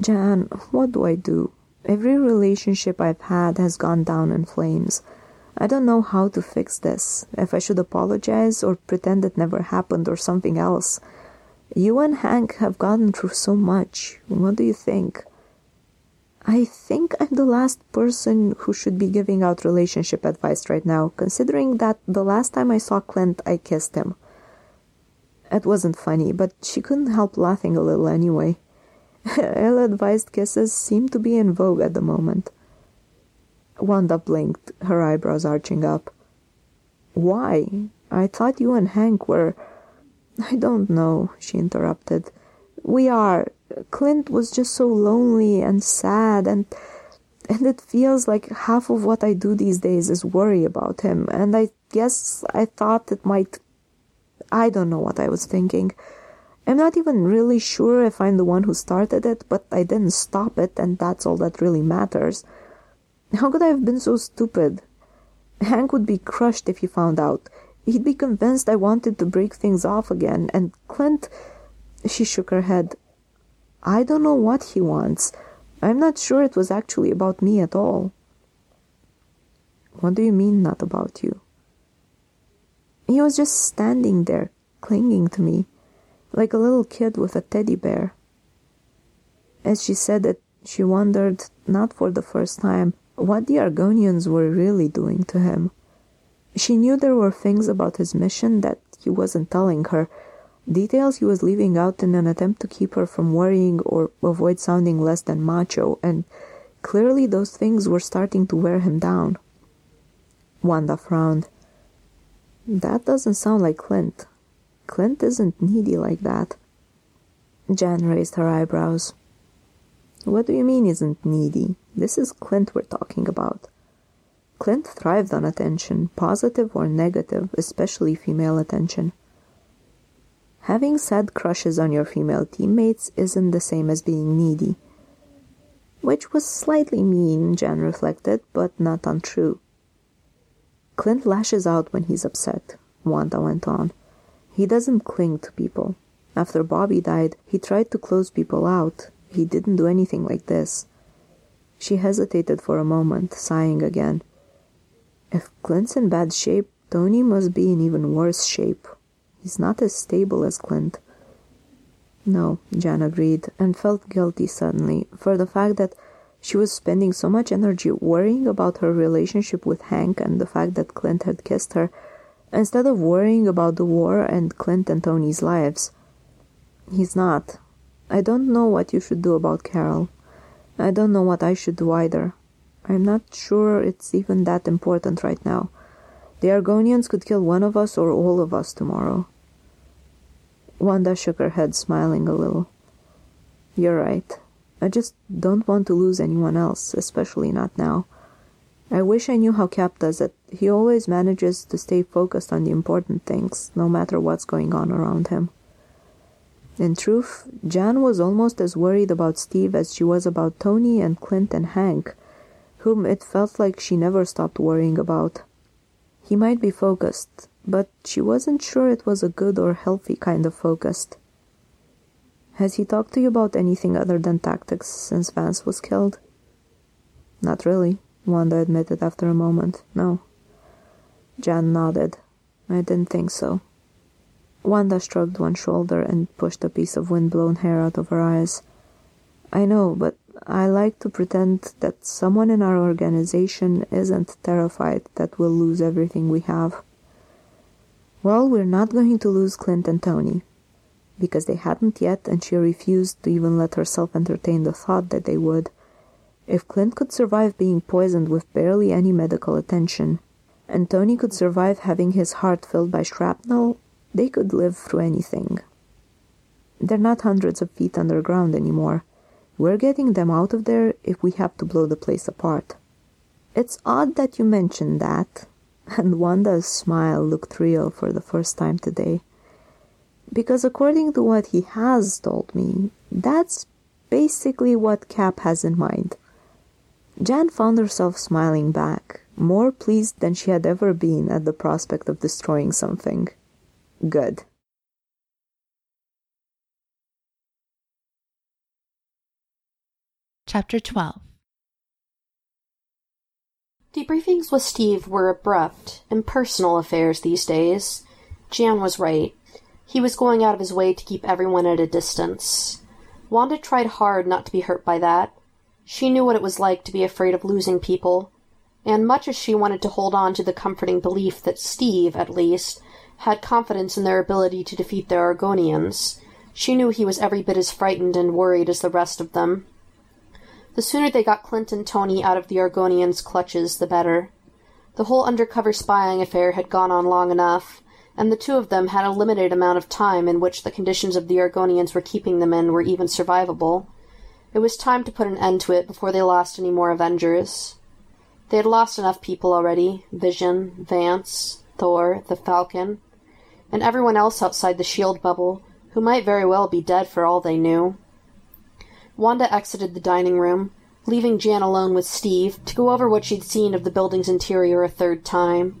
Jan, what do I do? Every relationship I've had has gone down in flames. I don't know how to fix this, if I should apologize or pretend it never happened or something else. You and Hank have gotten through so much. What do you think? I think I'm the last person who should be giving out relationship advice right now, considering that the last time I saw Clint, I kissed him. It wasn't funny, but she couldn't help laughing a little anyway. Ill-advised kisses seemed to be in vogue at the moment. Wanda blinked, her eyebrows arching up. Why? I thought you and Hank were... I don't know, she interrupted. We are... Clint was just so lonely and sad, and it feels like half of what I do these days is worry about him, and I guess I thought it might... I don't know what I was thinking. I'm not even really sure if I'm the one who started it, but I didn't stop it, and that's all that really matters. How could I have been so stupid? Hank would be crushed if he found out. He'd be convinced I wanted to break things off again, and Clint... She shook her head. I don't know what he wants. I'm not sure it was actually about me at all. What do you mean, not about you? He was just standing there, clinging to me, like a little kid with a teddy bear. As she said it, she wondered, not for the first time, what the Argonians were really doing to him. She knew there were things about his mission that he wasn't telling her, details he was leaving out in an attempt to keep her from worrying or avoid sounding less than macho, and clearly those things were starting to wear him down. Wanda frowned. That doesn't sound like Clint. Clint isn't needy like that. Jan raised her eyebrows. What do you mean isn't needy? This is Clint we're talking about. Clint thrived on attention, positive or negative, especially female attention. Having sad crushes on your female teammates isn't the same as being needy. Which was slightly mean, Jan reflected, but not untrue. Clint lashes out when he's upset, Wanda went on. He doesn't cling to people. After Bobby died, he tried to close people out. He didn't do anything like this. She hesitated for a moment, sighing again. If Clint's in bad shape, Tony must be in even worse shape. He's not as stable as Clint. No, Jan agreed, and felt guilty suddenly for the fact that she was spending so much energy worrying about her relationship with Hank and the fact that Clint had kissed her, instead of worrying about the war and Clint and Tony's lives. He's not. I don't know what you should do about Carol. I don't know what I should do either. I'm not sure it's even that important right now. The Argonians could kill one of us or all of us tomorrow. Wanda shook her head, smiling a little. You're right. I just don't want to lose anyone else, especially not now. I wish I knew how Cap does it. He always manages to stay focused on the important things, no matter what's going on around him. In truth, Jan was almost as worried about Steve as she was about Tony and Clint and Hank, whom it felt like she never stopped worrying about. He might be focused, but she wasn't sure it was a good or healthy kind of focused. Has he talked to you about anything other than tactics since Vance was killed? Not really, Wanda admitted after a moment. No. Jan nodded. I didn't think so. Wanda shrugged one shoulder and pushed a piece of wind-blown hair out of her eyes. I know, but I like to pretend that someone in our organization isn't terrified that we'll lose everything we have. Well, we're not going to lose Clint and Tony. because they hadn't yet, and she refused to even let herself entertain the thought that they would. If Clint could survive being poisoned with barely any medical attention, and Tony could survive having his heart filled by shrapnel, they could live through anything. They're not hundreds of feet underground anymore. We're getting them out of there if we have to blow the place apart. It's odd that you mentioned that. And Wanda's smile looked real for the first time today. Because according to what he has told me, that's basically what Cap has in mind. Jan found herself smiling back, more pleased than she had ever been at the prospect of destroying something. Good. Chapter 12. Debriefings with Steve were abrupt, impersonal affairs these days. Jan was right. He was going out of his way to keep everyone at a distance. Wanda tried hard not to be hurt by that. She knew what it was like to be afraid of losing people, and much as she wanted to hold on to the comforting belief that Steve, at least, had confidence in their ability to defeat the Argonians, she knew he was every bit as frightened and worried as the rest of them. The sooner they got Clint and Tony out of the Argonians' clutches, the better. The whole undercover spying affair had gone on long enough, and the two of them had a limited amount of time in which the conditions of the Argonians were keeping them in were even survivable. It was time to put an end to it before they lost any more Avengers. They had lost enough people already: Vision, Vance, Thor, the Falcon, and everyone else outside the S.H.I.E.L.D. bubble, who might very well be dead for all they knew. Wanda exited the dining room, leaving Jan alone with Steve to go over what she'd seen of the building's interior a third time.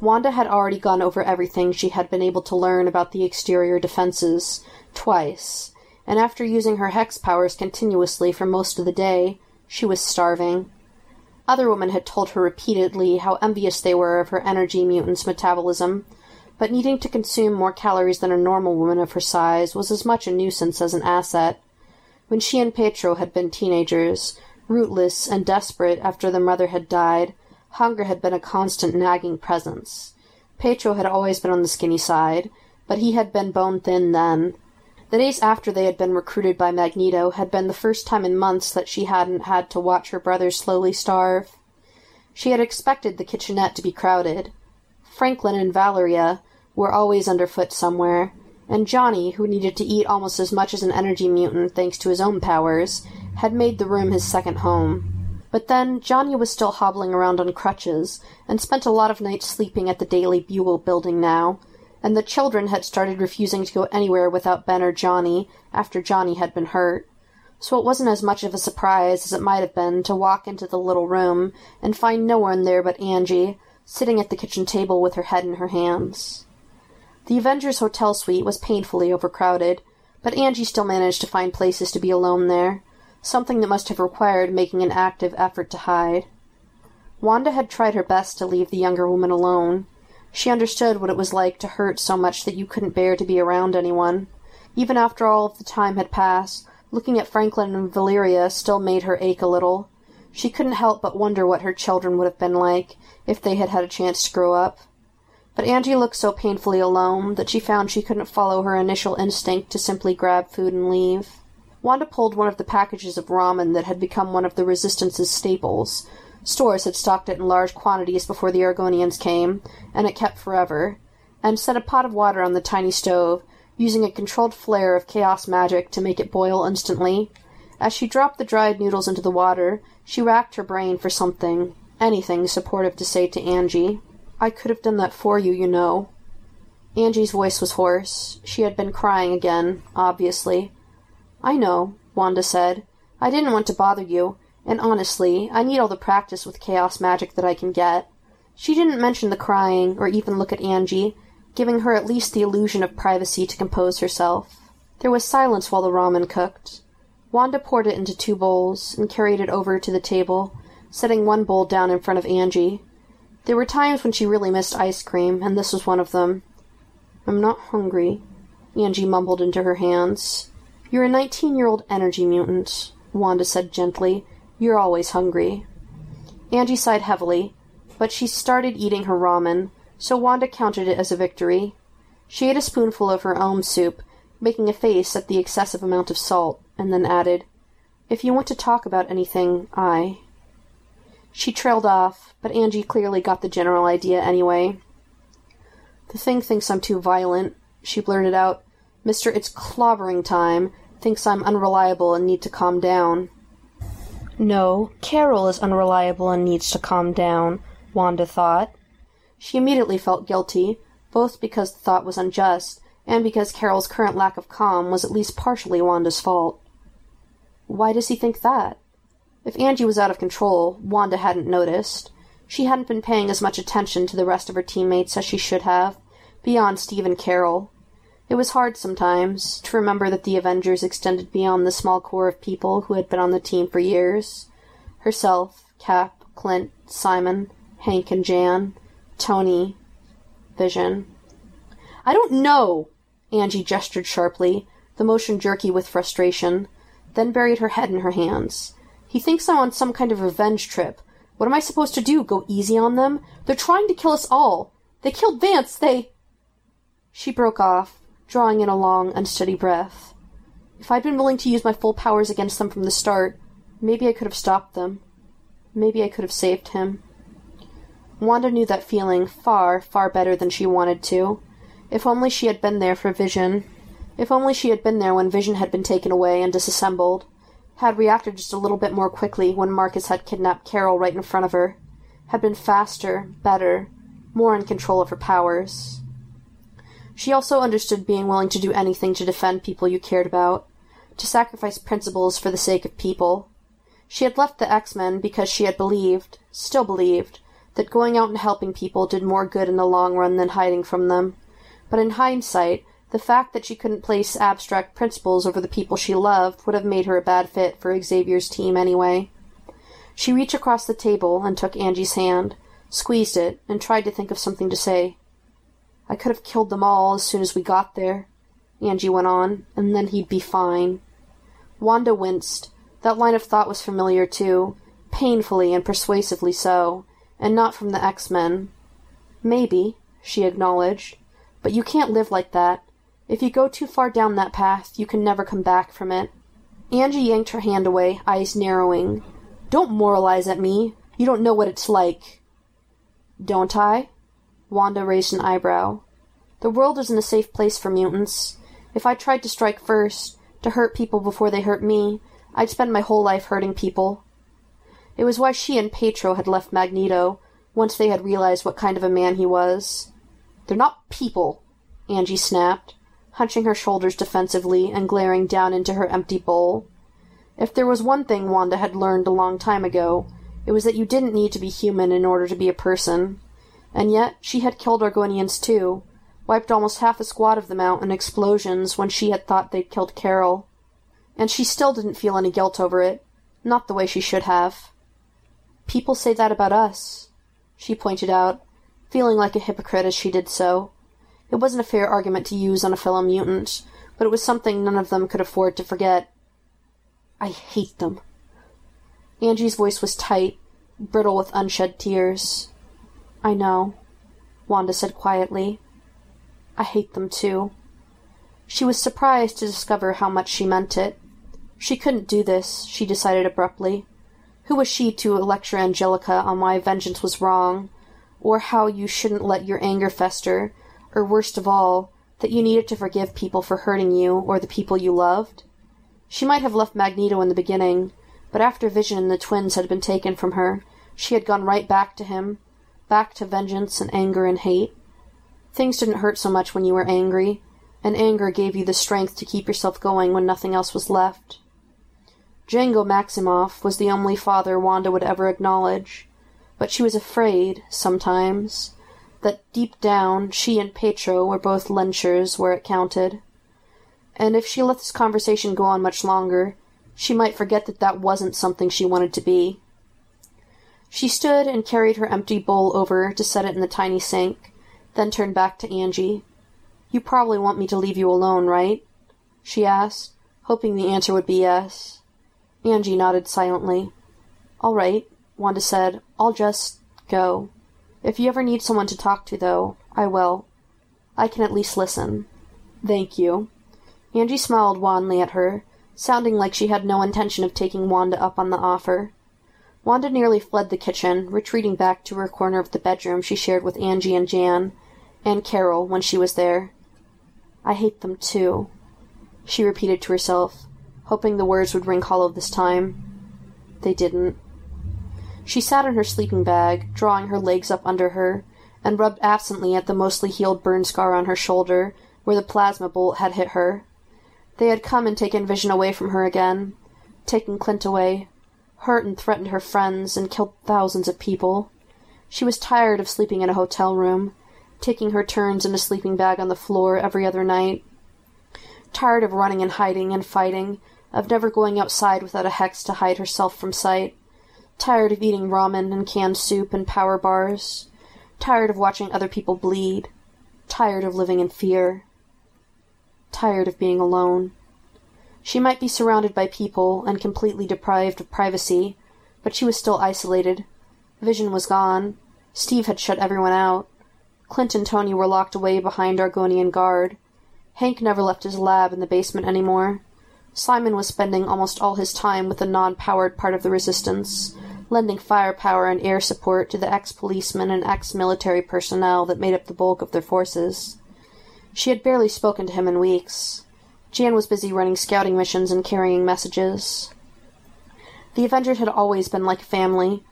Wanda had already gone over everything she had been able to learn about the exterior defenses, twice, and after using her hex powers continuously for most of the day, she was starving. Other women had told her repeatedly how envious they were of her energy mutant's metabolism, but needing to consume more calories than a normal woman of her size was as much a nuisance as an asset. When she and Pietro had been teenagers, rootless and desperate after their mother had died, hunger had been a constant nagging presence. Pietro had always been on the skinny side, but he had been bone-thin then. The days after they had been recruited by Magneto had been the first time in months that she hadn't had to watch her brother slowly starve. She had expected the kitchenette to be crowded. Franklin and Valeria were always underfoot somewhere, and Johnny, who needed to eat almost as much as an energy mutant thanks to his own powers, had made the room his second home. But then, Johnny was still hobbling around on crutches, and spent a lot of nights sleeping at the Daily Bugle building now, and the children had started refusing to go anywhere without Ben or Johnny after Johnny had been hurt. So it wasn't as much of a surprise as it might have been to walk into the little room and find no one there but Angie, sitting at the kitchen table with her head in her hands. The Avengers hotel suite was painfully overcrowded, but Angie still managed to find places to be alone there, something that must have required making an active effort to hide. Wanda had tried her best to leave the younger woman alone. She understood what it was like to hurt so much that you couldn't bear to be around anyone. Even after all of the time had passed, looking at Franklin and Valeria still made her ache a little. She couldn't help but wonder what her children would have been like if they had had a chance to grow up. But Angie looked so painfully alone that she found she couldn't follow her initial instinct to simply grab food and leave. Wanda pulled one of the packages of ramen that had become one of the Resistance's staples. Stores had stocked it in large quantities before the Argonians came, and it kept forever, and set a pot of water on the tiny stove, using a controlled flare of chaos magic to make it boil instantly. As she dropped the dried noodles into the water, she racked her brain for something, anything supportive to say to Angie. "I could have done that for you, you know." Angie's voice was hoarse. She had been crying again, obviously. "I know," Wanda said. "I didn't want to bother you, and honestly, I need all the practice with chaos magic that I can get." She didn't mention the crying, or even look at Angie, giving her at least the illusion of privacy to compose herself. There was silence while the ramen cooked. Wanda poured it into two bowls, and carried it over to the table, setting one bowl down in front of Angie. There were times when she really missed ice cream, and this was one of them. "I'm not hungry," Angie mumbled into her hands. "You're a 19-year-old energy mutant," Wanda said gently. "You're always hungry." Angie sighed heavily, but she started eating her ramen, so Wanda counted it as a victory. She ate a spoonful of her own soup, making a face at the excessive amount of salt, and then added, "If you want to talk about anything, I..." She trailed off, but Angie clearly got the general idea anyway. "The thing thinks I'm too violent," she blurted out. "Mister, it's clobbering time. Thinks I'm unreliable and need to calm down." No, Carol is unreliable and needs to calm down, Wanda thought. She immediately felt guilty, both because the thought was unjust, and because Carol's current lack of calm was at least partially Wanda's fault. Why does he think that? If Angie was out of control, Wanda hadn't noticed. She hadn't been paying as much attention to the rest of her teammates as she should have, beyond Steve and Carol. It was hard sometimes to remember that the Avengers extended beyond the small core of people who had been on the team for years. Herself, Cap, Clint, Simon, Hank and Jan, Tony, Vision. "I don't know!" Angie gestured sharply, the motion jerky with frustration, then buried her head in her hands. "He thinks I'm on some kind of revenge trip. What am I supposed to do, go easy on them? They're trying to kill us all. They killed Vance, they—" She broke off, drawing in a long, unsteady breath. If I'd been willing to use my full powers against them from the start, maybe I could have stopped them. Maybe I could have saved him. Wanda knew that feeling far, far better than she wanted to. If only she had been there for Vision. If only she had been there when Vision had been taken away and disassembled, had reacted just a little bit more quickly when Marcus had kidnapped Carol right in front of her, had been faster, better, more in control of her powers. She also understood being willing to do anything to defend people you cared about, to sacrifice principles for the sake of people. She had left the X-Men because she had believed, still believed, that going out and helping people did more good in the long run than hiding from them. But in hindsight, the fact that she couldn't place abstract principles over the people she loved would have made her a bad fit for Xavier's team anyway. She reached across the table and took Angie's hand, squeezed it, and tried to think of something to say. "I could have killed them all as soon as we got there," Angie went on, "and then he'd be fine." Wanda winced. That line of thought was familiar, too, painfully and persuasively so, and not from the X-Men. "Maybe," she acknowledged, "but you can't live like that. If you go too far down that path, you can never come back from it." Angie yanked her hand away, eyes narrowing. "Don't moralize at me. You don't know what it's like." "Don't I?" Wanda raised an eyebrow. "The world isn't a safe place for mutants. If I tried to strike first, to hurt people before they hurt me, I'd spend my whole life hurting people." It was why she and Pietro had left Magneto, once they had realized what kind of a man he was. "They're not people," Angie snapped, hunching her shoulders defensively and glaring down into her empty bowl. If there was one thing Wanda had learned a long time ago, it was that you didn't need to be human in order to be a person. And yet, she had killed Argonians too, wiped almost half a squad of them out in explosions when she had thought they'd killed Carol. And she still didn't feel any guilt over it, not the way she should have. "People say that about us," she pointed out, feeling like a hypocrite as she did so. It wasn't a fair argument to use on a fellow mutant, but it was something none of them could afford to forget. "I hate them." Angie's voice was tight, brittle with unshed tears. "I know," Wanda said quietly. "I hate them, too." She was surprised to discover how much she meant it. She couldn't do this, she decided abruptly. Who was she to lecture Angelica on why vengeance was wrong, or how you shouldn't let your anger fester, or worst of all, that you needed to forgive people for hurting you or the people you loved? She might have left Magneto in the beginning, but after Vision and the twins had been taken from her, she had gone right back to him. Back to vengeance and anger and hate. Things didn't hurt so much when you were angry, and anger gave you the strength to keep yourself going when nothing else was left. Django Maximoff was the only father Wanda would ever acknowledge, but she was afraid, sometimes, that deep down she and Pietro were both lynchers where it counted. And if she let this conversation go on much longer, she might forget that that wasn't something she wanted to be. She stood and carried her empty bowl over to set it in the tiny sink, then turned back to Angie. "You probably want me to leave you alone, right?" she asked, hoping the answer would be yes. Angie nodded silently. "All right," Wanda said. "I'll just go. If you ever need someone to talk to, though, I will. I can at least listen." "Thank you." Angie smiled wanly at her, sounding like she had no intention of taking Wanda up on the offer. Wanda nearly fled the kitchen, retreating back to her corner of the bedroom she shared with Angie and Jan, and Carol when she was there. "I hate them, too," she repeated to herself, hoping the words would ring hollow this time. They didn't. She sat in her sleeping bag, drawing her legs up under her, and rubbed absently at the mostly healed burn scar on her shoulder, where the plasma bolt had hit her. They had come and taken Vision away from her again, taken Clint away, hurt and threatened her friends, and killed thousands of people. She was tired of sleeping in a hotel room, taking her turns in a sleeping bag on the floor every other night. Tired of running and hiding and fighting, of never going outside without a hex to hide herself from sight. Tired of eating ramen and canned soup and power bars. Tired of watching other people bleed. Tired of living in fear. Tired of being alone. She might be surrounded by people and completely deprived of privacy, but she was still isolated. Vision was gone. Steve had shut everyone out. Clint and Tony were locked away behind Argonian guard. Hank never left his lab in the basement anymore. Simon was spending almost all his time with the non-powered part of the resistance, lending firepower and air support to the ex-policemen and ex-military personnel that made up the bulk of their forces. She had barely spoken to him in weeks. Jan was busy running scouting missions and carrying messages. The Avengers had always been like family,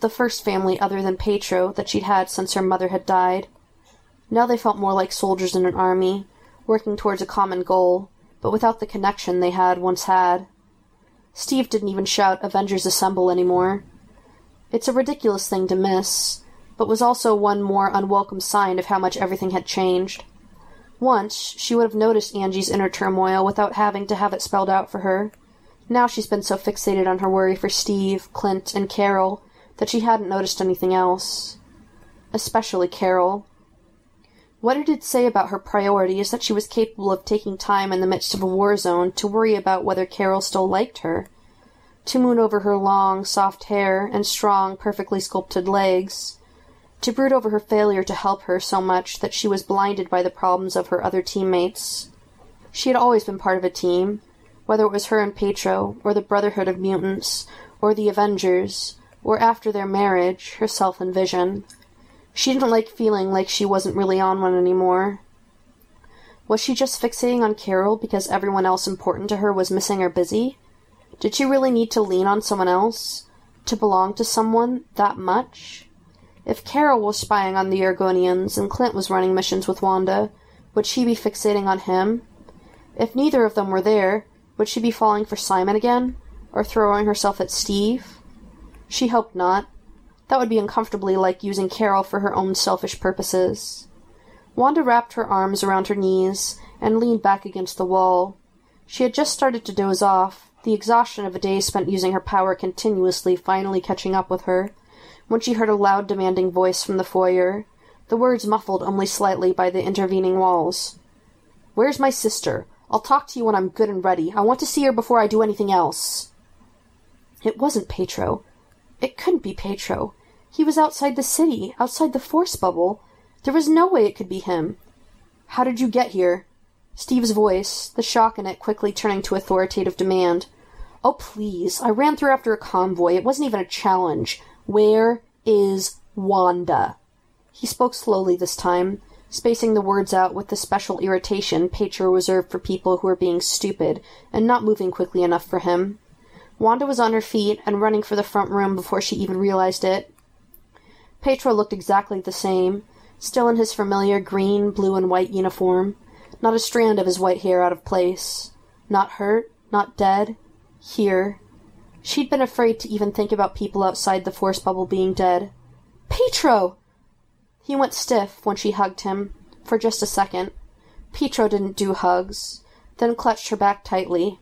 the first family other than Pietro that she'd had since her mother had died. Now they felt more like soldiers in an army, working towards a common goal, but without the connection they had once had. Steve didn't even shout "Avengers Assemble" anymore. It's a ridiculous thing to miss, but was also one more unwelcome sign of how much everything had changed. Once, she would have noticed Angie's inner turmoil without having to have it spelled out for her. Now she's been so fixated on her worry for Steve, Clint, and Carol that she hadn't noticed anything else. Especially Carol. What did it say about her priorities that she was capable of taking time in the midst of a war zone to worry about whether Carol still liked her, to moon over her long, soft hair and strong, perfectly sculpted legs, to brood over her failure to help her so much that she was blinded by the problems of her other teammates? She had always been part of a team, whether it was her and Pietro, or the Brotherhood of Mutants, or the Avengers, or after their marriage, herself and Vision. She didn't like feeling like she wasn't really on one anymore. Was she just fixating on Carol because everyone else important to her was missing or busy? Did she really need to lean on someone else, to belong to someone, that much? If Carol was spying on the Argonians and Clint was running missions with Wanda, would she be fixating on him? If neither of them were there, would she be falling for Simon again, or throwing herself at Steve? She hoped not. That would be uncomfortably like using Carol for her own selfish purposes. Wanda wrapped her arms around her knees and leaned back against the wall. She had just started to doze off, the exhaustion of a day spent using her power continuously finally catching up with her, when she heard a loud demanding voice from the foyer, the words muffled only slightly by the intervening walls. "Where's my sister? I'll talk to you when I'm good and ready. I want to see her before I do anything else." It wasn't Pietro. It couldn't be Pietro. He was outside the city, outside the force bubble. There was no way it could be him. "How did you get here?" Steve's voice, the shock in it quickly turning to authoritative demand. "Oh, please, I ran through after a convoy. It wasn't even a challenge. Where is Wanda?" He spoke slowly this time, spacing the words out with the special irritation Pietro reserved for people who were being stupid and not moving quickly enough for him. Wanda was on her feet and running for the front room before she even realized it. Pietro looked exactly the same, still in his familiar green, blue, and white uniform, not a strand of his white hair out of place. Not hurt, not dead. Here. She'd been afraid to even think about people outside the force bubble being dead. "Pietro!" He went stiff when she hugged him, for just a second. Pietro didn't do hugs, then clutched her back tightly.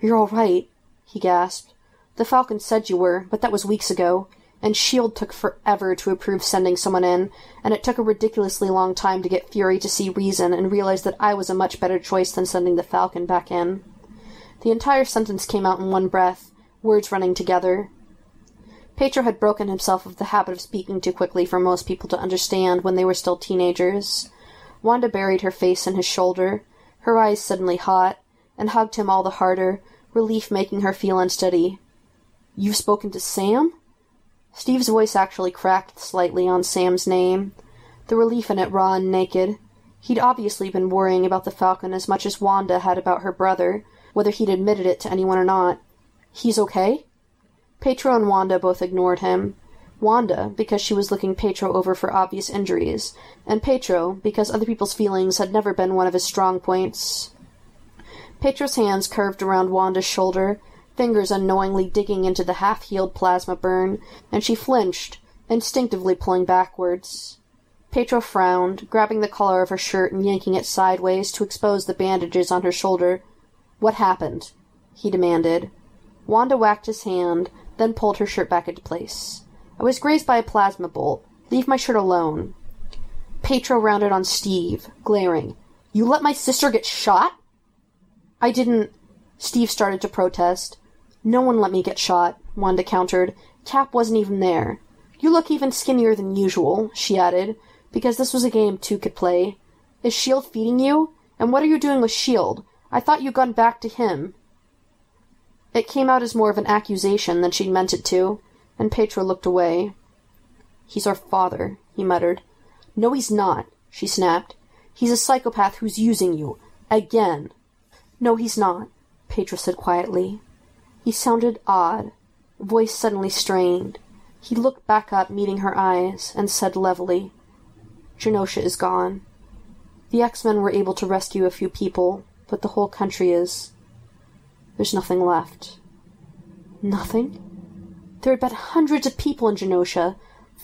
"You're all right," he gasped. "The Falcon said you were, but that was weeks ago. And S.H.I.E.L.D. took forever to approve sending someone in, and it took a ridiculously long time to get Fury to see reason and realize that I was a much better choice than sending the Falcon back in." The entire sentence came out in one breath, words running together. Pietro had broken himself of the habit of speaking too quickly for most people to understand when they were still teenagers. Wanda buried her face in his shoulder, her eyes suddenly hot, and hugged him all the harder, relief making her feel unsteady. "You've spoken to Sam?" Steve's voice actually cracked slightly on Sam's name, the relief in it raw and naked. He'd obviously been worrying about the Falcon as much as Wanda had about her brother, whether he'd admitted it to anyone or not. "He's okay?" Pietro and Wanda both ignored him. Wanda, because she was looking Pietro over for obvious injuries, and Pietro, because other people's feelings had never been one of his strong points. Pietro's hands curved around Wanda's shoulder, fingers unknowingly digging into the half-healed plasma burn, and she flinched, instinctively pulling backwards. Pietro frowned, grabbing the collar of her shirt and yanking it sideways to expose the bandages on her shoulder. "What happened?" he demanded. Wanda whacked his hand, then pulled her shirt back into place. "I was grazed by a plasma bolt. Leave my shirt alone." Pietro rounded on Steve, glaring. "You let my sister get shot?" "I didn't—" Steve started to protest. "No one let me get shot," Wanda countered. "Cap wasn't even there. You look even skinnier than usual," she added, because this was a game two could play. "Is S.H.I.E.L.D. feeding you? And what are you doing with S.H.I.E.L.D.? I thought you'd gone back to him." It came out as more of an accusation than she'd meant it to, and Pietro looked away. "He's our father," he muttered. "No, he's not," she snapped. "He's a psychopath who's using you. Again." "No, he's not," Pietro said quietly. He sounded odd, voice suddenly strained. He looked back up, meeting her eyes, and said levelly, "Genosha is gone. The X-Men were able to rescue a few people, but the whole country is... There's nothing left." "Nothing?" There had been hundreds of people in Genosha.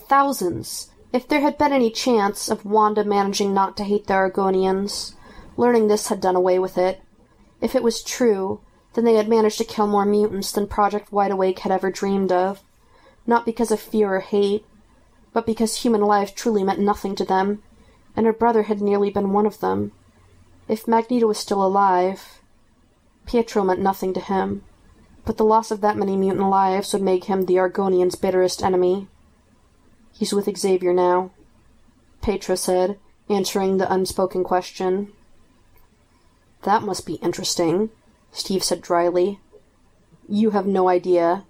Thousands. If there had been any chance of Wanda managing not to hate the Argonians, learning this had done away with it. If it was true, then they had managed to kill more mutants than Project Wide Awake had ever dreamed of. Not because of fear or hate, but because human life truly meant nothing to them, and her brother had nearly been one of them. If Magneto was still alive, Pietro meant nothing to him, but the loss of that many mutant lives would make him the Argonian's bitterest enemy. "He's with Xavier now," Pietro said, answering the unspoken question. "That must be interesting," Steve said dryly. "You have no idea."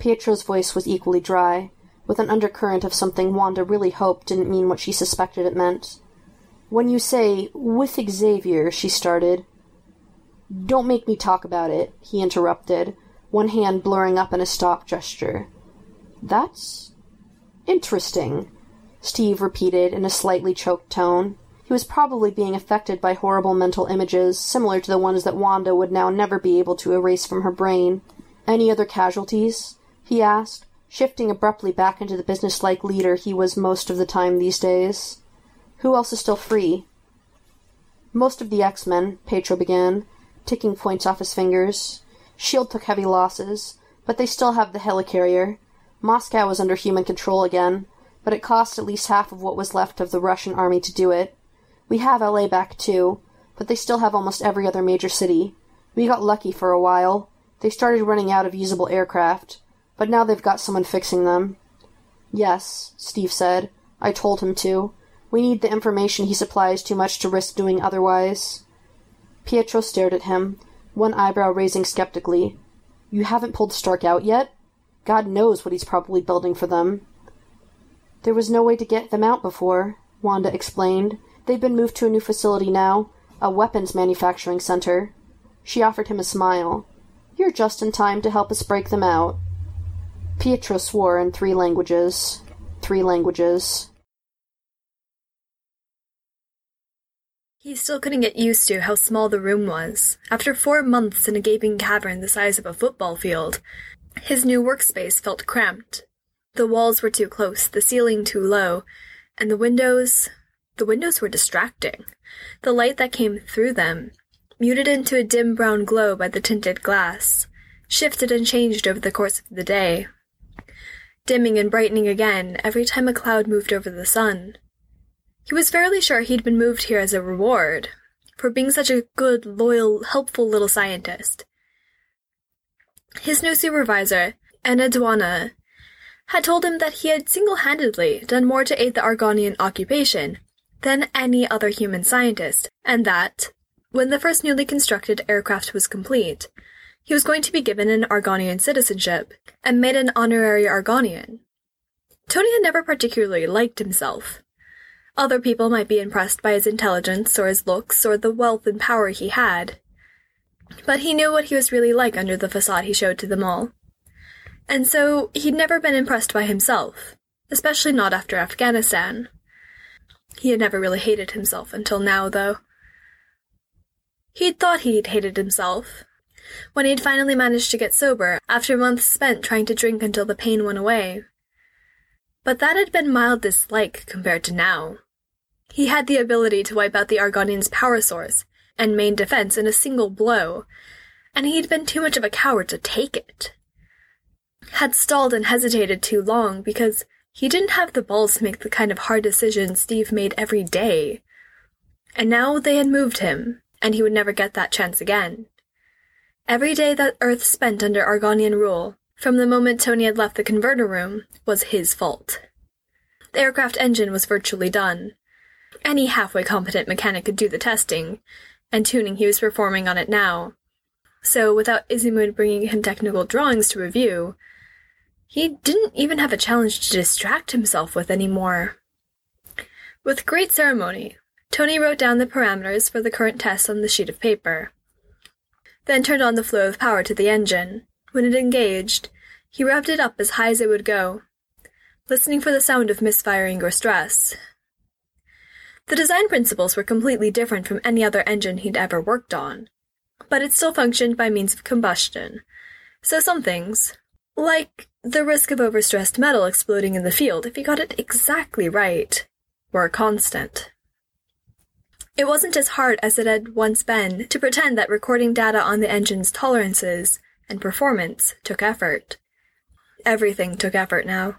Pietro's voice was equally dry, with an undercurrent of something Wanda really hoped didn't mean what she suspected it meant. "When you say, 'with Xavier,'" she started. "Don't make me talk about it," he interrupted, one hand blurring up in a stop gesture. "That's... interesting," Steve repeated in a slightly choked tone. He was probably being affected by horrible mental images, similar to the ones that Wanda would now never be able to erase from her brain. "Any other casualties?" he asked, shifting abruptly back into the businesslike leader he was most of the time these days. "Who else is still free?" "Most of the X-Men," Pietro began, ticking points off his fingers. S.H.I.E.L.D. took heavy losses, but they still have the helicarrier. Moscow was under human control again, but it cost at least half of what was left of the Russian army to do it. We have L.A. back too, but they still have almost every other major city. We got lucky for a while. They started running out of usable aircraft. But now they've got someone fixing them." "Yes," Steve said. "I told him to. We need the information he supplies too much to risk doing otherwise." Pietro stared at him, one eyebrow raising skeptically. "You haven't pulled Stark out yet? God knows what he's probably building for them." "There was no way to get them out before," Wanda explained. "They've been moved to a new facility now, a weapons manufacturing center." She offered him a smile. "You're just in time to help us break them out." Pietro swore in three languages. He still couldn't get used to how small the room was. After 4 months in a gaping cavern the size of a football field, his new workspace felt cramped. The walls were too close, the ceiling too low, and the windows were distracting. The light that came through them, muted into a dim brown glow by the tinted glass, shifted and changed over the course of the day, dimming and brightening again every time a cloud moved over the sun. He was fairly sure he'd been moved here as a reward for being such a good, loyal, helpful little scientist. His new supervisor, Anna Duana, had told him that he had single-handedly done more to aid the Argonian occupation than any other human scientist, and that, When the first newly constructed aircraft was complete, he was going to be given an Argonian citizenship and made an honorary Argonian. Tony had never particularly liked himself. Other people might be impressed by his intelligence or his looks or the wealth and power he had, but he knew what he was really like under the facade he showed to them all. And so he'd never been impressed by himself, especially not after Afghanistan. He had never really hated himself until now, though. He'd thought he'd hated himself. When he'd finally managed to get sober, after months spent trying to drink until the pain went away. But that had been mild dislike compared to now. He had the ability to wipe out the Argonian's power source and main defense in a single blow, and he'd been too much of a coward to take it. Had stalled and hesitated too long because he didn't have the balls to make the kind of hard decisions Steve made every day. And now they had moved him, and he would never get that chance again. Every day that Earth spent under Argonian rule, from the moment Tony had left the converter room, was his fault. The aircraft engine was virtually done. Any halfway competent mechanic could do the testing and tuning he was performing on it now. So, without Ismud bringing him technical drawings to review, he didn't even have a challenge to distract himself with anymore. With great ceremony, Tony wrote down the parameters for the current test on the sheet of paper, then turned on the flow of power to the engine. When it engaged, he revved it up as high as it would go, listening for the sound of misfiring or stress. The design principles were completely different from any other engine he'd ever worked on, but it still functioned by means of combustion, so some things, like the risk of overstressed metal exploding in the field if he got it exactly right, were a constant. It wasn't as hard as it had once been to pretend that recording data on the engine's tolerances and performance took effort. Everything took effort now,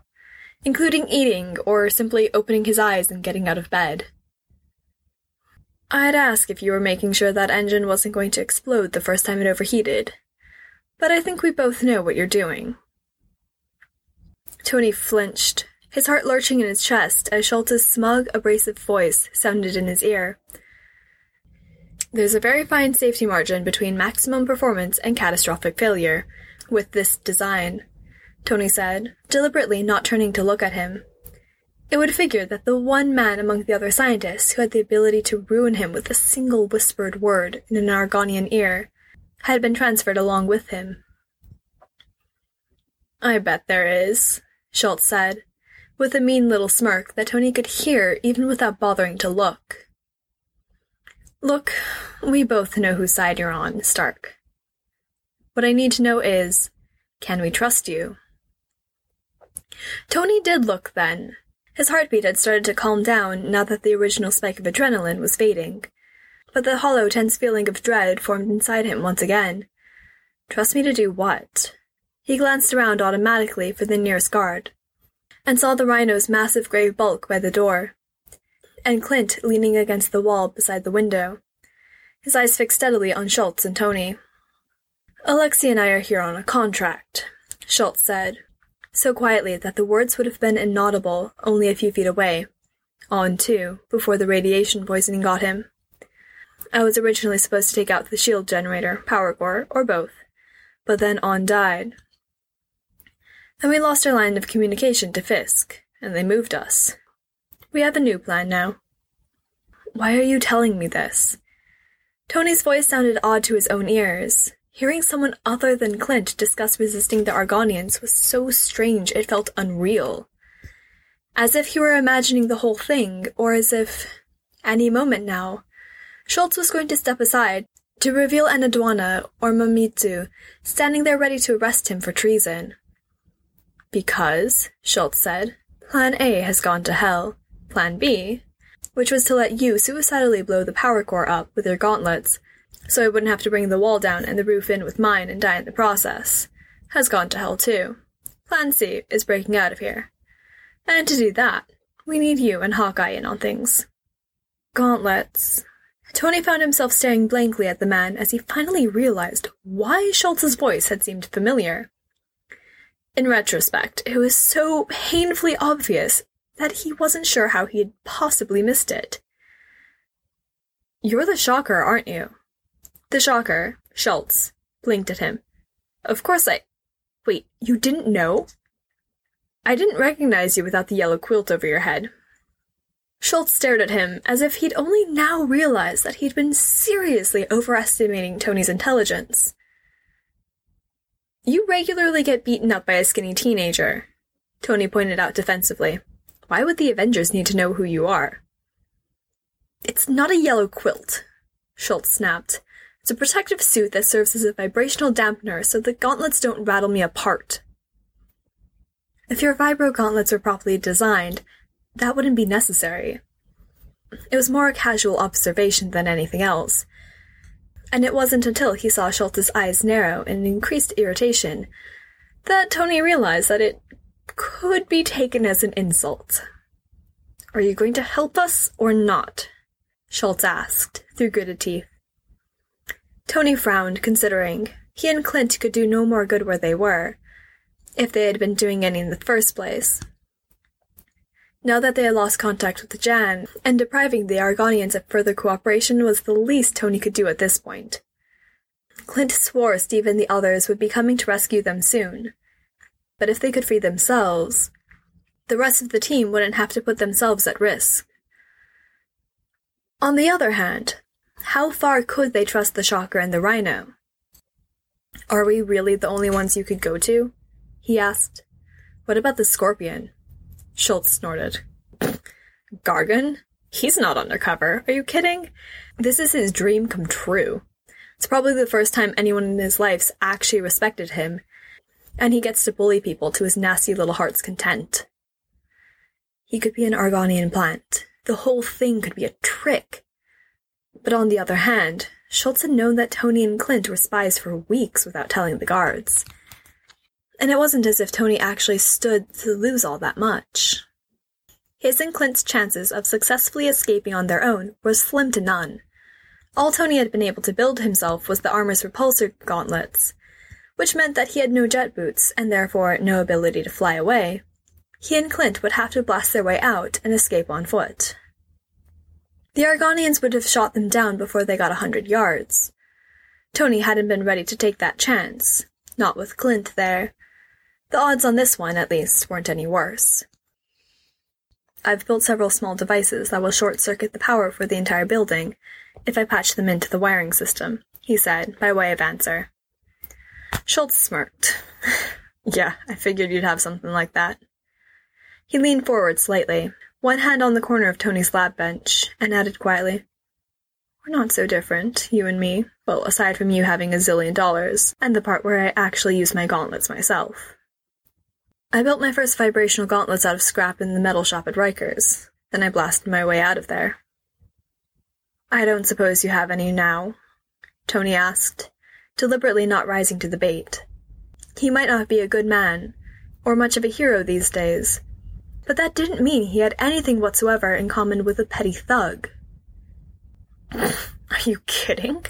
including eating or simply opening his eyes and getting out of bed. I'd ask if you were making sure that engine wasn't going to explode the first time it overheated, but I think we both know what you're doing. Tony flinched, his heart lurching in his chest as Schultz's smug, abrasive voice sounded in his ear. There's a very fine safety margin between maximum performance and catastrophic failure with this design, Tony said, deliberately not turning to look at him. It would figure that the one man among the other scientists who had the ability to ruin him with a single whispered word in an Argonian ear had been transferred along with him. I bet there is, Schultz said, with a mean little smirk that Tony could hear even without bothering to look. Look, we both know whose side you're on, Stark. What I need to know is, can we trust you? Tony did look then. His heartbeat had started to calm down now that the original spike of adrenaline was fading. But the hollow, tense feeling of dread formed inside him once again. Trust me to do what? He glanced around automatically for the nearest guard, and saw the rhino's massive grey bulk by the door, and Clint leaning against the wall beside the window, his eyes fixed steadily on Schultz and Tony. Alexei and I are here on a contract, Schultz said, so quietly that the words would have been inaudible only a few feet away, on too, before the radiation poisoning got him. I was originally supposed to take out the S.H.I.E.L.D. generator, power core, or both, but then On died. And we lost our line of communication to Fisk, and they moved us. We have a new plan now. Why are you telling me this? Tony's voice sounded odd to his own ears. Hearing someone other than Clint discuss resisting the Argonians was so strange it felt unreal. As if he were imagining the whole thing, or as if, any moment now, Schultz was going to step aside to reveal Anadwana or Mamitu standing there ready to arrest him for treason. Because, Schultz said, Plan A has gone to hell. Plan B, which was to let you suicidally blow the power core up with your gauntlets, so I wouldn't have to bring the wall down and the roof in with mine and die in the process, has gone to hell too. Plan C is breaking out of here. And to do that, we need you and Hawkeye in on things. Gauntlets. Tony found himself staring blankly at the man as he finally realized why Schultz's voice had seemed familiar. In retrospect, it was so painfully obvious that he wasn't sure how he'd possibly missed it. You're the Shocker, aren't you? The Shocker, Schultz, blinked at him. Of course I... Wait, you didn't know? I didn't recognize you without the yellow quilt over your head. Schultz stared at him as if he'd only now realized that he'd been seriously overestimating Tony's intelligence. You regularly get beaten up by a skinny teenager, Tony pointed out defensively. Why would the Avengers need to know who you are? It's not a yellow quilt, Schultz snapped. It's a protective suit that serves as a vibrational dampener so the gauntlets don't rattle me apart. If your vibro-gauntlets were properly designed, that wouldn't be necessary. It was more a casual observation than anything else. And it wasn't until he saw Schultz's eyes narrow in increased irritation that Tony realized that it could be taken as an insult. Are you going to help us or not? Schultz asked, through gritted teeth. Tony frowned, considering he and Clint could do no more good where they were, if they had been doing any in the first place. Now that they had lost contact with Jan, and depriving the Argonians of further cooperation was the least Tony could do at this point. Clint swore Steve and the others would be coming to rescue them soon, but if they could free themselves, the rest of the team wouldn't have to put themselves at risk. On the other hand, how far could they trust the Shocker and the Rhino? Are we really the only ones you could go to? He asked. What about the Scorpion? Schultz snorted. Gargan? He's not undercover. Are you kidding? This is his dream come true. It's probably the first time anyone in his life's actually respected him, and he gets to bully people to his nasty little heart's content. He could be an Argonian plant. The whole thing could be a trick. But on the other hand, Schultz had known that Tony and Clint were spies for weeks without telling the guards. And it wasn't as if Tony actually stood to lose all that much. His and Clint's chances of successfully escaping on their own were slim to none. All Tony had been able to build himself was the armor's repulsor gauntlets, which meant that he had no jet boots, and therefore no ability to fly away. He and Clint would have to blast their way out and escape on foot. The Argonians would have shot them down before they got 100 yards. Tony hadn't been ready to take that chance, not with Clint there. The odds on this one, at least, weren't any worse. I've built several small devices that will short-circuit the power for the entire building, if I patch them into the wiring system, he said, by way of answer. Schultz smirked. Yeah, I figured you'd have something like that. He leaned forward slightly, one hand on the corner of Tony's lab bench, and added quietly, We're not so different, you and me. Well, aside from you having $1 zillion, and the part where I actually use my gauntlets myself. I built my first vibrational gauntlets out of scrap in the metal shop at Rikers. Then I blasted my way out of there. I don't suppose you have any now? Tony asked, deliberately not rising to the bait. He might not be a good man, or much of a hero these days, but that didn't mean he had anything whatsoever in common with a petty thug. Are you kidding?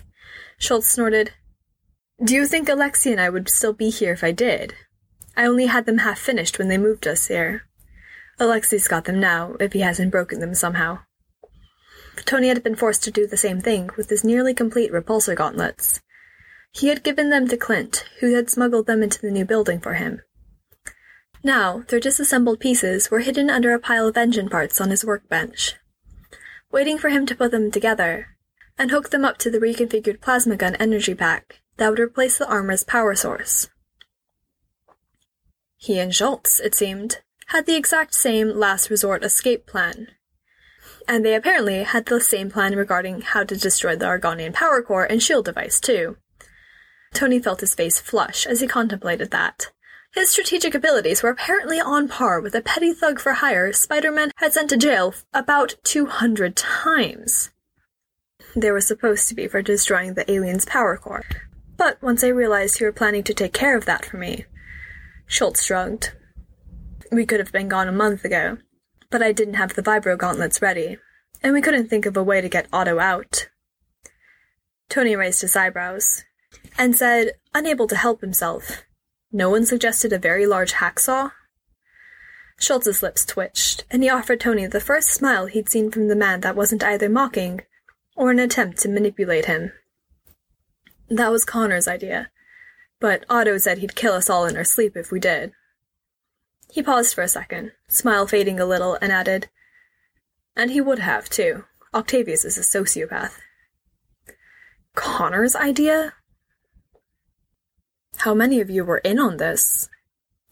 Schultz snorted. Do you think Alexei and I would still be here if I did? I only had them half-finished when they moved us here. Alexei's got them now, if he hasn't broken them somehow. Tony had been forced to do the same thing with his nearly complete repulsor gauntlets. He had given them to Clint, who had smuggled them into the new building for him. Now, their disassembled pieces were hidden under a pile of engine parts on his workbench, waiting for him to put them together and hook them up to the reconfigured plasma gun energy pack that would replace the armor's power source. He and Schultz, it seemed, had the exact same last resort escape plan. And they apparently had the same plan regarding how to destroy the Argonian power core and S.H.I.E.L.D. device, too. Tony felt his face flush as he contemplated that. His strategic abilities were apparently on par with a petty thug for hire Spider-Man had sent to jail about 200 times. They were supposed to be for destroying the alien's power core. But once I realized you were planning to take care of that for me... Schultz shrugged. We could have been gone a month ago, but I didn't have the vibro-gauntlets ready, and we couldn't think of a way to get Otto out. Tony raised his eyebrows, and said, unable to help himself, No one suggested a very large hacksaw? Schultz's lips twitched, and he offered Tony the first smile he'd seen from the man that wasn't either mocking, or an attempt to manipulate him. That was Connor's idea. But Otto said he'd kill us all in our sleep if we did. He paused for a second, smile fading a little, and added, And he would have, too. Octavius is a sociopath. Connor's idea? How many of you were in on this?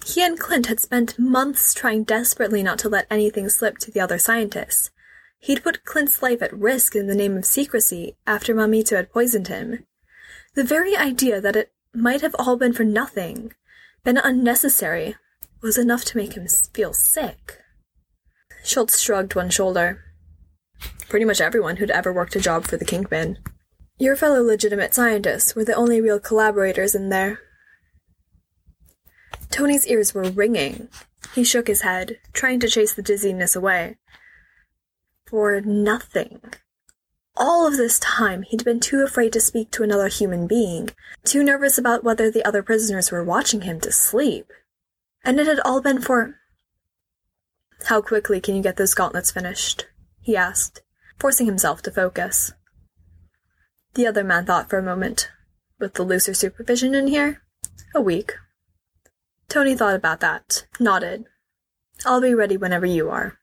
He and Clint had spent months trying desperately not to let anything slip to the other scientists. He'd put Clint's life at risk in the name of secrecy after Mamitu had poisoned him. The very idea that it might have all been for nothing, been unnecessary, was enough to make him feel sick. Schultz shrugged one shoulder. Pretty much everyone who'd ever worked a job for the Kingpin. Your fellow legitimate scientists were the only real collaborators in there. Tony's ears were ringing. He shook his head, trying to chase the dizziness away. For nothing. All of this time, he'd been too afraid to speak to another human being, too nervous about whether the other prisoners were watching him to sleep. And it had all been for... How quickly can you get those gauntlets finished? He asked, forcing himself to focus. The other man thought for a moment. With the looser supervision in here? A week. Tony thought about that, nodded. I'll be ready whenever you are.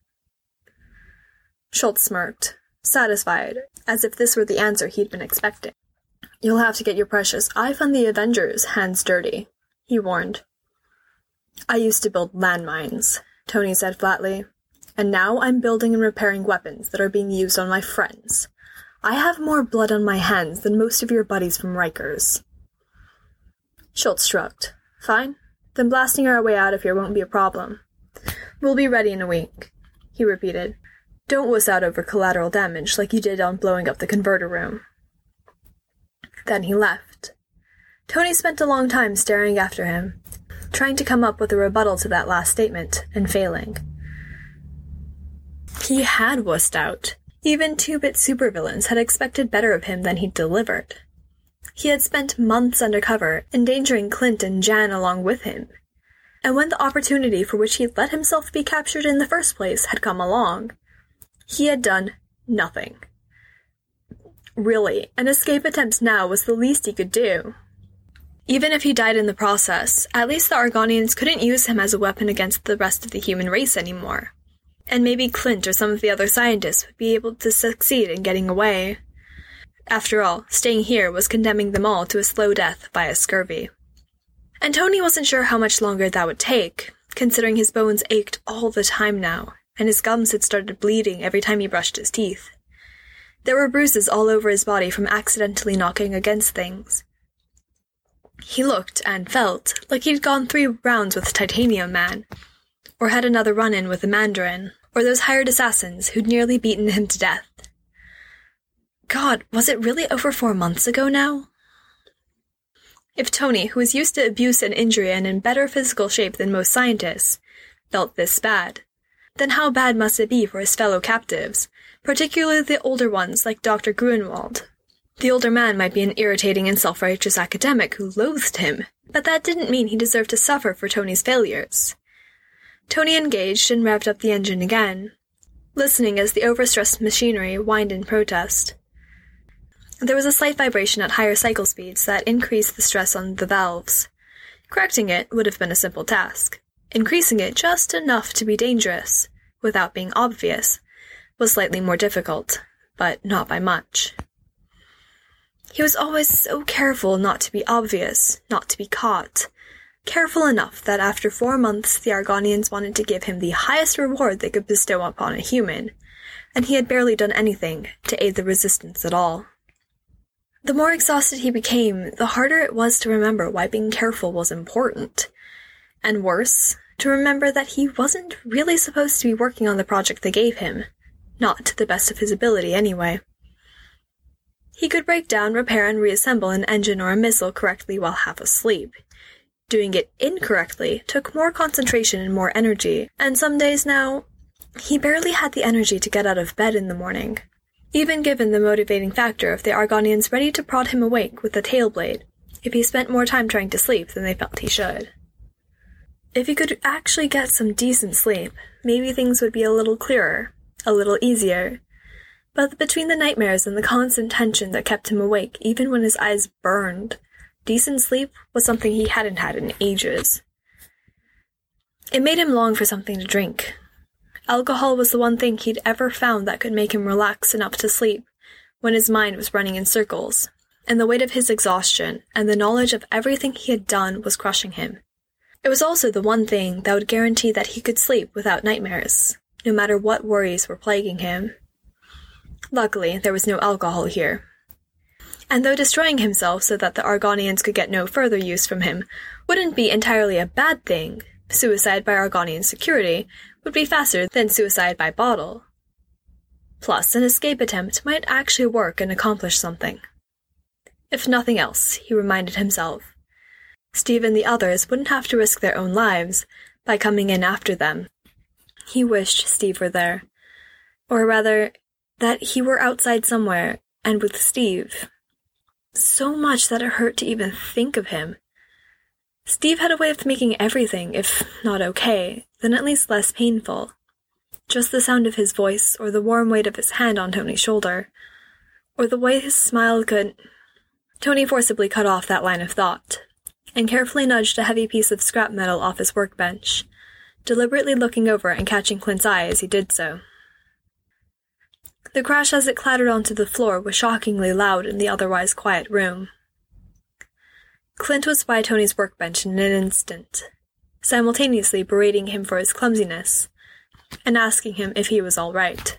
Schultz smirked, satisfied, as if this were the answer he'd been expecting. You'll have to get your precious Eye on the Avengers hands dirty, he warned. I used to build landmines, Tony said flatly, and now I'm building and repairing weapons that are being used on my friends. I have more blood on my hands than most of your buddies from Rikers. Schultz shrugged. Fine. Then blasting our way out of here won't be a problem. We'll be ready in a week, he repeated. Don't wuss out over collateral damage like you did on blowing up the converter room. Then he left. Tony spent a long time staring after him, trying to come up with a rebuttal to that last statement, and failing. He had wussed out. Even two-bit supervillains had expected better of him than he'd delivered. He had spent months undercover, endangering Clint and Jan along with him. And when the opportunity for which he'd let himself be captured in the first place had come along, he had done nothing. Really, an escape attempt now was the least he could do. Even if he died in the process, at least the Argonians couldn't use him as a weapon against the rest of the human race anymore. And maybe Clint or some of the other scientists would be able to succeed in getting away. After all, staying here was condemning them all to a slow death via scurvy. And Tony wasn't sure how much longer that would take, considering his bones ached all the time now, and his gums had started bleeding every time he brushed his teeth. There were bruises all over his body from accidentally knocking against things. He looked, and felt, like he'd gone 3 rounds with Titanium Man, or had another run-in with the Mandarin, or those hired assassins who'd nearly beaten him to death. God, was it really over 4 months ago now? If Tony, who was used to abuse and injury and in better physical shape than most scientists, felt this bad, then how bad must it be for his fellow captives, particularly the older ones like Dr. Gruenwald? The older man might be an irritating and self-righteous academic who loathed him, but that didn't mean he deserved to suffer for Tony's failures. Tony engaged and revved up the engine again, listening as the overstressed machinery whined in protest. There was a slight vibration at higher cycle speeds that increased the stress on the valves. Correcting it would have been a simple task. Increasing it just enough to be dangerous, without being obvious, was slightly more difficult, but not by much. He was always so careful not to be obvious, not to be caught. Careful enough that after 4 months the Argonians wanted to give him the highest reward they could bestow upon a human, and he had barely done anything to aid the resistance at all. The more exhausted he became, the harder it was to remember why being careful was important. And worse, to remember that he wasn't really supposed to be working on the project they gave him. Not to the best of his ability, anyway. He could break down, repair, and reassemble an engine or a missile correctly while half asleep. Doing it incorrectly took more concentration and more energy, and some days now, he barely had the energy to get out of bed in the morning. Even given the motivating factor of the Argonians ready to prod him awake with a tail blade, if he spent more time trying to sleep than they felt he should. If he could actually get some decent sleep, maybe things would be a little clearer, a little easier. But between the nightmares and the constant tension that kept him awake, even when his eyes burned, decent sleep was something he hadn't had in ages. It made him long for something to drink. Alcohol was the one thing he'd ever found that could make him relax enough to sleep when his mind was running in circles, and the weight of his exhaustion and the knowledge of everything he had done was crushing him. It was also the one thing that would guarantee that he could sleep without nightmares, no matter what worries were plaguing him. Luckily, there was no alcohol here. And though destroying himself so that the Argonians could get no further use from him wouldn't be entirely a bad thing, suicide by Argonian security would be faster than suicide by bottle. Plus, an escape attempt might actually work and accomplish something. If nothing else, he reminded himself, Steve and the others wouldn't have to risk their own lives by coming in after them. He wished Steve were there. Or rather, that he were outside somewhere, and with Steve. So much that it hurt to even think of him. Steve had a way of making everything, if not okay, then at least less painful. Just the sound of his voice, or the warm weight of his hand on Tony's shoulder, or the way his smile could... Tony forcibly cut off that line of thought, and carefully nudged a heavy piece of scrap metal off his workbench, deliberately looking over and catching Clint's eye as he did so. The crash as it clattered onto the floor was shockingly loud in the otherwise quiet room. Clint was by Tony's workbench in an instant, simultaneously berating him for his clumsiness, and asking him if he was all right.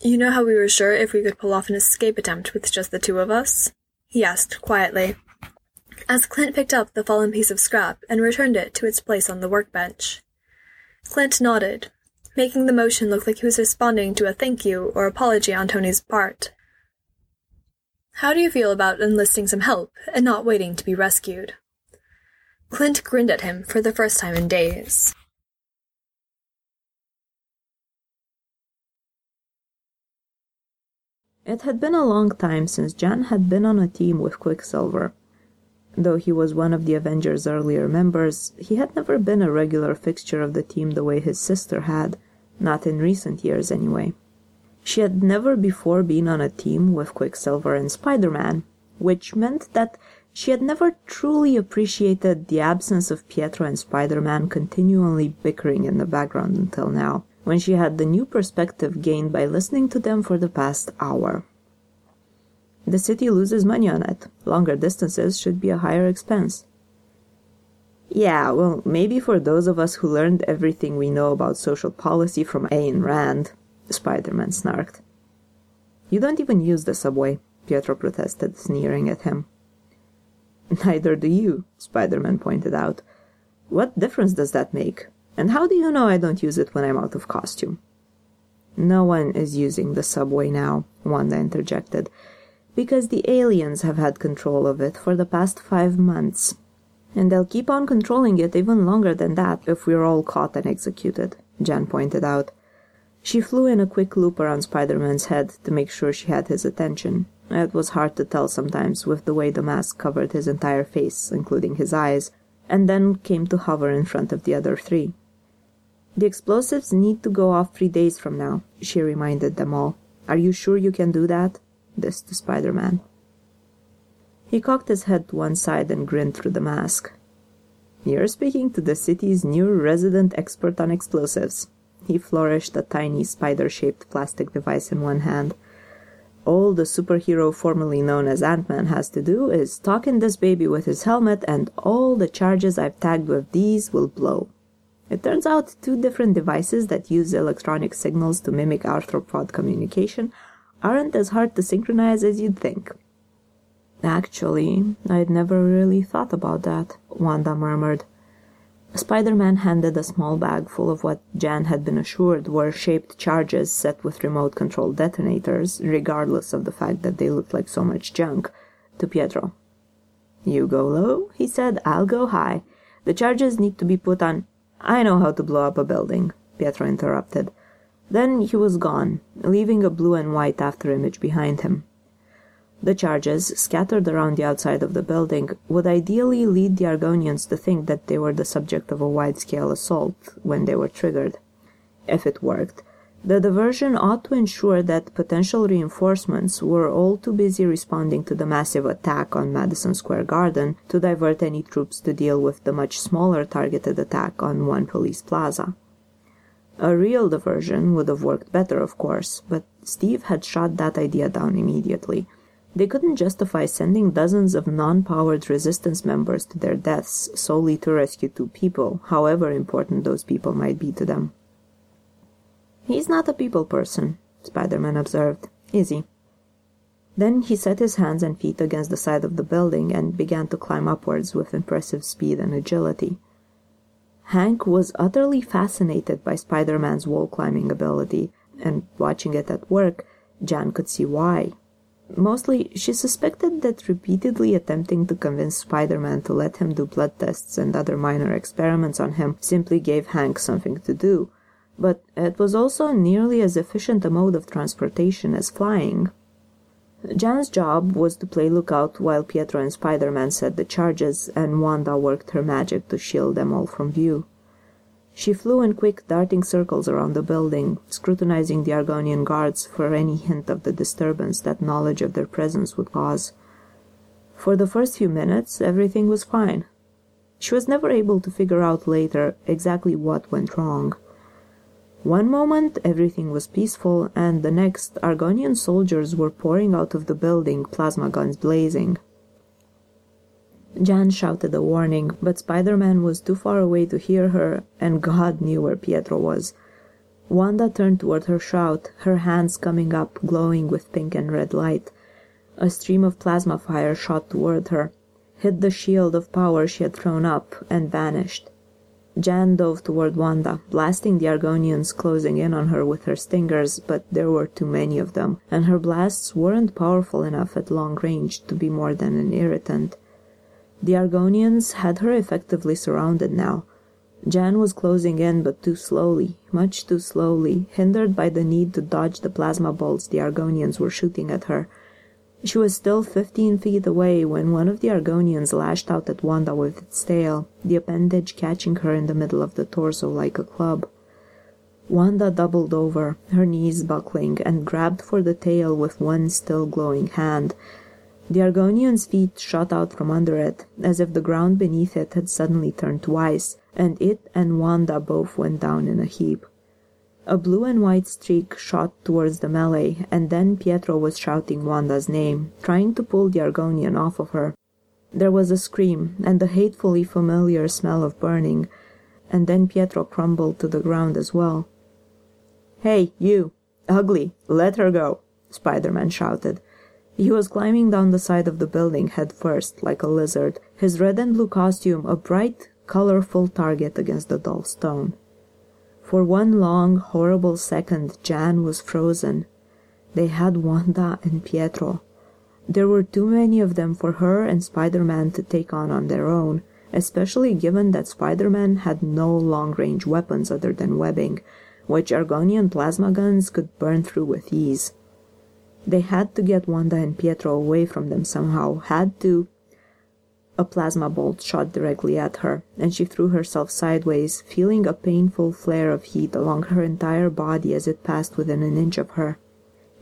"You know how we were sure if we could pull off an escape attempt with just the two of us?" he asked quietly, as Clint picked up the fallen piece of scrap and returned it to its place on the workbench. Clint nodded, making the motion look like he was responding to a thank you or apology on Tony's part. "How do you feel about enlisting some help and not waiting to be rescued?" Clint grinned at him for the first time in days. It had been a long time since Jan had been on a team with Quicksilver. Though he was one of the Avengers' earlier members, he had never been a regular fixture of the team the way his sister had, not in recent years anyway. She had never before been on a team with Quicksilver and Spider-Man, which meant that she had never truly appreciated the absence of Pietro and Spider-Man continually bickering in the background until now, when she had the new perspective gained by listening to them for the past hour. The city loses money on it. Longer distances should be a higher expense. Yeah, well, maybe for those of us who learned everything we know about social policy from Ayn Rand, Spider-Man snarked. You don't even use the subway, Pietro protested, sneering at him. Neither do you, Spider-Man pointed out. What difference does that make? And how do you know I don't use it when I'm out of costume? No one is using the subway now, Wanda interjected, because the aliens have had control of it for the past 5 months. And they'll keep on controlling it even longer than that if we're all caught and executed, Jan pointed out. She flew in a quick loop around Spider-Man's head to make sure she had his attention. It was hard to tell sometimes with the way the mask covered his entire face, including his eyes, and then came to hover in front of the other three. The explosives need to go off 3 days from now, she reminded them all. Are you sure you can do that? This to Spider-Man. He cocked his head to one side and grinned through the mask. You're speaking to the city's new resident expert on explosives. He flourished a tiny spider-shaped plastic device in one hand. All the superhero formerly known as Ant-Man has to do is talk in this baby with his helmet, and all the charges I've tagged with these will blow. It turns out 2 different devices that use electronic signals to mimic arthropod communication aren't as hard to synchronize as you'd think. Actually, I'd never really thought about that, Wanda murmured. Spider-Man handed a small bag full of what Jan had been assured were shaped charges set with remote-controlled detonators, regardless of the fact that they looked like so much junk, to Pietro. You go low, he said, I'll go high. The charges need to be put on... I know how to blow up a building, Pietro interrupted. Then he was gone, leaving a blue and white afterimage behind him. The charges, scattered around the outside of the building, would ideally lead the Argonians to think that they were the subject of a wide-scale assault when they were triggered. If it worked, The diversion ought to ensure that potential reinforcements were all too busy responding to the massive attack on Madison Square Garden to divert any troops to deal with the much smaller targeted attack on One Police Plaza. A real diversion would have worked better, of course, but Steve had shot that idea down immediately. They couldn't justify sending dozens of non-powered resistance members to their deaths solely to rescue two people, however important those people might be to them. "He's not a people person," Spider-Man observed. "Is he?" Then he set his hands and feet against the side of the building and began to climb upwards with impressive speed and agility. Hank was utterly fascinated by Spider-Man's wall-climbing ability, and watching it at work, Jan could see why. Mostly, she suspected that repeatedly attempting to convince Spider-Man to let him do blood tests and other minor experiments on him simply gave Hank something to do. But it was also nearly as efficient a mode of transportation as flying. Jan's job was to play lookout while Pietro and Spider-Man set the charges, and Wanda worked her magic to shield them all from view. She flew in quick, darting circles around the building, scrutinizing the Argonian guards for any hint of the disturbance that knowledge of their presence would cause. For the first few minutes, everything was fine. She was never able to figure out later exactly what went wrong. One moment everything was peaceful, and the next Argonian soldiers were pouring out of the building, plasma guns blazing. Jan shouted a warning, but Spider-Man was too far away to hear her, and God knew where Pietro was. Wanda turned toward her shout, her hands coming up, glowing with pink and red light. A stream of plasma fire shot toward her, hit the shield of power she had thrown up, and vanished. Jan dove toward Wanda, blasting the Argonians closing in on her with her stingers, but there were too many of them, and her blasts weren't powerful enough at long range to be more than an irritant. The Argonians had her effectively surrounded now. Jan was closing in, but too slowly, much too slowly, hindered by the need to dodge the plasma bolts the Argonians were shooting at her. She was still 15 feet away when one of the Argonians lashed out at Wanda with its tail, the appendage catching her in the middle of the torso like a club. Wanda doubled over, her knees buckling, and grabbed for the tail with one still glowing hand. The Argonian's feet shot out from under it, as if the ground beneath it had suddenly turned to ice, and it and Wanda both went down in a heap. A blue and white streak shot towards the melee, and then Pietro was shouting Wanda's name, trying to pull the Argonian off of her. There was a scream, and the hatefully familiar smell of burning, and then Pietro crumbled to the ground as well. "Hey, you! Ugly! Let her go!" Spider-Man shouted. He was climbing down the side of the building head first, like a lizard, his red and blue costume a bright, colorful target against the dull stone. For one long, horrible second, Jan was frozen. They had Wanda and Pietro. There were too many of them for her and Spider-Man to take on their own, especially given that Spider-Man had no long-range weapons other than webbing, which Argonian plasma guns could burn through with ease. They had to get Wanda and Pietro away from them somehow, had to... A plasma bolt shot directly at her, and she threw herself sideways, feeling a painful flare of heat along her entire body as it passed within an inch of her.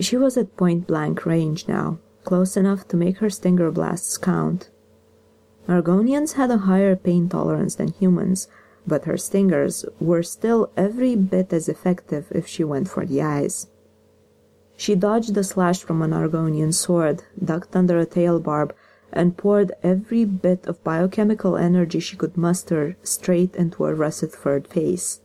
She was at point-blank range now, close enough to make her stinger blasts count. Argonians had a higher pain tolerance than humans, but her stingers were still every bit as effective if she went for the eyes. She dodged a slash from an Argonian sword, ducked under a tail barb, and poured every bit of biochemical energy she could muster straight into her russet-furred face.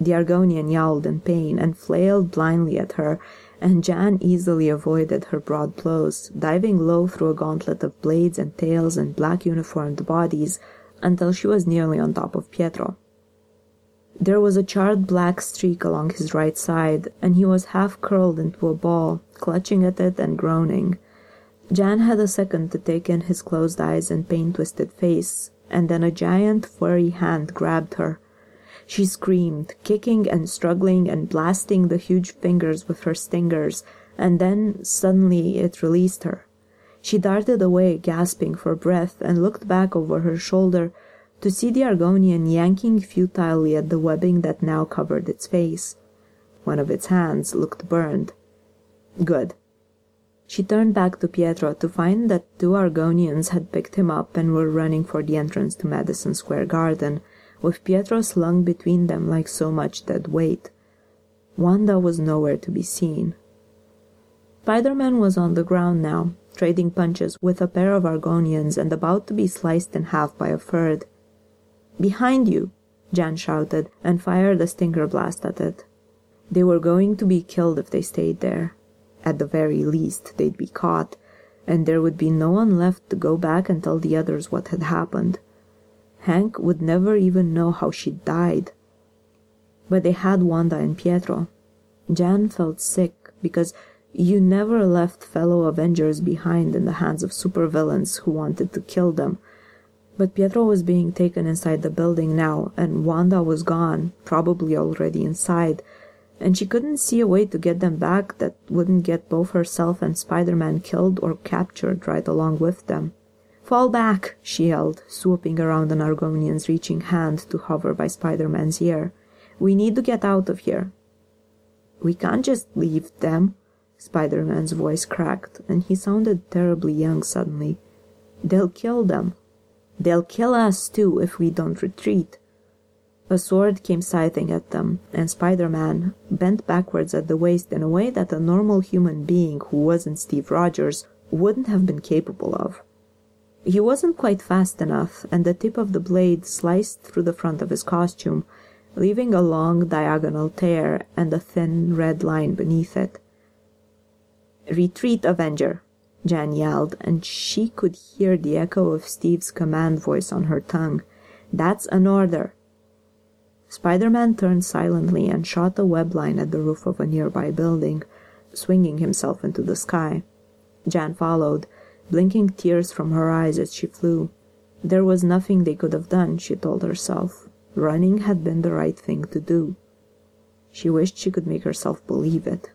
The Argonian yowled in pain and flailed blindly at her, and Jan easily avoided her broad blows, diving low through a gauntlet of blades and tails and black-uniformed bodies until she was nearly on top of Pietro. There was a charred black streak along his right side, and he was half-curled into a ball, clutching at it and groaning. Jan had a second to take in his closed eyes and pain-twisted face, and then a giant, furry hand grabbed her. She screamed, kicking and struggling and blasting the huge fingers with her stingers, and then, suddenly, it released her. She darted away, gasping for breath, and looked back over her shoulder to see the Argonian yanking futilely at the webbing that now covered its face. One of its hands looked burned. Good. She turned back to Pietro to find that two Argonians had picked him up and were running for the entrance to Madison Square Garden, with Pietro slung between them like so much dead weight. Wanda was nowhere to be seen. Spider-Man was on the ground now, trading punches with a pair of Argonians and about to be sliced in half by a third. "Behind you!" Jan shouted, and fired a stinger blast at it. They were going to be killed if they stayed there. At the very least, they'd be caught, and there would be no one left to go back and tell the others what had happened. Hank would never even know how she'd died. But they had Wanda and Pietro. Jan felt sick, because you never left fellow Avengers behind in the hands of supervillains who wanted to kill them. But Pietro was being taken inside the building now, and Wanda was gone, probably already inside, and she couldn't see a way to get them back that wouldn't get both herself and Spider-Man killed or captured right along with them. "Fall back!" she yelled, swooping around an Argonian's reaching hand to hover by Spider-Man's ear. "We need to get out of here." "We can't just leave them," Spider-Man's voice cracked, and he sounded terribly young suddenly. "They'll kill them. They'll kill us too if we don't retreat." A sword came scything at them, and Spider-Man bent backwards at the waist in a way that a normal human being who wasn't Steve Rogers wouldn't have been capable of. He wasn't quite fast enough, and the tip of the blade sliced through the front of his costume, leaving a long diagonal tear and a thin red line beneath it. "Retreat, Avenger!" Jan yelled, and she could hear the echo of Steve's command voice on her tongue. "That's an order!" Spider-Man turned silently and shot a web line at the roof of a nearby building, swinging himself into the sky. Jan followed, blinking tears from her eyes as she flew. There was nothing they could have done, she told herself. Running had been the right thing to do. She wished she could make herself believe it.